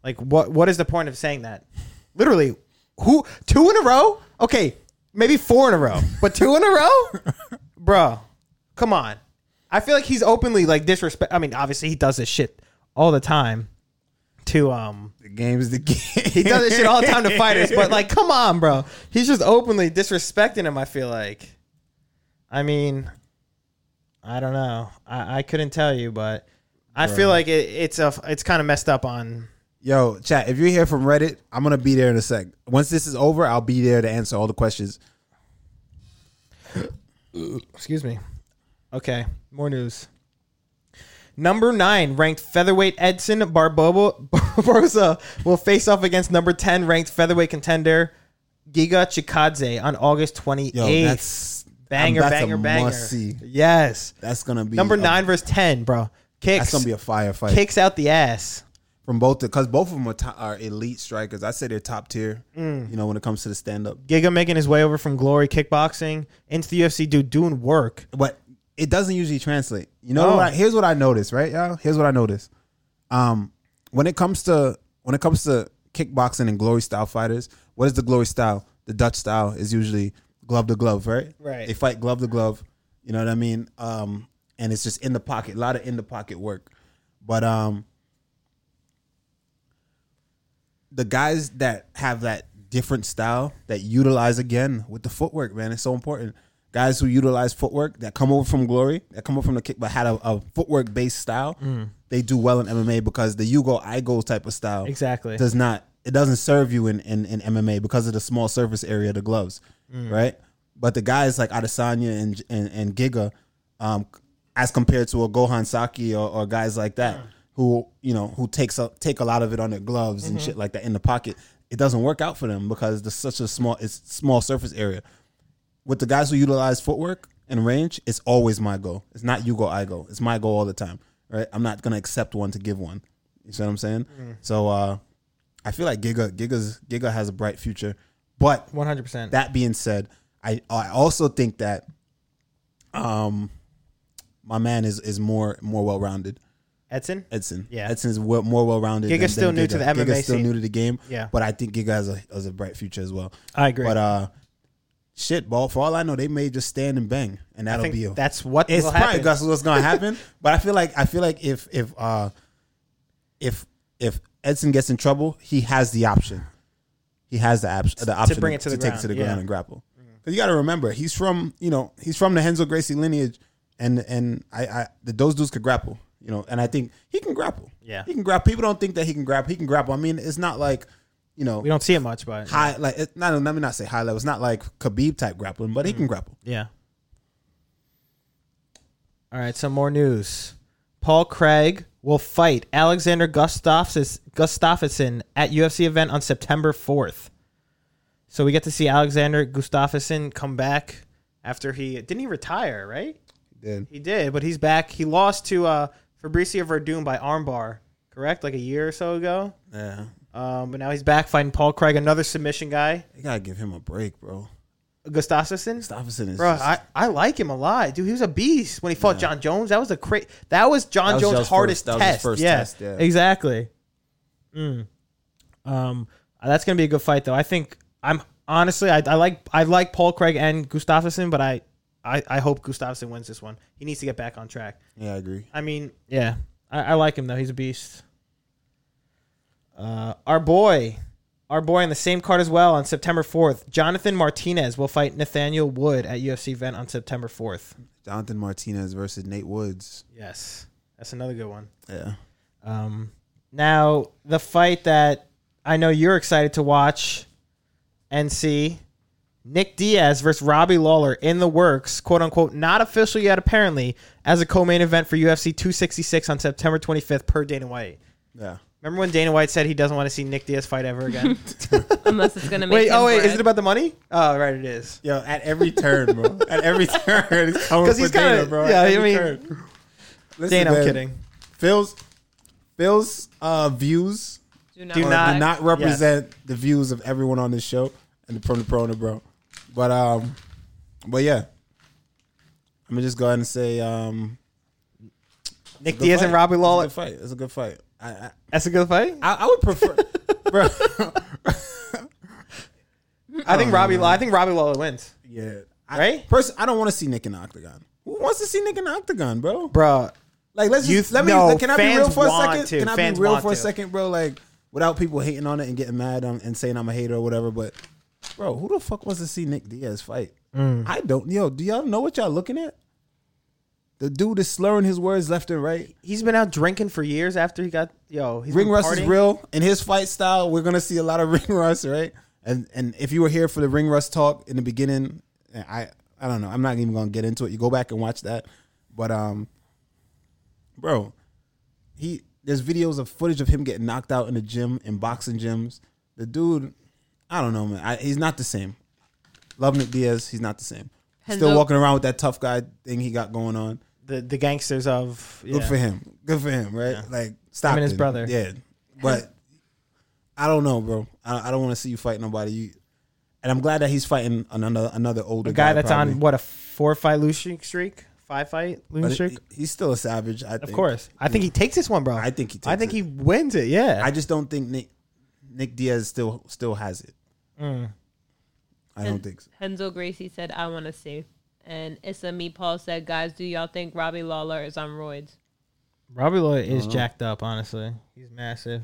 Like, what is the point of saying that? Literally, 2 in a row? Okay, maybe 4 in a row, but 2 in a row? Bro, come on. I feel like he's openly, like, disrespect. I mean, obviously, he does this shit all the time to... The game's the game. He does this shit all the time to fighters, but, like, come on, bro. He's just openly disrespecting him, I feel like. I mean, I don't know. I couldn't tell you, but... I feel like it's kind of messed up on. Yo, chat, if you're here from Reddit, I'm going to be there in a sec. Once this is over, I'll be there to answer all the questions. Excuse me. Okay, more news. Number 9 ranked featherweight Edson Barboza will face off against number 10 ranked featherweight contender Giga Chikadze on August 28th. Yo, that's banger. Must-see. Yes. That's going to be number 9 versus 10, bro. Kicks. That's going to be a fire fight. Kicks out the ass. From both, because both of them are elite strikers. I say they're top tier, you know, when it comes to the stand-up. Giga making his way over from Glory Kickboxing into the UFC, dude, doing work. But it doesn't usually translate. You know, here's what I noticed, right, y'all? Here's what I noticed. When it comes to kickboxing and Glory-style fighters, what is the Glory style? The Dutch style is usually glove-to-glove, right? Right. They fight glove-to-glove. You know what I mean? And it's just in the pocket, a lot of in the pocket work. But the guys that have that different style that utilize, again, with the footwork, man, it's so important. Guys who utilize footwork that come over from Glory, that come over from the kick, but had a footwork-based style, they do well in MMA because the you go, I go type of style doesn't serve you in MMA because of the small surface area of the gloves, right? But the guys like Adesanya and Giga, as compared to a Gohan Saki or guys like that who, you know, who take a lot of it on their gloves and shit like that in the pocket, it doesn't work out for them because there's such a small surface area. With the guys who utilize footwork and range, it's always my goal. It's not you go, I go. It's my goal all the time, right? I'm not going to accept one to give one. You see what I'm saying? So I feel like Giga has a bright future. But 100%. That being said, I also think that my man is more well-rounded. Edson. Yeah. Edson is more well-rounded. Giga's still new to the MMA scene. Giga's still new to the game. Yeah. But I think Giga has a bright future as well. I agree. But for all I know, they may just stand and bang, and that'll be it. That's what will happen. It's probably what's gonna happen. But I feel like if Edson gets in trouble, he has the option. He has the option to bring it to the ground, take it to the ground and grapple. Because you got to remember, he's from the Hensel Gracie lineage. And those dudes could grapple, you know, and I think he can grapple. Yeah. He can grapple. People don't think that he can grapple. He can grapple. I mean, it's not like, you know. We don't see it much, but. Let me not say high level. It's not like Khabib type grappling, but he can grapple. Yeah. All right, some more news. Paul Craig will fight Alexander Gustafsson at UFC event on September 4th. So we get to see Alexander Gustafsson come back after he retire, right? He did, but he's back. He lost to Fabricio Verdun by armbar, correct? Like a year or so ago. Yeah. But now he's back fighting Paul Craig, another submission guy. They gotta give him a break, bro. Gustafsson is, bro. I like him a lot, dude. He was a beast when he fought John Jones. That was John Jones' hardest test. That was his first test. Yeah, exactly. That's gonna be a good fight, though. I think I'm Honestly, I like Paul Craig and Gustafsson, but I hope Gustafsson wins this one. He needs to get back on track. Yeah, I agree. I mean, yeah. I like him, though. He's a beast. Our boy on the same card as well on September 4th. Jonathan Martinez will fight Nathaniel Wood at UFC event on September 4th. Jonathan Martinez versus Nate Woods. Yes. That's another good one. Yeah. Now, the fight that I know you're excited to watch and see, Nick Diaz versus Robbie Lawler in the works, quote unquote, not official yet apparently, as a co-main event for UFC 266 on September 25th per Dana White. Yeah. Remember when Dana White said he doesn't want to see Nick Diaz fight ever again? Unless it's going to make is it about the money? Oh, right, it is. Yo, at every turn, bro. At every turn. Because he's kind of, bro. Yeah, I mean, listen, Dana, man, I'm kidding. Phil's views do not represent the views of everyone on this show and from the pro and the bro. But yeah, I'm going to just go ahead and say Nick Diaz and Robbie Lawler. It's a good fight. That's a good fight? I would prefer, bro. I think Robbie Lawler wins. Yeah, right. I don't want to see Nick in the octagon. Who wants to see Nick in the octagon, bro? Bro, like can I be real for a second? Can I be real for a second, bro? Like without people hating on it and getting mad and saying I'm a hater or whatever. But bro, who the fuck wants to see Nick Diaz fight? I don't. Yo, do y'all know what y'all looking at? The dude is slurring his words left and right. He's been out drinking for years after he got... Yo, he's ring rust is real. In his fight style, we're going to see a lot of ring rust, right? And if you were here for the ring rust talk in the beginning, I don't know. I'm not even going to get into it. You go back and watch that. But, bro, there's videos of footage of him getting knocked out in the gym, in boxing gyms. The dude, I don't know, man. He's not the same. Love Nick Diaz. He's not the same. Still walking around with that tough guy thing he got going on. The gangsters of... Yeah. Good for him, right? Yeah. Like, stop him and his brother. Yeah. But I don't know, bro. I don't want to see you fight nobody. And I'm glad that he's fighting another older guy. A guy that's probably on, what, a 4-fight losing streak? 5-fight losing streak? He's still a savage, I think. Of course. I think he takes this one, bro. I think he wins it, yeah. I just don't think Nick Diaz still has it. I don't think so. Henzo Gracie said, I want to see. And Issa Meatball said, guys, do y'all think Robbie Lawler is on roids? Robbie Lawler is jacked up, honestly. He's massive.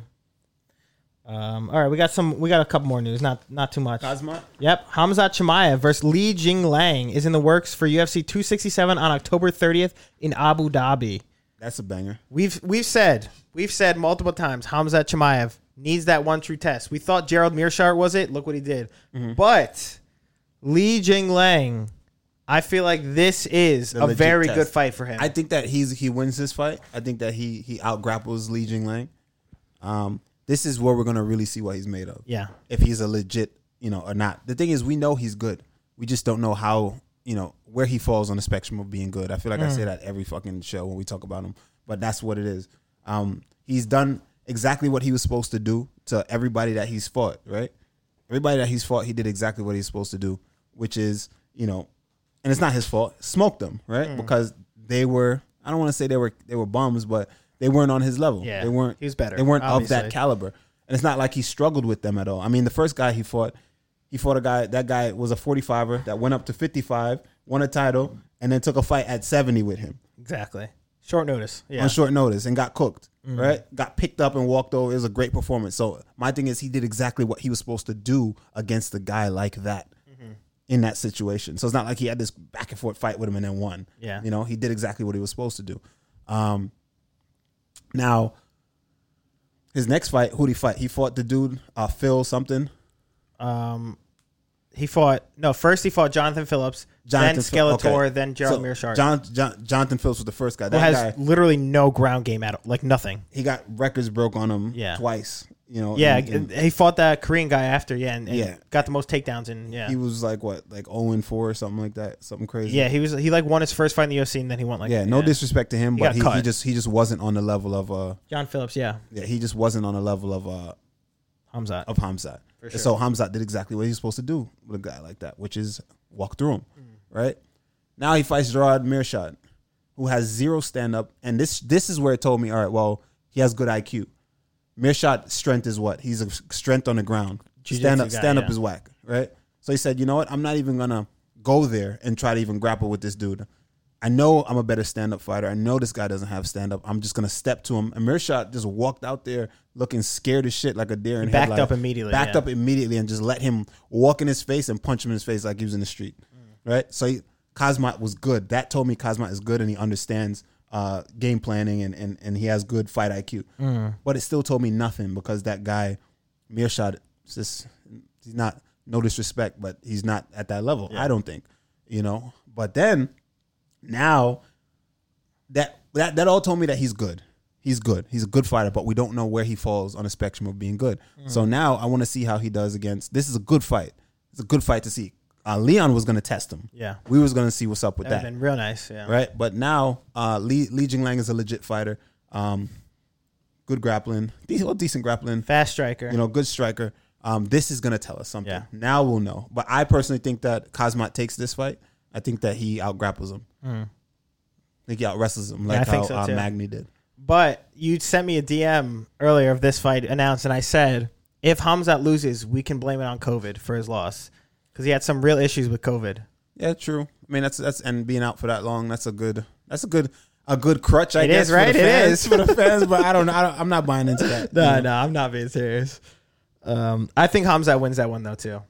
All right, we got a couple more news, not too much. Cosmo? Yep. Hamzat Chimaev versus Li Jinglang is in the works for UFC 267 on October 30th in Abu Dhabi. That's a banger. We've said multiple times Hamzat Chimaev needs that one true test. We thought Gerald Meerschaert was it. Look what he did. Mm-hmm. But Li Jinglang, I feel like this is a very good fight for him. I think that he wins this fight. I think that he outgrapples Li Jinglang. This is where we're going to really see what he's made of. Yeah. If he's a legit, or not. The thing is, we know he's good. We just don't know how, where he falls on the spectrum of being good. I feel like I say that every fucking show when we talk about him. But that's what it is. He's done exactly what he was supposed to do to everybody that he's fought, right? Everybody that he's fought, he did exactly what he's supposed to do, which is, and it's not his fault. Smoked them, right? Because they were. I don't want to say they were bums, but they weren't on his level. Yeah, they weren't. He was better. They weren't obviously of that caliber. And it's not like he struggled with them at all. I mean, the first guy he fought a guy. That guy was a 45er that went up to 55, won a title, and then took a fight at 70 with him. Exactly. Short notice. Yeah. On short notice, and got cooked. Mm-hmm. Right? Got picked up and walked over. It was a great performance. So my thing is, he did exactly what he was supposed to do against a guy like that. In that situation. So it's not like he had this back and forth fight with him and then won. Yeah. He did exactly what he was supposed to do. Now, his next fight, who'd he fight? He fought the dude, Phil something. First he fought Jonathan Phillips, then Skeletor, okay. Then Gerald Meerschaert. Jonathan Phillips was the first guy. That guy literally no ground game at all, like nothing. He got records broke on him twice. He fought that Korean guy after, and got the most takedowns . He was like 0-4 or something like that, something crazy. Yeah, he won his first fight in the UFC and then he won no disrespect to him, but he just wasn't on the level of John Phillips, he just wasn't on the level of Hamzat. Of Hamzat. For sure. And so Hamzat did exactly what he's supposed to do with a guy like that, which is walk through him, right? Now he fights Gerald Meerschaert, who has zero stand up, and this is where it told me, all right, well, he has good IQ. Meerschaert's strength is what? He's a strength on the ground. Jiu-jitsu stand up is whack, right? So he said, you know what? I'm not even going to go there and try to even grapple with this dude. I know I'm a better stand-up fighter. I know this guy doesn't have stand-up. I'm just going to step to him. And Mearshot just walked out there looking scared as shit like a deer in headlights. Backed up immediately and just let him walk in his face and punch him in his face like he was in the street. Mm. Right? So Kazmat was good. That told me Kazmat is good and he understands game planning and he has good fight IQ. Mm. But it still told me nothing because that guy, Mearshot, he's not, no disrespect, but he's not at that level. Yeah. I don't think, you know? But then... Now, that all told me that he's good. He's good. He's a good fighter, but we don't know where he falls on a spectrum of being good. Mm. So now I want to see how he does against. This is a good fight. It's a good fight to see. Leon was going to test him. Yeah, we was going to see what's up with that. That would have been real nice. Yeah, right. But now Li Jinglang is a legit fighter. Good grappling. Decent grappling. Fast striker. You know, good striker. This is going to tell us something. Yeah. Now we'll know. But I personally think that Kazmat takes this fight. I think that he out-grapples him. Mm. I think he out-wrestles him like how Magny did. But you sent me a DM earlier of this fight announced, and I said, if Hamzat loses, we can blame it on COVID for his loss because he had some real issues with COVID. Yeah, true. I mean, that's and being out for that long, that's a good crutch. I guess it is for the fans, but I don't. I'm not buying into that. No, I'm not being serious. I think Hamzat wins that one though too.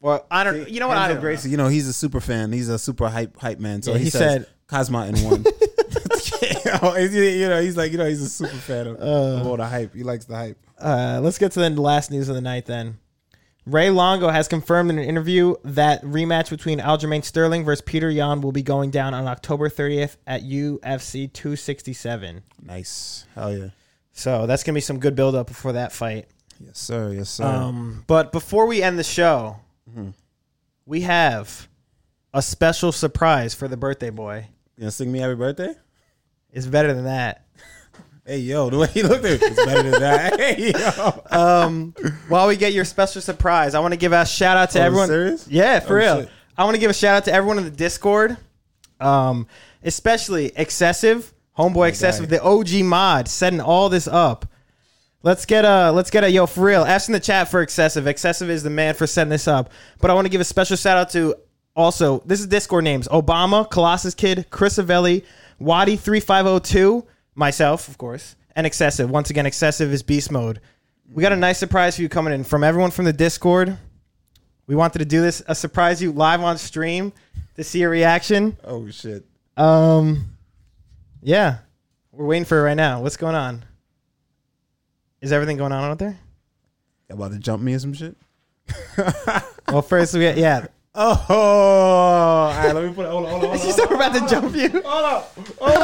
Well, I don't. See, you know what? I don't. Gracie, you know he's a super fan. He's a super hype man. So yeah, he said Kazmat in one. You know, he's like, you know, he's a super fan of all the hype. He likes the hype. Let's get to the last news of the night. Then, Ray Longo has confirmed in an interview that rematch between Aljamain Sterling versus Peter Yan will be going down on October 30th at UFC 267. Nice, hell yeah! So that's gonna be some good build up before that fight. Yes, sir. Yes, sir. But before we end the show. Mm-hmm. We have a special surprise for the birthday boy. You gonna sing me happy birthday? It's better than that. Hey, yo, the way he looked at it, it's better than that. Hey, yo. While we get your special surprise, I want to give a shout out to everyone. Serious? Yeah, for real. Shit. I want to give a shout out to everyone in the Discord, especially Excessive, Homeboy Excessive, the OG mod, setting all this up. Let's get a yo for real. Ask in the chat for Excessive. Excessive is the man for setting this up. But I want to give a special shout out to also, this is Discord names: Obama, Colossus Kid, Chris Avelli, Wadi 3502, myself, of course, and Excessive. Once again, Excessive is beast mode. We got a nice surprise for you coming in from everyone from the Discord. We wanted to do this, a surprise you live on stream to see your reaction. Oh shit. Yeah. We're waiting for it right now. What's going on? Is everything going on out there? You about to jump me or some shit? Well, first we got, yeah. Oh, all right, let me put it. Hold on. She said we're about to jump you. Hold on.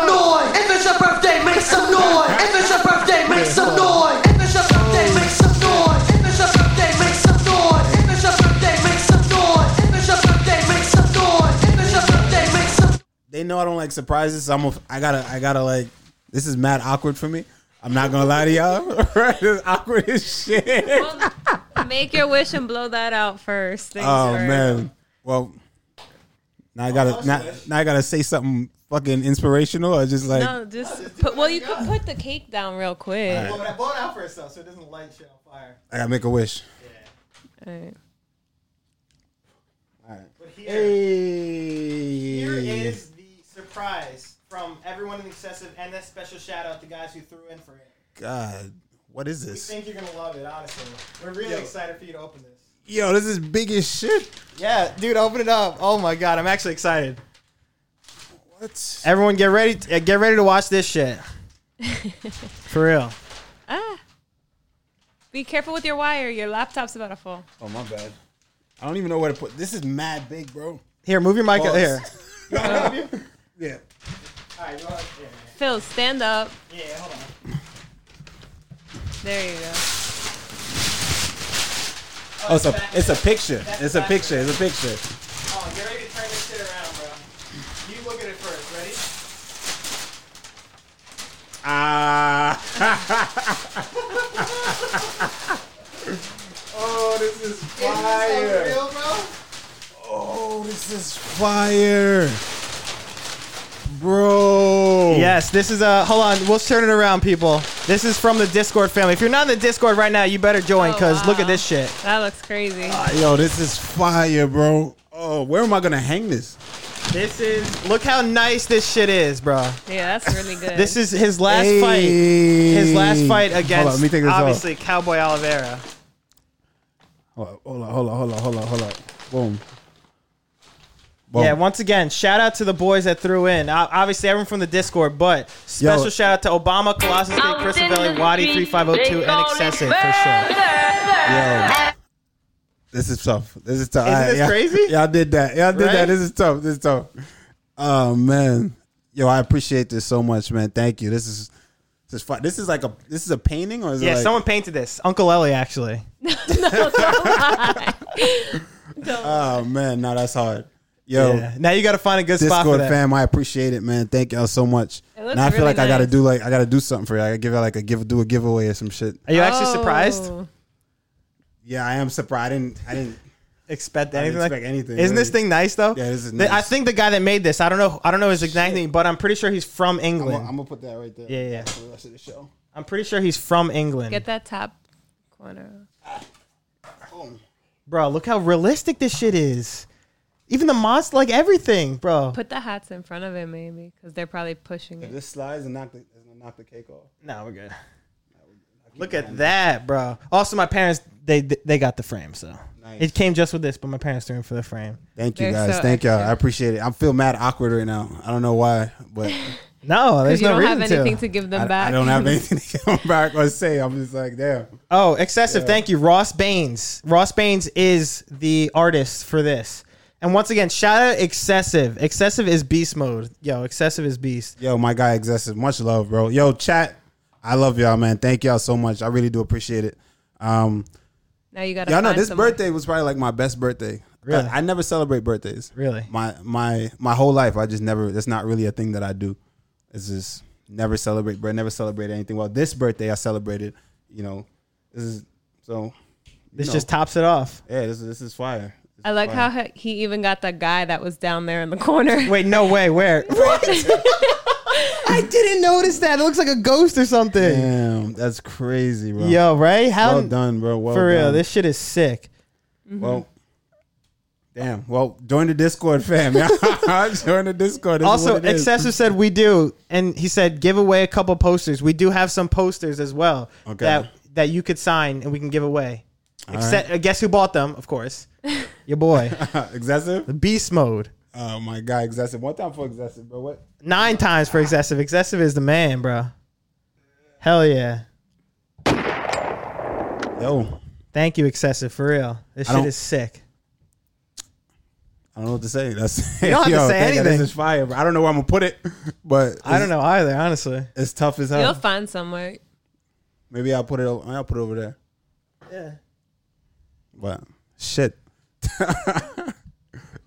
Noise! If it's your birthday, make some noise! If it's your birthday, make some noise! If it's your birthday, make some noise! If it's your birthday, make some noise! If it's your birthday, make some noise! If it's your birthday, make some noise! If it's your birthday, make some. They know I don't like surprises, so I gotta like. This is mad awkward for me. I'm not going to lie to y'all. Right? It's awkward as shit. Well, make your wish and blow that out first. Man. Well, now I gotta say something fucking inspirational or just like... No, just... you could put the cake down real quick. Right. Well, blow it out first, though, so it doesn't light shit on fire. I got to make a wish. Yeah. All right. But here is the surprise. From everyone in Excessive, and that special shout out to guys who threw in for it. God, what is this? We think you're gonna love it, honestly. We're really excited for you to open this. Yo, this is big as shit. Yeah, dude, open it up. Oh my god, I'm actually excited. What? Everyone, get ready to watch this shit. For real. Be careful with your wire. Your laptop's about to fall. Oh my bad. I don't even know where to put. This is mad big, bro. Here, move your mic up here. You want to help you? Yeah. All right, go Phil, stand up. Yeah, hold on. There you go. Oh, it's a picture. It's a picture. Oh, get ready to turn this shit around, bro. You look at it first. Ready? Oh, this is fire. Is this real, bro? Oh, this is fire. Bro. Yes, this is hold on. We'll turn it around, people. This is from the Discord family. If you're not in the Discord right now, you better join, because look at this shit. That looks crazy. Yo, this is fire, bro. Oh, where am I going to hang this? This is... Look how nice this shit is, bro. Yeah, that's really good. This is his last fight. His last fight against, let me take this obviously, off. Cowboy Oliveira. Hold on. Boom. Boom. Yeah, once again, shout out to the boys that threw in. Obviously, everyone from the Discord, but special shout out to Obama, Colossus, K, Chris Avelli, Wadi, 3502, and Excessive, for sure. Yo. This is tough. This is tough. Isn't this crazy? Y'all did that. Y'all did that. This is tough. Oh, man. Yo, I appreciate this so much, man. Thank you. This is fun. This is a painting, or is it? Yeah, someone painted this. Uncle Ellie, actually. No, don't lie. Oh, man. No, that's hard. Yo, yeah. Now you got to find a good Discord spot for that. Fam, I appreciate it, man. Thank y'all so much. Now I feel really like nice. I gotta do something for you. I gotta give y'all a giveaway or some shit. Are you actually surprised? Yeah, I am surprised. I didn't expect anything. Isn't this thing nice though? Yeah, this is nice. I think the guy that made this, I don't know his exact name, but I'm pretty sure he's from England. I'm gonna put that right there. Yeah, yeah. For the rest of the show, I'm pretty sure he's from England. Get that top corner, bro. Look how realistic this shit is. Even the moss, like everything, bro. Put the hats in front of it, maybe, because they're probably pushing it. This slides and knock the cake off. No, we're good. Look at that, bro. Also, my parents, they got the frame, so nice. It came just with this, but my parents threw in for the frame. Thank you guys. Thank y'all. I appreciate it. I feel mad awkward right now. I don't know why, but no, there's no reason to. You don't have anything to give them back. I don't have anything to give them back or say. I'm just like, damn. Oh, excessive. Yeah. Thank you, Ross Baines. Ross Baines is the artist for this. And once again, shout out Excessive. Excessive is beast mode. Yo, Excessive is beast. Yo, my guy Excessive. Much love, bro. Yo, chat. I love y'all, man. Thank y'all so much. I really do appreciate it. Now you gotta. Y'all know this birthday was probably like my best birthday. Really? I never celebrate birthdays. Really? My whole life, I just never. That's not really a thing that I do. It's just never celebrate anything. Well, this birthday I celebrated. You know, this is so. This just tops it off. Yeah, this is fire. I like how he even got the guy that was down there in the corner. Wait, no way. Where? What? I didn't notice that. It looks like a ghost or something. Damn, that's crazy, bro. Yo, right? Well done, bro. Well for real, done. This shit is sick. Mm-hmm. Well, damn. Well, join the Discord, fam. Join the Discord. This also, Excessive said we do. And he said give away a couple posters. We do have some posters as well that you could sign and we can give away. Except, right. Guess who bought them, of course. Your boy. Excessive? The beast mode. Oh, my God. Excessive. One time for Excessive, bro. What? 9 times for Excessive. Excessive is the man, bro. Hell yeah. Yo. Thank you, Excessive. For real. This shit is sick. I don't know what to say. You don't have to say anything. This is fire, bro. I don't know where I'm going to put it, but... I don't know either, honestly. It's tough as hell. You'll find somewhere. Maybe I'll put it over there. Yeah. But... Shit.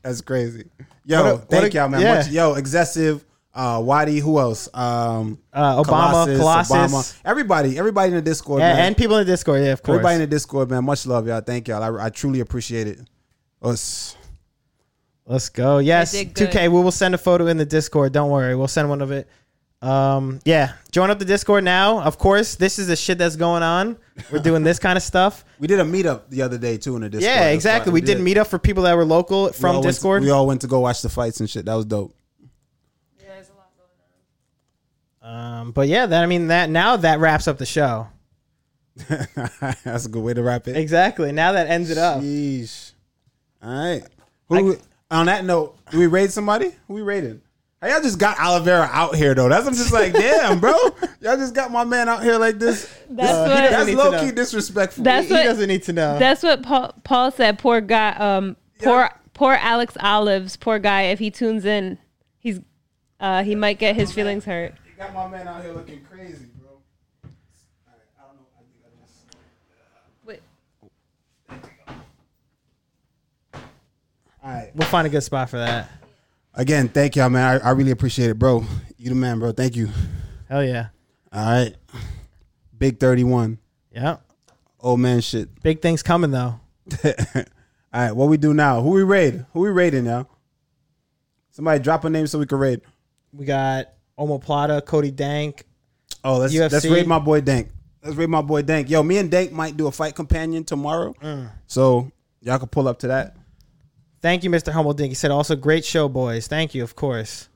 That's crazy. Yo, thank y'all, man. Yeah. Yo, Excessive, Wadi, who else? Obama, Colossus. Everybody in the Discord, man. And people in the Discord, yeah, of course. Everybody in the Discord, man. Much love, y'all. Thank y'all. I truly appreciate it. Let's go. Yes, 2K, we will send a photo in the Discord. Don't worry. We'll send one of it. Yeah, join up the Discord now. Of course, this is the shit that's going on. We're doing this kind of stuff. We did a meetup the other day too in the Discord. Yeah, exactly. We did meetup for people that were local from Discord. We all went to go watch the fights and shit. That was dope. Yeah, there's a lot going on. But yeah, that wraps up the show. That's a good way to wrap it. Exactly. Now that ends it up. Jeez. All right. On that note, do we raid somebody? Who we raided? Hey, y'all just got Oliveira out here, though. I'm just like, damn, bro. Y'all just got my man out here like this. That's low-key disrespectful. He doesn't need to know. That's what Paul said. Poor guy. Poor Alex Olives. Poor guy. If he tunes in, he might get his feelings hurt. You got my man out here looking crazy, bro. All right, I don't know. I think I just... Wait. All right. We'll find a good spot for that. Again, thank y'all, man. I really appreciate it, bro. You the man, bro. Thank you. Hell yeah. All right. Big 31. Yeah. Old man shit. Big things coming, though. All right. What we do now? Who we raid? Who we raiding now? Somebody drop a name so we can raid. We got Omo Plata, Cody Dank, Oh, that's raid my boy Dank. Let's raid my boy Dank. Yo, me and Dank might do a fight companion tomorrow. So y'all can pull up to that. Thank you, Mr. Humble Dink. He said, also, great show, boys. Thank you, of course.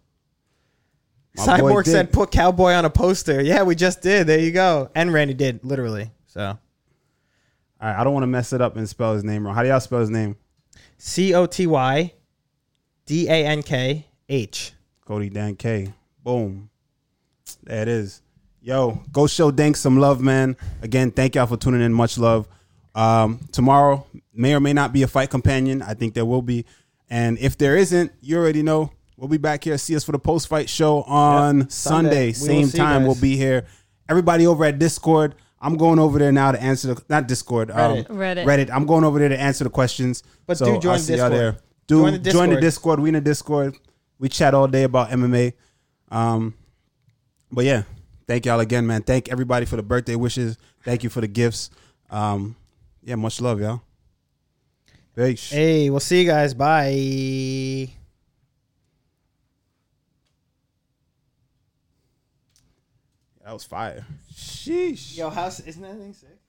My Cyborg said, put Cowboy on a poster. Yeah, we just did. There you go. And Randy did, literally. So, all right. I don't want to mess it up and spell his name wrong. How do y'all spell his name? Cotydankh. Cody Dank. Boom. There it is. Yo, go show Dank some love, man. Again, thank y'all for tuning in. Much love. Tomorrow may or may not be a fight companion. I think there will be. And if there isn't, you already know. We'll be back here. See us for the post-fight show on Sunday. Same time. We'll be here. Everybody over at Discord. I'm going over there now to answer the... Not Discord. Reddit. I'm going over there to answer the questions. But so do join Discord. Y'all there. Join the Discord. We in the Discord. We chat all day about MMA. But yeah. Thank y'all again, man. Thank everybody for the birthday wishes. Thank you for the gifts. Yeah, much love, y'all. Thanks. Hey, we'll see you guys. Bye. That was fire. Sheesh. Yo, isn't that thing sick?